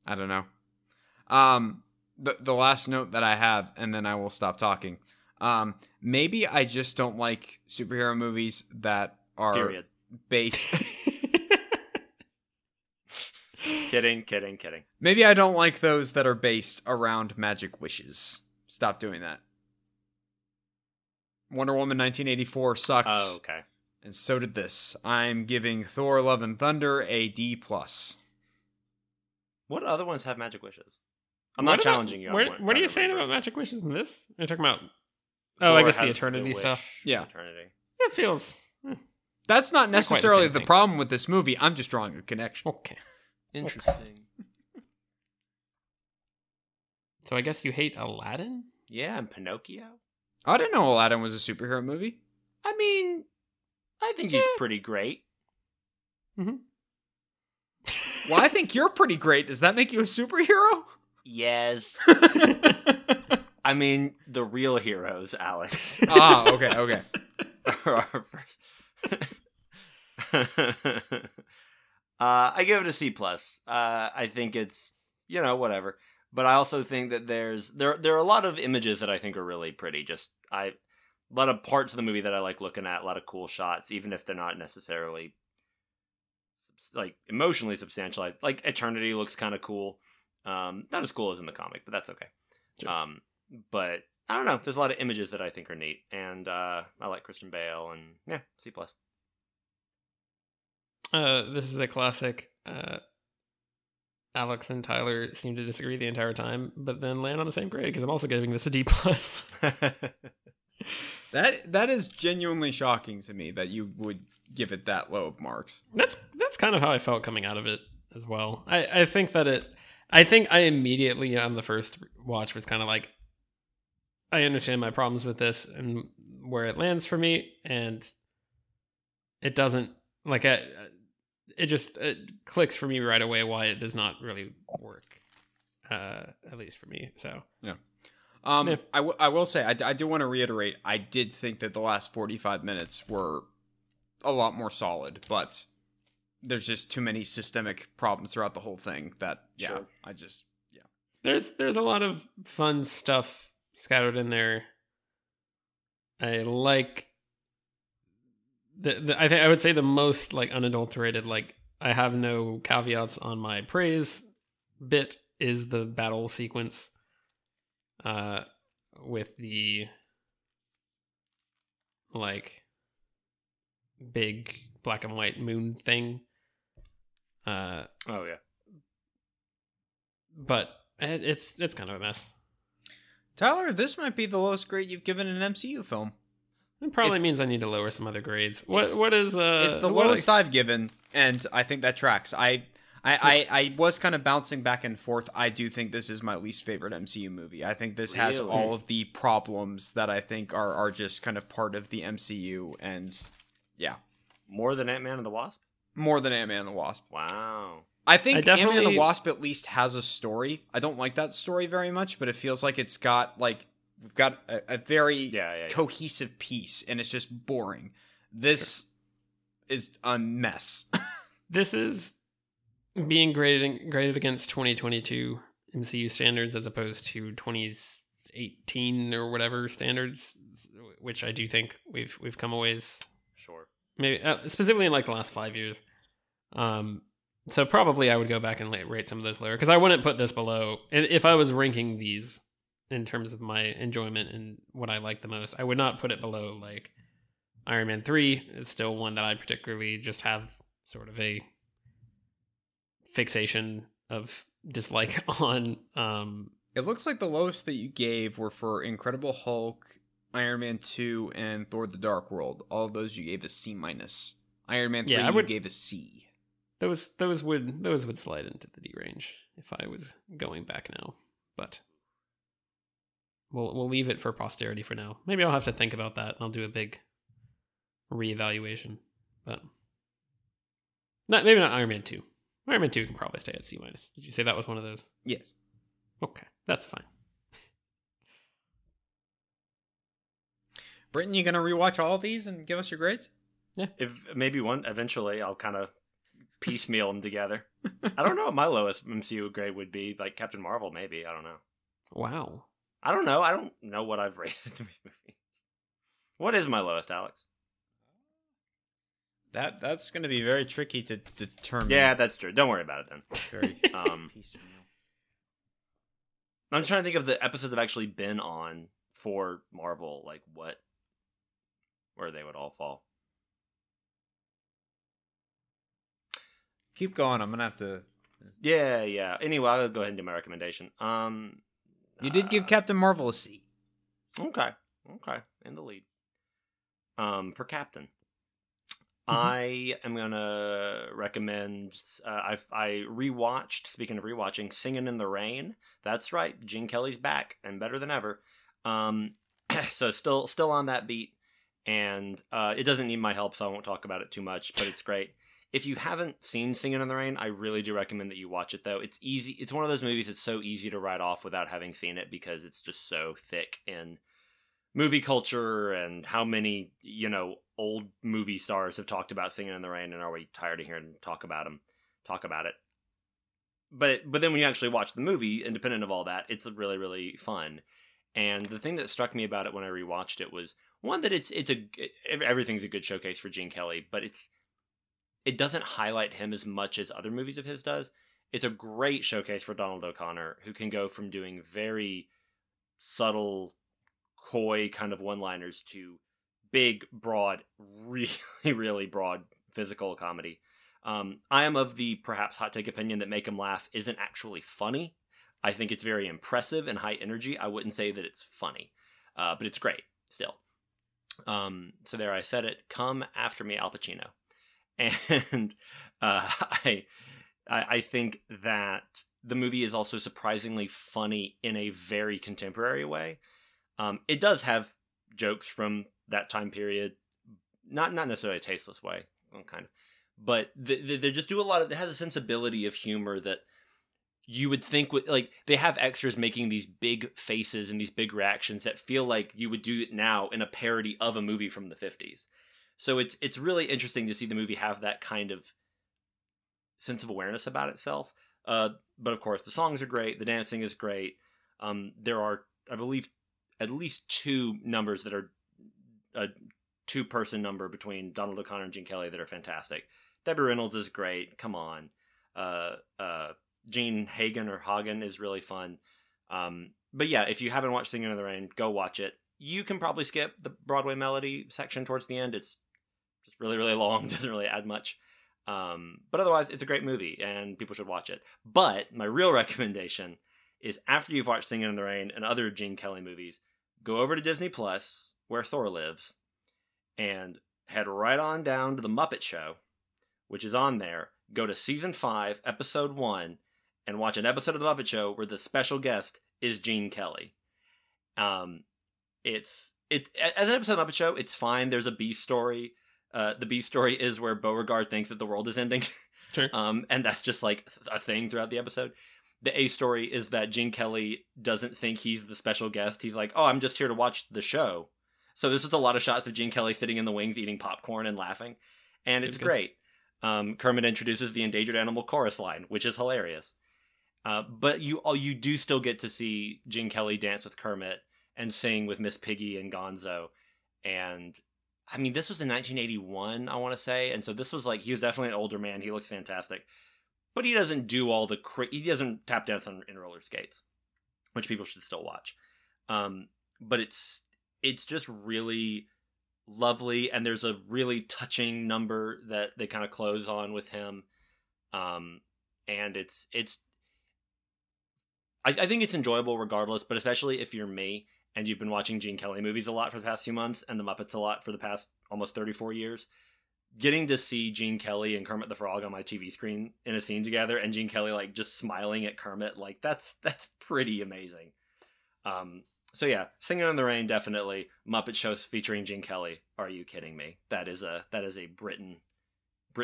I don't know. The last note that I have, and then I will stop talking. Maybe I just don't like superhero movies that are based. Kidding. Maybe I don't like those that are based around magic wishes. Stop doing that. Wonder Woman 1984 sucked. Oh, okay. And so did this. I'm giving Thor: Love and Thunder a D+. What other ones have magic wishes? I'm not challenging you. What are you saying about magic wishes in this? You're talking about... Oh, I guess the Eternity stuff. Yeah. Eternity. It feels... That's not necessarily the problem with this movie. I'm just drawing a connection. Okay. Interesting. So I guess you hate Aladdin? Yeah, and Pinocchio? I didn't know Aladdin was a superhero movie. I mean... I think he's pretty great. Mm-hmm. Well, I think you're pretty great. Does that make you a superhero? Yes. I mean, the real heroes, Alex. Ah, okay. I give it a C+. I think it's, whatever. But I also think that there are a lot of images that I think are really pretty. A lot of parts of the movie that I like looking at, a lot of cool shots, even if they're not necessarily like emotionally substantial. Like Eternity looks kind of cool. Not as cool as in the comic, but that's okay. Sure. But I don't know. There's a lot of images that I think are neat, and I like Christian Bale, and C+. This is a classic. Alex and Tyler seem to disagree the entire time, but then land on the same grade because I'm also giving this a D+. That is genuinely shocking to me that you would give it that low of marks. That's kind of how I felt coming out of it as well. I think I immediately on the first watch was kind of like, I understand my problems with this and where it lands for me, and it doesn't like it clicks for me right away why it does not really work, at least for me. So yeah. I will say, I do want to reiterate, I did think that the last 45 minutes were a lot more solid, but there's just too many systemic problems throughout the whole thing that, yeah, sure. There's a lot of fun stuff scattered in there. I like, I think I would say the most like unadulterated, like I have no caveats on my praise bit is the battle sequence. With the like big black and white moon thing. Oh yeah. But it's kind of a mess. Tyler, this might be the lowest grade you've given an MCU film. It probably means I need to lower some other grades. What is It's the lowest I've given, and I think that tracks. I was kind of bouncing back and forth. I do think this is my least favorite MCU movie. I think this has all of the problems that I think are just kind of part of the MCU. And yeah. More than Ant-Man and the Wasp? More than Ant-Man and the Wasp. Wow. I think Ant-Man and the Wasp at least has a story. I don't like that story very much, but it feels like it's got like, we've got a very cohesive piece, and it's just boring. This is a mess. This is being graded against 2022 MCU standards as opposed to 2018 or whatever standards, which I do think we've come a ways. Sure. Maybe specifically in like the last 5 years. So probably I would go back and rate some of those lower, because I wouldn't put this below. And if I was ranking these in terms of my enjoyment and what I like the most, I would not put it below like Iron Man 3 is still one that I particularly just have sort of a fixation of dislike on. It looks like the lowest that you gave were for Incredible Hulk, Iron Man 2, and Thor: The Dark World. All of those you gave a C-. Iron Man 3 you gave a C. Those would slide into the D range if I was going back now, but we'll leave it for posterity for now. Maybe I'll have to think about that and I'll do a big reevaluation. But maybe not Iron Man 2. Iron Man 2 can probably stay at C-. Did you say that was one of those? Yes. Okay, that's fine. Britton, you gonna rewatch all of these and give us your grades? Yeah. If maybe one eventually, I'll kind of piecemeal them together. I don't know what my lowest MCU grade would be. Like Captain Marvel, maybe. I don't know. Wow. I don't know. I don't know what I've rated these movies. What is my lowest, Alex? That's going to be very tricky to determine. Yeah, that's true. Don't worry about it then. Very I'm trying to think of the episodes I've actually been on for Marvel, like where they would all fall. Keep going. I'm going to have to. Yeah. Anyway, I'll go ahead and do my recommendation. You did give Captain Marvel a C. Okay. In the lead. For Captain. I am going to recommend, I rewatched, speaking of rewatching, Singing in the Rain. That's right, Gene Kelly's back, and better than ever. So still on that beat, and it doesn't need my help, so I won't talk about it too much, but it's great. If you haven't seen Singing in the Rain, I really do recommend that you watch it, though. It's easy. It's one of those movies that's so easy to write off without having seen it, because it's just so thick in movie culture and how many, old movie stars have talked about Singing in the Rain, and are we tired of hearing them talk about it. But then when you actually watch the movie, independent of all that, it's really, really fun. And the thing that struck me about it when I rewatched it was, one, that everything's a good showcase for Gene Kelly, but it doesn't highlight him as much as other movies of his does. It's a great showcase for Donald O'Connor, who can go from doing very subtle, coy kind of one-liners to big, broad, really, really broad physical comedy. I am of the perhaps hot take opinion that Make Him Laugh isn't actually funny. I think it's very impressive and high energy. I wouldn't say that it's funny, but it's great still. So there, I said it. Come after me, Al Pacino. And I think that the movie is also surprisingly funny in a very contemporary way. It does have jokes from that time period, not necessarily a tasteless way, kind of, but they just do a lot of. It has a sensibility of humor that you would think would, like, they have extras making these big faces and these big reactions that feel like you would do it now in a parody of a movie from the 50s. So it's really interesting to see the movie have that kind of sense of awareness about itself. But of course, the songs are great. The dancing is great. There are, I believe, at least two numbers that are a two-person number between Donald O'Connor and Gene Kelly that are fantastic. Debbie Reynolds is great. Come on. Gene Hagen is really fun. But yeah, if you haven't watched Singing in the Rain, go watch it. You can probably skip the Broadway melody section towards the end. It's just really, really long. Doesn't really add much. But otherwise, it's a great movie and people should watch it. But my real recommendation is, after you've watched Singing in the Rain and other Gene Kelly movies, go over to Disney Plus, where Thor lives, and head right on down to The Muppet Show, which is on there. Go to Season 5, Episode 1, and watch an episode of The Muppet Show where the special guest is Gene Kelly. It's as an episode of The Muppet Show, it's fine. There's a B story. The B story is where Beauregard thinks that the world is ending. Sure. And that's just like a thing throughout the episode. The A story is that Gene Kelly doesn't think he's the special guest. He's like, oh, I'm just here to watch the show. So this is a lot of shots of Gene Kelly sitting in the wings, eating popcorn and laughing. And it's great. Kermit introduces the endangered animal chorus line, which is hilarious. But you do still get to see Gene Kelly dance with Kermit and sing with Miss Piggy and Gonzo. And I mean, this was in 1981, I want to say. And so this was like, he was definitely an older man. He looks fantastic. But he doesn't do all the, he doesn't tap dance in roller skates, which people should still watch. But it's just really lovely. And there's a really touching number that they kind of close on with him. And I think it's enjoyable regardless, but especially if you're me and you've been watching Gene Kelly movies a lot for the past few months and The Muppets a lot for the past almost 34 years, getting to see Gene Kelly and Kermit the Frog on my TV screen in a scene together, and Gene Kelly like just smiling at Kermit, like that's pretty amazing. So yeah, Singing in the Rain, definitely. Muppet Shows featuring Gene Kelly. Are you kidding me? That is a Britain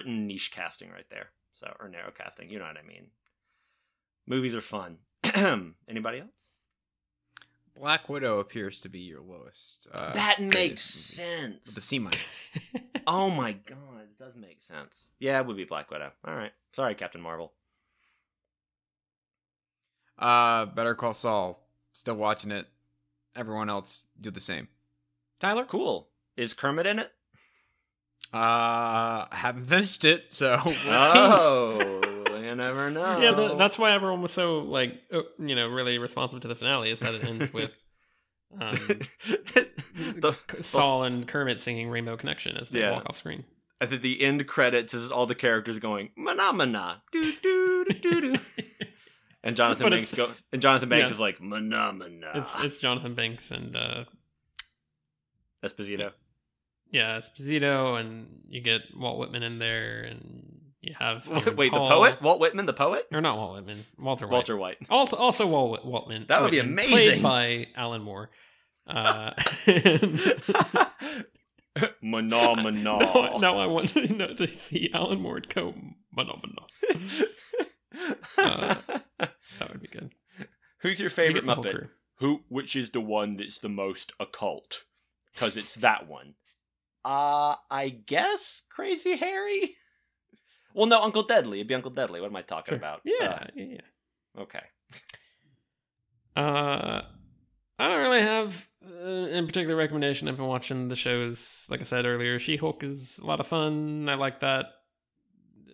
niche casting right there. So, or narrow casting, you know what I mean. Movies are fun. Anybody else? Black Widow appears to be your lowest. That makes sense. With the C-. Oh my god, it does make sense. Yeah, it would be Black Widow. All right. Sorry, Captain Marvel. Better Call Saul. Still watching it. Everyone else, do the same. Tyler? Cool. Is Kermit in it? I haven't finished it, so... You never know. Yeah, that's why everyone was so, like, you know, really responsive to the finale, is that it ends with Saul and Kermit singing Rainbow Connection as they walk off screen. As at the end credits is all the characters going, manamana, doo doo doo doo. And Jonathan Banks is like, manamana. It's Jonathan Banks and Esposito. Yeah, Esposito, and you get Walt Whitman in there, and you have Paul, the poet? Walt Whitman, the poet? Or not Walt Whitman. Walter White. Walter White. Also Walt Whitman. That would be amazing. Played by Alan Moore. Manamana. Now I want to see Alan Moore go manamana. That would be good. Who's your favorite Muppet? Hulker. Which is the one that's the most occult? Because it's that one. I guess Crazy Harry? Well, no, Uncle Deadly. It'd be Uncle Deadly. What am I talking about? Yeah. Okay. I don't really have in particular recommendation. I've been watching the shows, like I said earlier. She-Hulk is a lot of fun. I like that.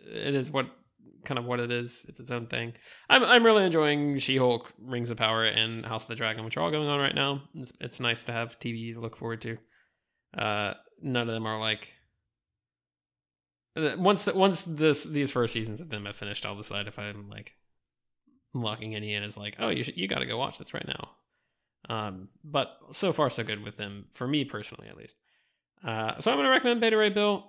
It is what it is. It's its own thing. I'm really enjoying She-Hulk, Rings of Power, and House of the Dragon, which are all going on right now. It's nice to have TV to look forward to. None of them are like Once these first seasons of them have finished, I'll decide if I'm like locking any in as like, oh, you got to go watch this right now. But so far so good with them for me personally, at least. So I'm going to recommend Beta Ray Bill.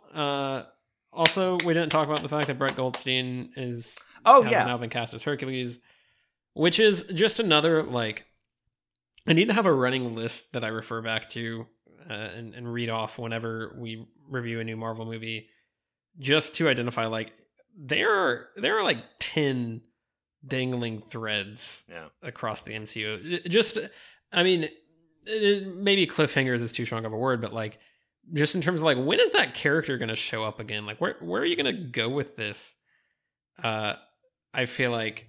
Also, we didn't talk about the fact that Brett Goldstein has now been cast as Hercules, which is just another, like, I need to have a running list that I refer back to and read off whenever we review a new Marvel movie, just to identify, like, there are like 10 dangling threads across the MCU. Just, I mean, maybe cliffhangers is too strong of a word, but like, just in terms of like, when is that character going to show up again? Like, where are you going to go with this? I feel like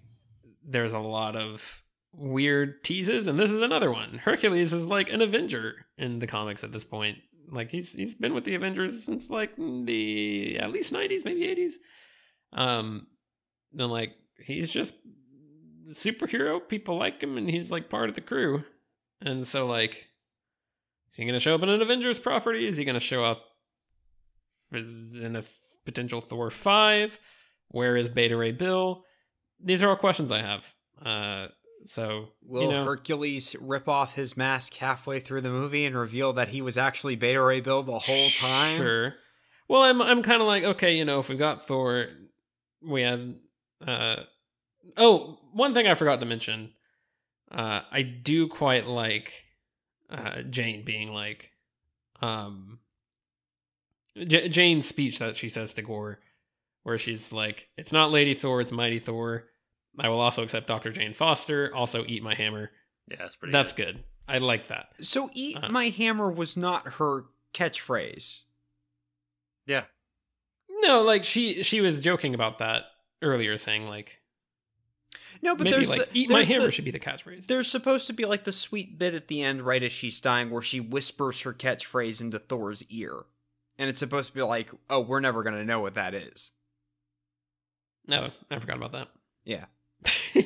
there's a lot of weird teases, and this is another one. Hercules is like an Avenger in the comics at this point. Like, he's been with the Avengers since like the at least 90s, maybe 80s. And like, he's just a superhero. People like him, and he's like part of the crew. And so like, is he going to show up in an Avengers property? Is he going to show up in a potential Thor 5? Where is Beta Ray Bill? These are all questions I have. So will Hercules rip off his mask halfway through the movie and reveal that he was actually Beta Ray Bill the whole time? Sure. Well, I'm kind of like, okay, if we got Thor, we had. One thing I forgot to mention. I do quite like Jane being like, Jane's speech that she says to Gorr, where she's like, "It's not Lady Thor, it's Mighty Thor. I will also accept Dr. Jane Foster. Also, eat my hammer." Yeah, that's pretty. That's good. I like that. So, "eat my hammer" was not her catchphrase. Yeah. No, like she was joking about that earlier, saying like, no, but maybe there's like, "eat my hammer" should be the catchphrase. There's supposed to be like the sweet bit at the end, right as she's dying, where she whispers her catchphrase into Thor's ear, and it's supposed to be like, "Oh, we're never gonna know what that is." No, I forgot about that. Yeah.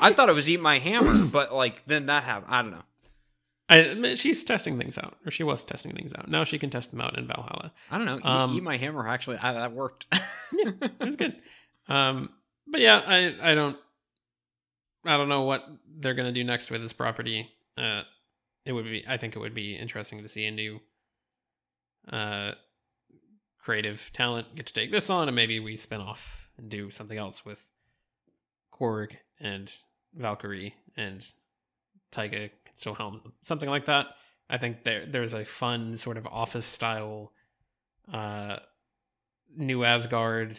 I thought it was "eat my hammer," but like then that happened. I don't know. She's testing things out, or she was testing things out. Now she can test them out in Valhalla. I don't know. "Eat my hammer" actually that worked. Yeah, it was good. But yeah, I don't know what they're gonna do next with this property. I think it would be interesting to see a new creative talent get to take this on, and maybe we spin off and do something else with Korg and Valkyrie, and Taika can still helm them. Something like that. I think there's a fun sort of office style New Asgard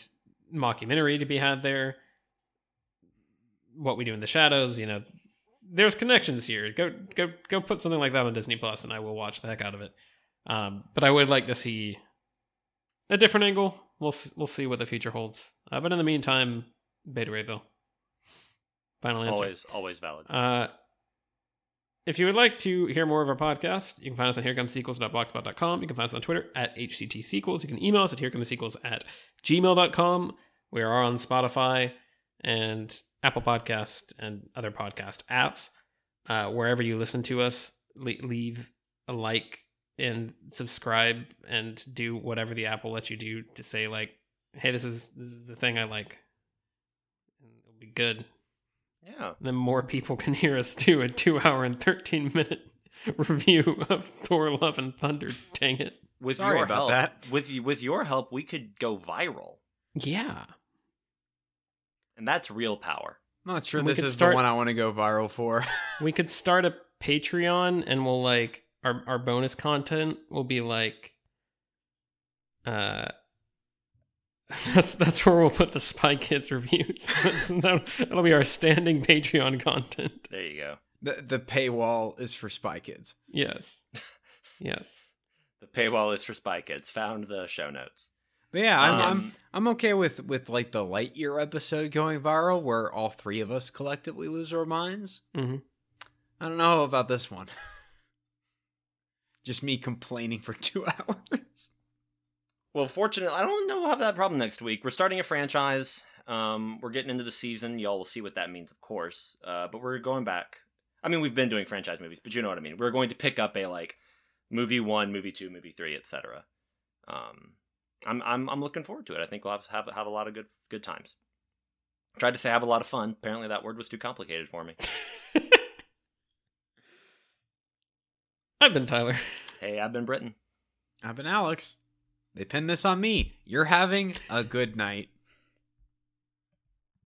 mockumentary to be had there. What We Do in the Shadows, there's connections here. Go put something like that on Disney Plus, and I will watch the heck out of it. But I would like to see a different angle. We'll see what the future holds. But in the meantime, Beta Ray Bill. Final answer. Always valid. If you would like to hear more of our podcast, you can find us on herecomesequels.blogspot.com. You can find us on Twitter at HCTSequels. You can email us at herecomesequels@gmail.com. We are on Spotify and Apple Podcast and other podcast apps. Wherever you listen to us, leave a like and subscribe and do whatever the app will let you do to say like, hey, this is the thing I like. And it'll be good. Yeah. Then more people can hear us do a 2 hour and 13-minute review of Thor: Love and Thunder. Dang it. With your help, we could go viral. Yeah. And that's real power. Not sure this is the one I want to go viral for. We could start a Patreon, and we'll like our bonus content will be like That's where we'll put the Spy Kids reviews. That'll be our standing Patreon content. There you go. The paywall is for Spy Kids. Yes. The paywall is for Spy Kids. Found the show notes. But yeah, I'm okay with like the Lightyear episode going viral where all three of us collectively lose our minds. Mm-hmm. I don't know about this one. Just me complaining for 2 hours. Well, fortunately, I don't know we'll have that problem next week. We're starting a franchise. We're getting into the season. Y'all will see what that means, of course. But we're going back. I mean, we've been doing franchise movies, but you know what I mean. We're going to pick up a, like, movie 1, movie 2, movie 3, etc. I'm looking forward to it. I think we'll have a lot of good times. Tried to say have a lot of fun. Apparently that word was too complicated for me. I've been Tyler. Hey, I've been Britton. I've been Alex. They pinned this on me. You're having a good night.